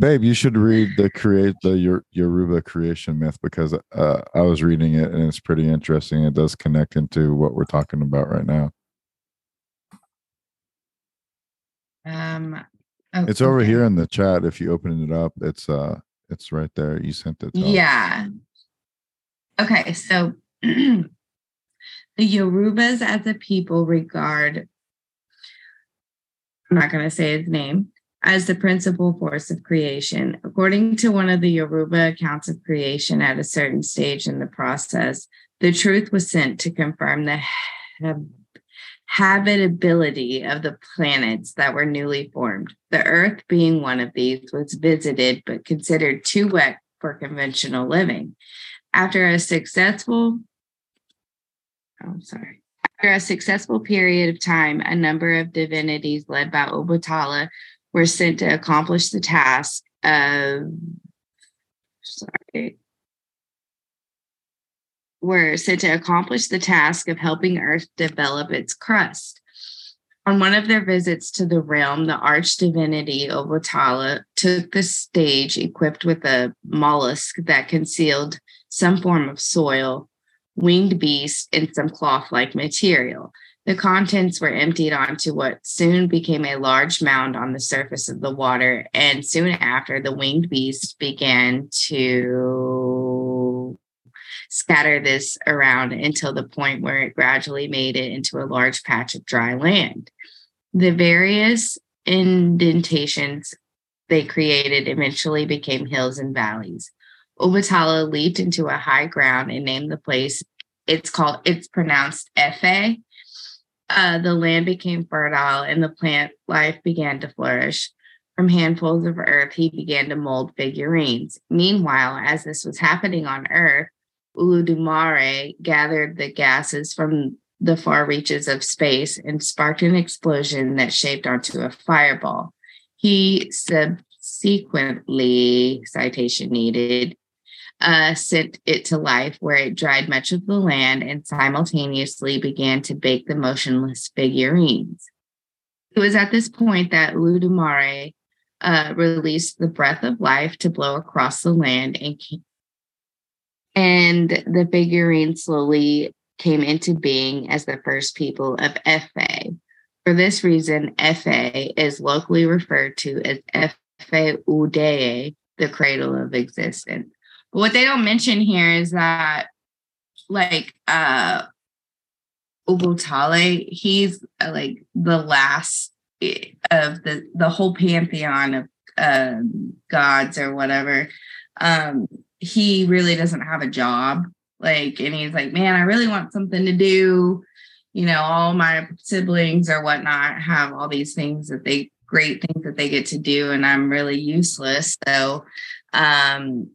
babe, you should read the create the Yor- Yoruba creation myth, because uh, I was reading it and it's pretty interesting. It does connect into what we're talking about right now. Um, oh, it's over okay. here in the chat. If you open it up, it's uh, it's right there. You sent it to yeah. us. Okay, so the Yorubas as a people regard, I'm not going to say his name, as the principal force of creation. According to one of the Yoruba accounts of creation, at a certain stage in the process, the truth was sent to confirm the hab- habitability of the planets that were newly formed. The Earth, being one of these, was visited but considered too wet for conventional living. After a successful, oh, I'm sorry. After a successful period of time, a number of divinities led by Obatala were sent to accomplish the task of, sorry, were sent to accomplish the task of helping Earth develop its crust. On one of their visits to the realm, the arch divinity Obatala took the stage equipped with a mollusk that concealed some form of soil, winged beast, and some cloth-like material. The contents were emptied onto what soon became a large mound on the surface of the water, and soon after, the winged beast began to scatter this around until the point where it gradually made it into a large patch of dry land. The various indentations they created eventually became hills and valleys. Obatala leaped into a high ground and named the place, it's called, it's pronounced Efe. Uh, the land became fertile and the plant life began to flourish. From handfuls of earth, he began to mold figurines. Meanwhile, as this was happening on Earth, Uludumare gathered the gases from the far reaches of space and sparked an explosion that shaped onto a fireball. He subsequently, citation needed, Uh, sent it to life, where it dried much of the land and simultaneously began to bake the motionless figurines. It was at this point that Ludumare uh, released the breath of life to blow across the land, and, and the figurine slowly came into being as the first people of Efe. For this reason, Efe is locally referred to as Efe Udeye, the cradle of existence. But what they don't mention here is that, like, uh, Obatala, he's uh, like the last of the, the whole pantheon of um, gods or whatever, um, he really doesn't have a job. Like, and he's like, man, I really want something to do. You know, all my siblings or whatnot have all these things that they, great things that they get to do. And I'm really useless. So um,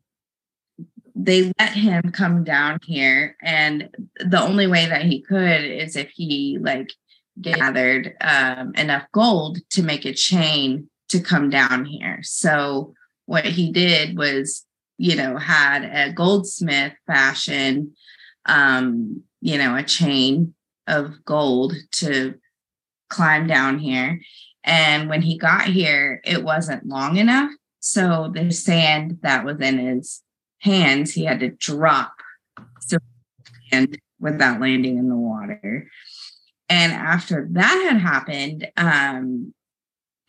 they let him come down here. And the only way that he could is if he like gathered um, enough gold to make a chain to come down here. So what he did was, you know, had a goldsmith fashion, um, you know, a chain of gold to climb down here. And when he got here, it wasn't long enough. So the sand that was in his hands, he had to drop and without landing in the water. And after that had happened, um,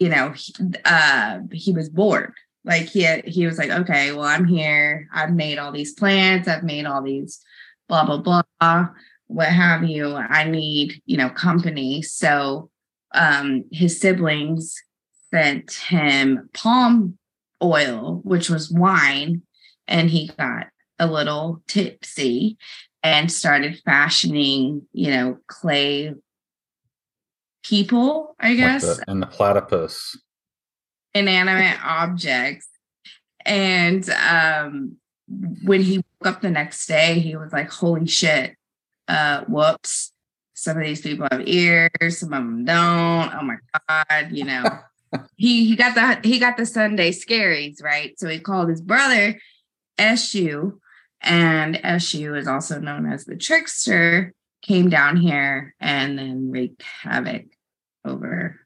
you know, he, uh, he was bored. Like he had, he was like, okay, well, I'm here. I've made all these plants. I've made all these blah, blah, blah, what have you. I need, you know, company. So um, his siblings sent him palm oil, which was wine. And he got a little tipsy and started fashioning, you know, clay people, I guess. Like the, and the platypus. Inanimate objects. And um, when he woke up the next day, he was like, holy shit, uh, whoops, some of these people have ears, some of them don't, oh my God, you know. he he got the he got the Sunday scaries, right? So he called his brother Shu, and Shu is also known as the trickster, came down here and then wreaked havoc over.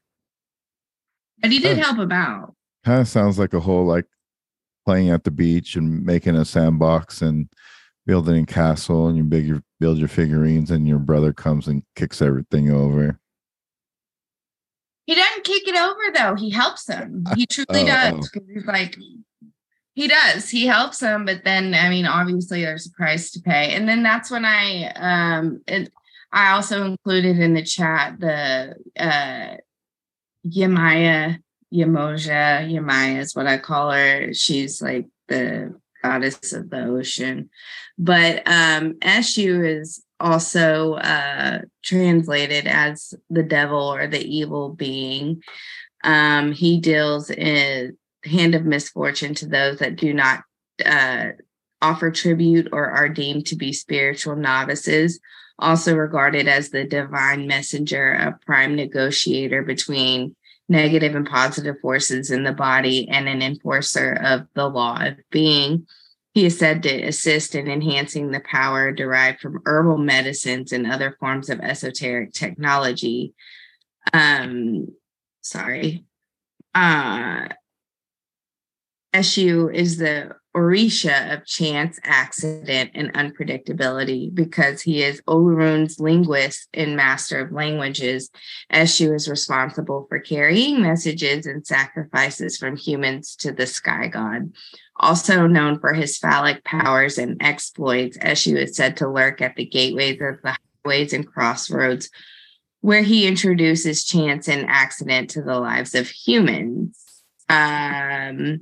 But he did help him out. Kind of sounds like a whole, like, playing at the beach and making a sandbox and building a castle, and you build your, build your figurines, and your brother comes and kicks everything over. He doesn't kick it over, though. He helps him. He truly oh, does. Oh. He's like, he does. He helps him, but then, I mean, obviously there's a price to pay. And then that's when I, um, it, I also included in the chat the, uh, Yemaya, Yemoja, Yemaya is what I call her. She's like the goddess of the ocean. But um, Shu is also uh, translated as the devil or the evil being. Um, he deals in hand of misfortune to those that do not uh, offer tribute or are deemed to be spiritual novices. Also regarded as the divine messenger, a prime negotiator between negative and positive forces in the body, and an enforcer of the law of being. He is said to assist in enhancing the power derived from herbal medicines and other forms of esoteric technology. Um, sorry. Uh, Shu is the Orisha of chance, accident, and unpredictability, because he is Orun's linguist and master of languages. Shu is responsible for carrying messages and sacrifices from humans to the sky god. Also known for his phallic powers and exploits, Shu is said to lurk at the gateways of the highways and crossroads, where he introduces chance and accident to the lives of humans. Um...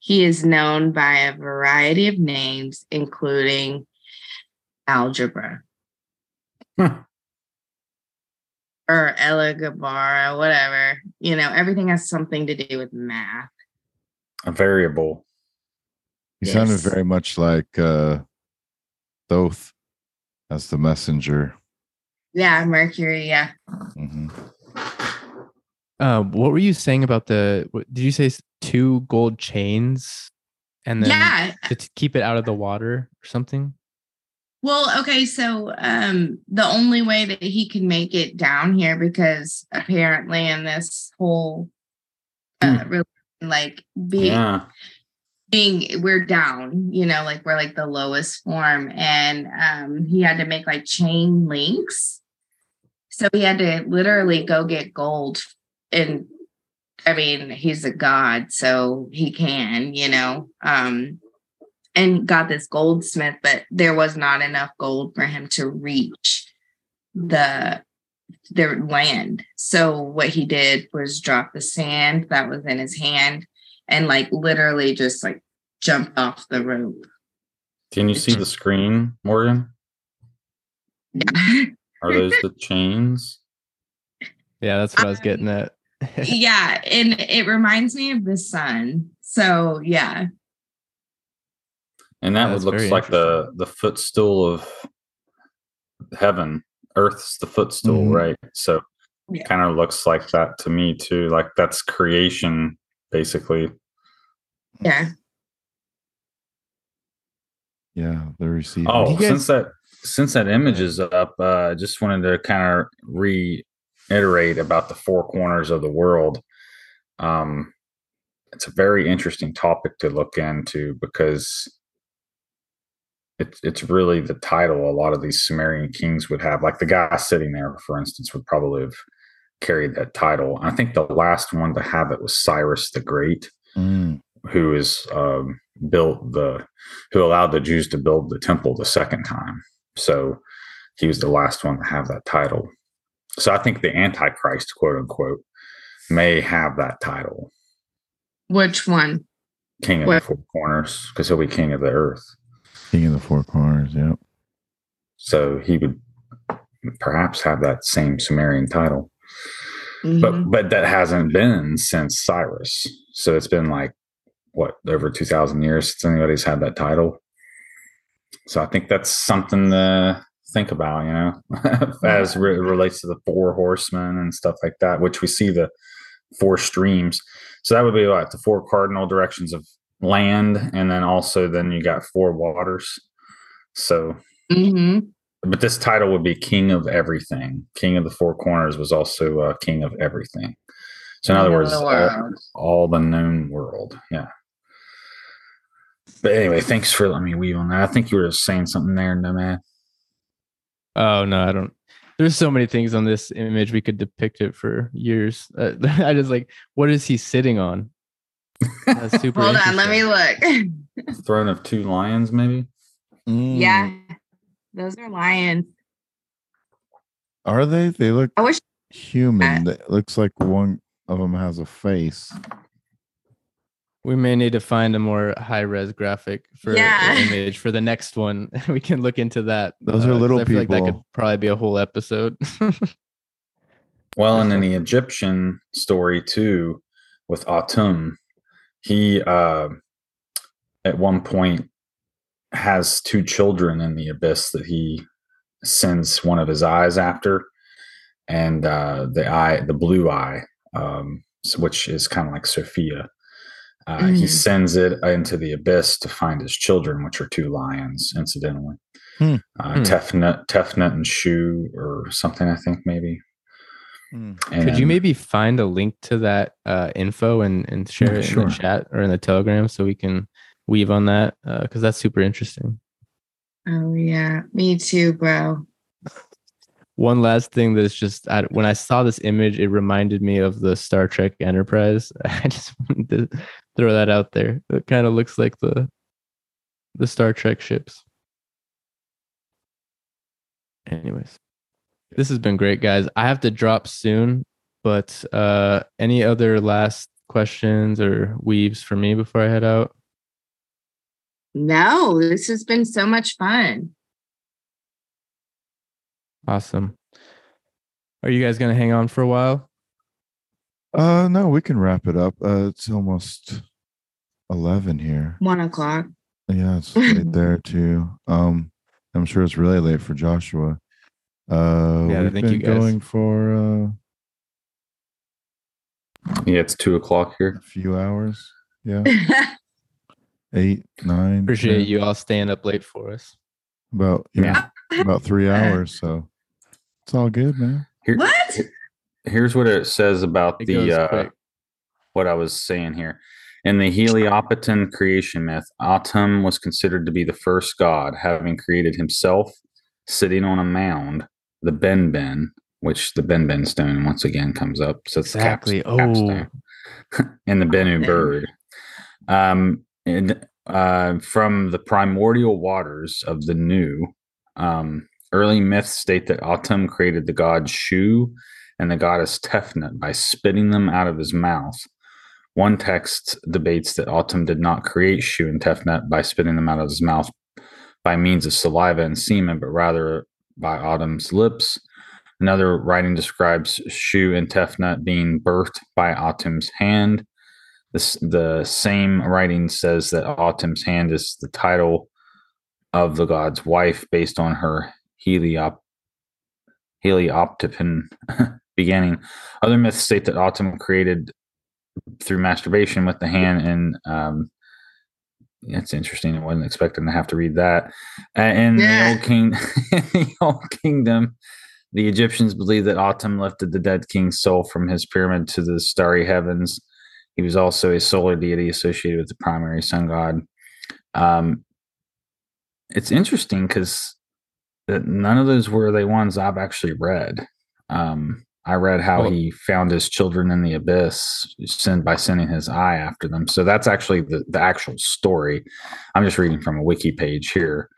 He is known by a variety of names, including algebra huh. or elagabara, whatever. You know, everything has something to do with math. A variable. He yes. sounded very much like uh, Thoth as the messenger. Yeah, Mercury. Yeah. Mm-hmm. Uh, what were you saying about the? What, did you say? Two gold chains and then yeah. to keep it out of the water or something? Well, okay, so um the only way that he can make it down here, because apparently in this whole uh, mm. like being yeah. being we're down, you know, like we're like the lowest form, and um he had to make like chain links. So he had to literally go get gold, and I mean, he's a god, so he can, you know, um, and got this goldsmith, but there was not enough gold for him to reach the their land. So what he did was drop the sand that was in his hand and like literally just like jump off the rope. Can you see the screen, Morgan? Yeah. Are those the chains? Yeah, that's what um, I was getting at. Yeah, and it reminds me of the sun. So yeah. And that oh, looks like the, the footstool of heaven. Earth's the footstool, mm-hmm. right? So yeah. It kind of looks like that to me too. Like that's creation, basically. Yeah. Yeah, the receiver. Oh, guys- since that since that image is up, I uh, just wanted to kind of reiterate about the four corners of the world. Um, it's a very interesting topic to look into because it's it's really the title a lot of these Sumerian kings would have. Like the guy sitting there, for instance, would probably have carried that title. I think the last one to have it was Cyrus the Great, mm. who is um, built the who allowed the Jews to build the temple the second time. So he was the last one to have that title. So I think the Antichrist, quote unquote, may have that title. Which one? King of what? The Four Corners, because he'll be king of the earth. King of the Four Corners, yep. So he would perhaps have that same Sumerian title. Mm-hmm. But but that hasn't been since Cyrus. So it's been like, what, over two thousand years since anybody's had that title? So I think that's something to think about, you know, as it re- relates to the four horsemen and stuff like that, which we see the four streams. So that would be like the four cardinal directions of land, and then also then you got four waters. So mm-hmm. but this title would be king of everything. King of the Four Corners was also uh, king of everything. So in other words, all, all the known world. Yeah. But anyway, thanks for letting me weave on that. I think you were saying something there, Nomad. Oh no, I don't. There's so many things on this image. We could depict it for years. Uh, I just like, what is he sitting on? That's super Hold on, let me look. Throne of two lions, maybe? Mm. Yeah, those are lions. Are they? They look I wish- human. It looks like one of them has a face. We may need to find a more high-res graphic for yeah. the image for the next one. We can look into that. Those uh, are little I feel people. Like that could probably be a whole episode. Well, and in the Egyptian story, too, with Atum, he, uh, at one point, has two children in the abyss that he sends one of his eyes after, and uh, the eye, the blue eye, um, which is kind of like Sophia. Uh, mm-hmm. He sends it into the abyss to find his children, which are two lions, incidentally. Hmm. Uh, hmm. Tefnut, Tefnut and Shu or something, I think, maybe. Hmm. And, could you maybe find a link to that uh, info and, and share yeah, it in sure. the chat or in the Telegram so we can weave on that? Because uh, that's super interesting. Oh, yeah. Me too, bro. One last thing that's just, I, when I saw this image, it reminded me of the Star Trek Enterprise. I just wanted to throw that out there. It kind of looks like the the Star Trek ships. Anyways, this has been great, guys. I have to drop soon, but uh, any other last questions or weaves for me before I head out? No, this has been so much fun. Awesome. Are you guys going to hang on for a while? Uh, no, we can wrap it up. Uh, it's almost eleven here. One o'clock. Yeah, it's right there too. Um, I'm sure it's really late for Joshua. Uh, yeah, we've I think been you guys... going for. Uh, yeah, it's two o'clock here. A few hours. Yeah. Eight, nine. Appreciate ten. You all staying up late for us. About yeah, yeah. about three hours. So. It's all good, man. Here, what? Here's what it says about it the uh, what I was saying here. In the Heliopotan creation myth, Atum was considered to be the first god, having created himself sitting on a mound, the Benben, which the Benben stone once again comes up. So it's exactly the cap, oh. and the Bennu bird. Um, and uh, from the primordial waters of the New, um. Early myths state that Atum created the god Shu and the goddess Tefnut by spitting them out of his mouth. One text debates that Atum did not create Shu and Tefnut by spitting them out of his mouth by means of saliva and semen, but rather by Atum's lips. Another writing describes Shu and Tefnut being birthed by Atum's hand. This, the same writing says that Atum's hand is the title of the god's wife based on her heliop, helioptipan beginning. Other myths state that Atum created through masturbation with the hand, and um, it's interesting. I wasn't expecting to have to read that. Uh, in, yeah. the old king, in the Old Kingdom, the Egyptians believed that Atum lifted the dead king's soul from his pyramid to the starry heavens. He was also a solar deity associated with the primary sun god. Um, it's interesting because none of those were the ones I've actually read. Um, I read how well, he found his children in the abyss sent by sending his eye after them. So that's actually the, the actual story. I'm just reading from a wiki page here.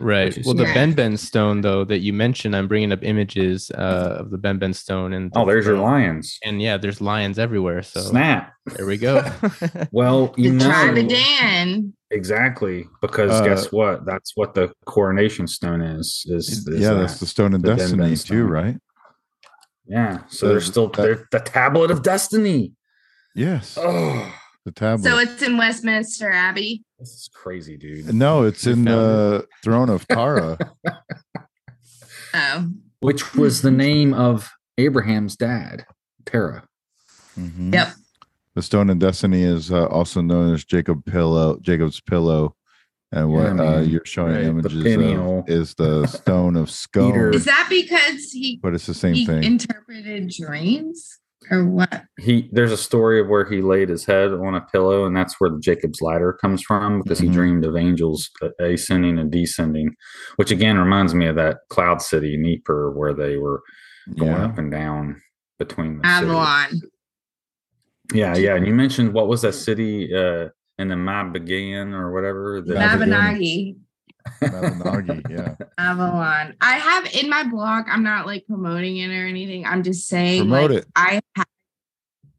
Right. Well, the Benben stone, though, that you mentioned, I'm bringing up images uh, of the Benben stone. And the oh, there's stone. Your lions. And yeah, there's lions everywhere. So snap. There we go. Well, you the know. Tribe of Dan. Exactly. Because uh, guess what? That's what the coronation stone is. is, is yeah, that. That's the stone of the destiny stone. Too, right? Yeah. So, so there's still that, they're the tablet of destiny. Yes. Oh. The tablet. So it's in Westminster Abbey. This is crazy, dude. No, it's in the uh, Throne of Tara. Oh. Which was the name of Abraham's dad, Terah. Mm-hmm. Yep. The Stone of Destiny is uh, also known as Jacob pillow, Jacob's Pillow. And what yeah, I mean, uh, you're showing right, images of is the Stone of Skull. Is that because he, but it's the same he thing. Interpreted dreams? Or what? He there's a story of where he laid his head on a pillow, and that's where the Jacob's ladder comes from, because mm-hmm. he dreamed of angels ascending and descending, which again reminds me of that Cloud City Nippur where they were going yeah. up and down between the Avalon. Cities. Yeah, yeah. And you mentioned what was that city uh, in the Mabagan or whatever? The Mabanagi. Mabanagi, yeah. Avalon. I have in my blog, I'm not like promoting it or anything. I'm just saying Promote like, it. I have,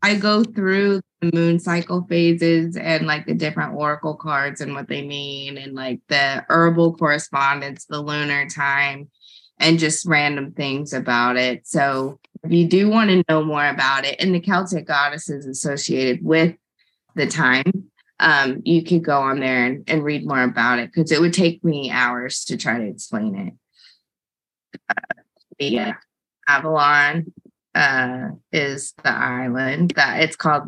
I go through the moon cycle phases and like the different oracle cards and what they mean and like the herbal correspondence, the lunar time, and just random things about it. So if you do want to know more about it and the Celtic goddesses associated with the time, Um, you could go on there and, and read more about it, because it would take me hours to try to explain it. Uh, yeah, Avalon uh, is the island that it's called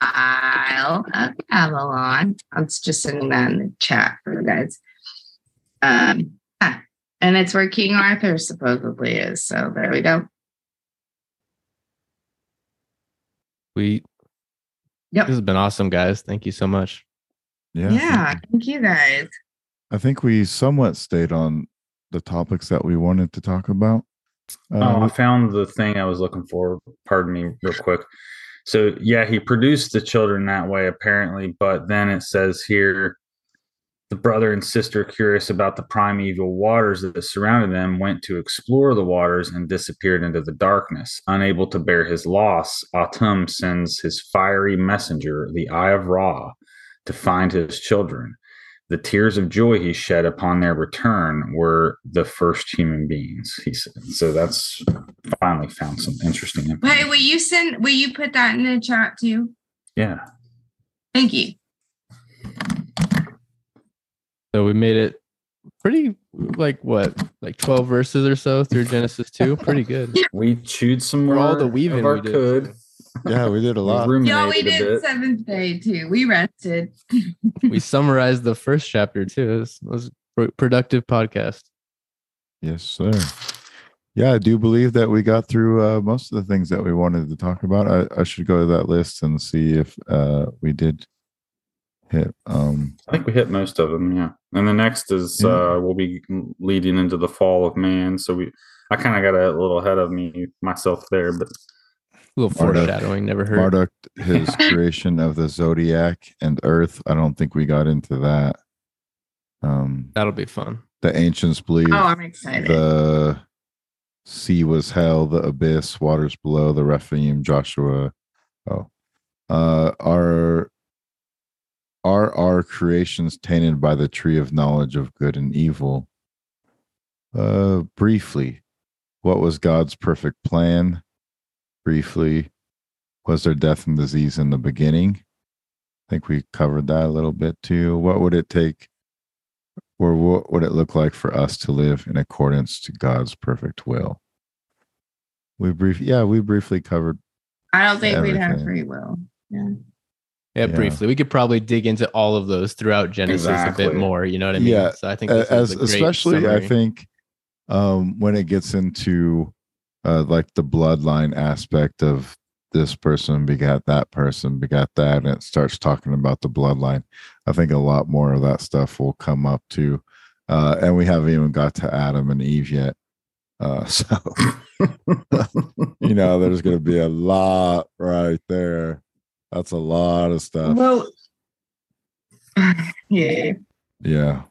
Isle of Avalon. I'm just sending that in the chat for you guys. Um, yeah. And it's where King Arthur supposedly is. So there we go. We. Yep. This has been awesome, guys. Thank you so much. Yeah. Yeah. Thank you, guys. I think we somewhat stayed on the topics that we wanted to talk about. Uh, oh, I found the thing I was looking for. Pardon me, real quick. So, yeah, he produced the children that way, apparently. But then it says here, the brother and sister, curious about the primeval waters that surrounded them, went to explore the waters and disappeared into the darkness. Unable to bear his loss, Atum sends his fiery messenger, the Eye of Ra, to find his children. The tears of joy he shed upon their return were the first human beings, he said. So that's finally found some interesting information. Wait, will you send, will you put that in the chat too? Yeah. Thank you. So we made it pretty, like what, like twelve verses or so through Genesis two. Pretty good. We chewed some more. All the weaving of our we did. Code. Yeah, we did a lot. We yeah, we did seventh day too. We rested. We summarized the first chapter too. It was, it was a productive podcast. Yes, sir. Yeah, I do believe that we got through uh, most of the things that we wanted to talk about. I, I should go to that list and see if uh, we did. Hit um I think we hit most of them, yeah. And the next is yeah. uh we'll be leading into the fall of man. So we I kind of got a little ahead of me myself there, but a little Marduk, foreshadowing never heard. Marduk, his creation of the zodiac and earth. I don't think we got into that. Um that'll be fun. The ancients believed oh, I'm excited. The sea was hell, the abyss, waters below, the Rephaim, Joshua. Oh. Uh, are, are our creations tainted by the tree of knowledge of good and evil? Uh, briefly, what was God's perfect plan? Briefly, was there death and disease in the beginning? I think we covered that a little bit too. What would it take, or what would it look like for us to live in accordance to God's perfect will? We brief, yeah, we briefly covered. I don't think everything. We'd have free will. Yeah. yeah, yeah, briefly. We could probably dig into all of those throughout Genesis exactly. a bit more. You know what I mean? Yeah, so I think this as is a great especially summary. I think um, when it gets into uh, like the bloodline aspect of this person begat that person begat that, and it starts talking about the bloodline. I think a lot more of that stuff will come up too, uh, and we haven't even got to Adam and Eve yet. Uh, so you know, there's going to be a lot right there. That's a lot of stuff. Well, yeah, yeah.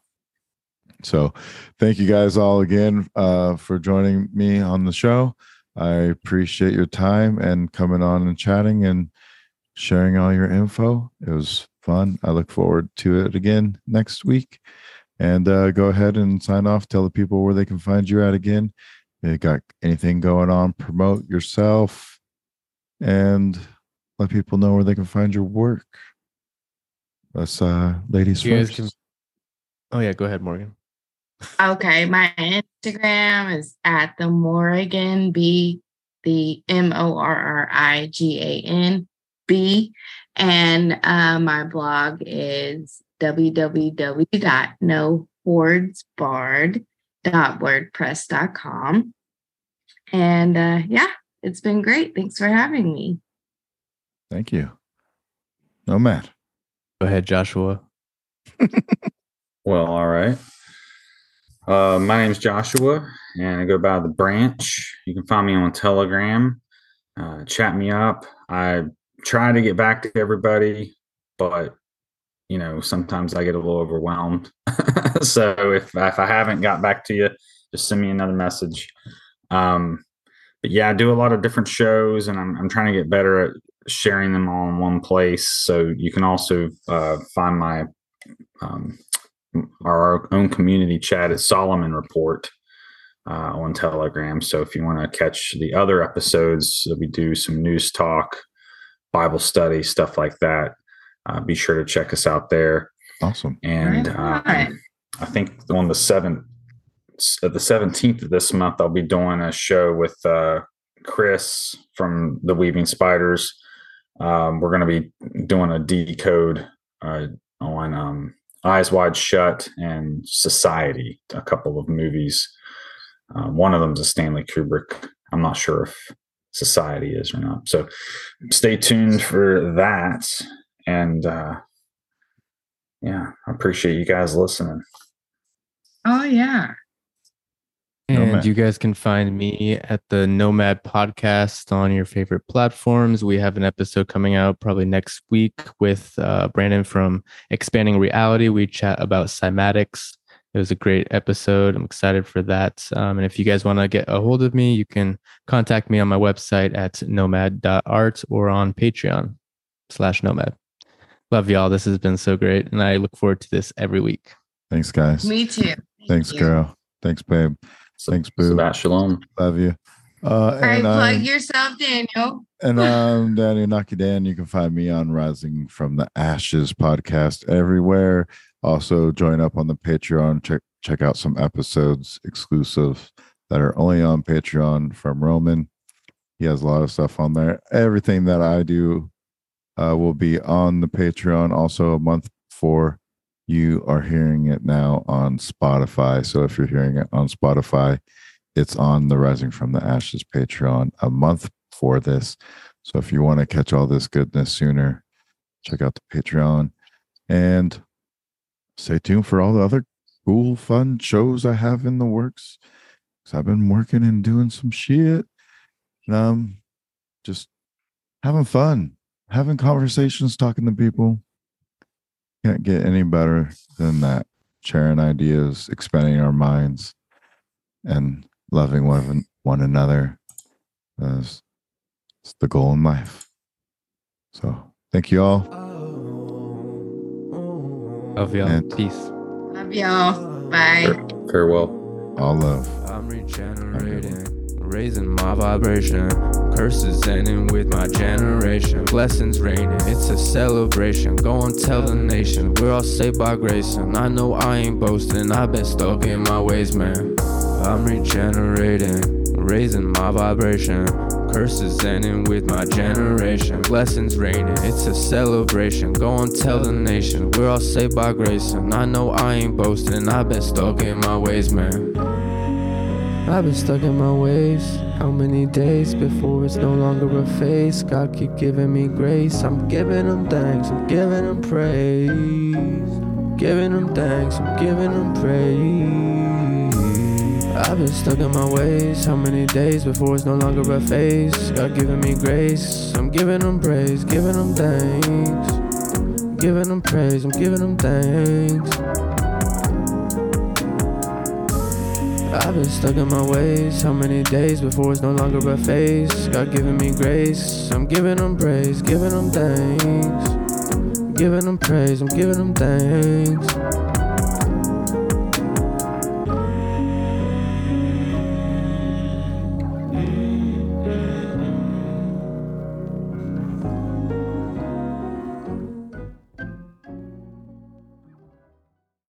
So, thank you guys all again uh, for joining me on the show. I appreciate your time and coming on and chatting and sharing all your info. It was fun. I look forward to it again next week. And uh, go ahead and sign off. Tell the people where they can find you at again. If you got anything going on, promote yourself and let people know where they can find your work. That's uh, ladies first. Can... Oh, yeah. Go ahead, Morgan. Okay, my Instagram is at the Morrigan B, the M O R R I G A N B, and uh, my blog is w w w dot no words barred dot wordpress dot com, and uh, yeah, it's been great. Thanks for having me. Thank you. Nomad. Go ahead, Joshua. Well, all right. Uh, my name's Joshua, and I go by The Branch. You can find me on Telegram. Uh, chat me up. I try to get back to everybody, but, you know, sometimes I get a little overwhelmed. So if, if I haven't got back to you, just send me another message. Um, but, yeah, I do a lot of different shows, and I'm, I'm trying to get better at sharing them all in one place. So you can also uh, find my um, – our own community chat at Solomon Report uh, on Telegram. So if you want to catch the other episodes, we do some news talk, Bible study, stuff like that. Uh, be sure to check us out there. Awesome. And uh, I think on the seventh, the seventeenth of this month, I'll be doing a show with uh, Chris from the Weaving Spiders. Um, we're going to be doing a decode uh, on, um, Eyes Wide Shut and Society, a couple of movies. Uh, one of them is a Stanley Kubrick. I'm not sure if Society is or not. So stay tuned for that. And uh, yeah, I appreciate you guys listening. Oh, yeah. And Nomad. You guys can find me at the Nomad Podcast on your favorite platforms. We have an episode coming out probably next week with uh, Brandon from Expanding Reality. We chat about cymatics. It was a great episode. I'm excited for that. Um, and if you guys want to get a hold of me, you can contact me on my website at nomad dot art or on Patreon slash nomad. Love y'all. This has been so great. And I look forward to this every week. Thanks, guys. Me too. Thank Thanks, you. girl. Thanks, babe. Thanks, boo. Shalom. Love you. Uh, and All right, plug I'm, yourself, Daniel. And I'm Dan Winaki Dan. You can find me on Rising from the Ashes podcast everywhere. Also, join up on the Patreon. Check check out some episodes exclusive that are only on Patreon from Roman. He has a lot of stuff on there. Everything that I do uh, will be on the Patreon. Also, a month before. You are hearing it now on Spotify. So if you're hearing it on Spotify, it's on the Rising from the Ashes Patreon a month for this. So if you want to catch all this goodness sooner, check out the Patreon. And stay tuned for all the other cool, fun shows I have in the works. Because I've been working and doing some shit. And um, just having fun, having conversations, talking to people. Can't get any better than that. sharing ideas, expanding our minds, and loving one, one another. That's, that's the goal in life. So thank you all. Love y'all. And peace. Love y'all. Bye. Fare- farewell. All love. I'm regenerating. Raising my vibration, curses ending with my generation, blessings raining, it's a celebration. Go and tell the nation, we're all saved by grace. And I know I ain't boasting, I've been stuck in my ways, man. I'm regenerating, raising my vibration, curses ending with my generation, blessings raining, it's a celebration. Go and tell the nation, we're all saved by grace. And I know I ain't boasting, I've been stuck in my ways, man. I've been stuck in my ways. How many days before it's no longer a phase? God keep giving me grace. I'm giving him thanks, I'm giving him praise. Giving him thanks, I'm giving him praise. I've been stuck in my ways. How many days before it's no longer a phase? God giving me grace. I'm giving him praise, giving him thanks. Giving him praise, I'm giving him thanks. I've been stuck in my ways. How many days before it's no longer a phase? God giving me grace. I'm giving him praise, giving him thanks. Giving him praise, I'm giving him thanks.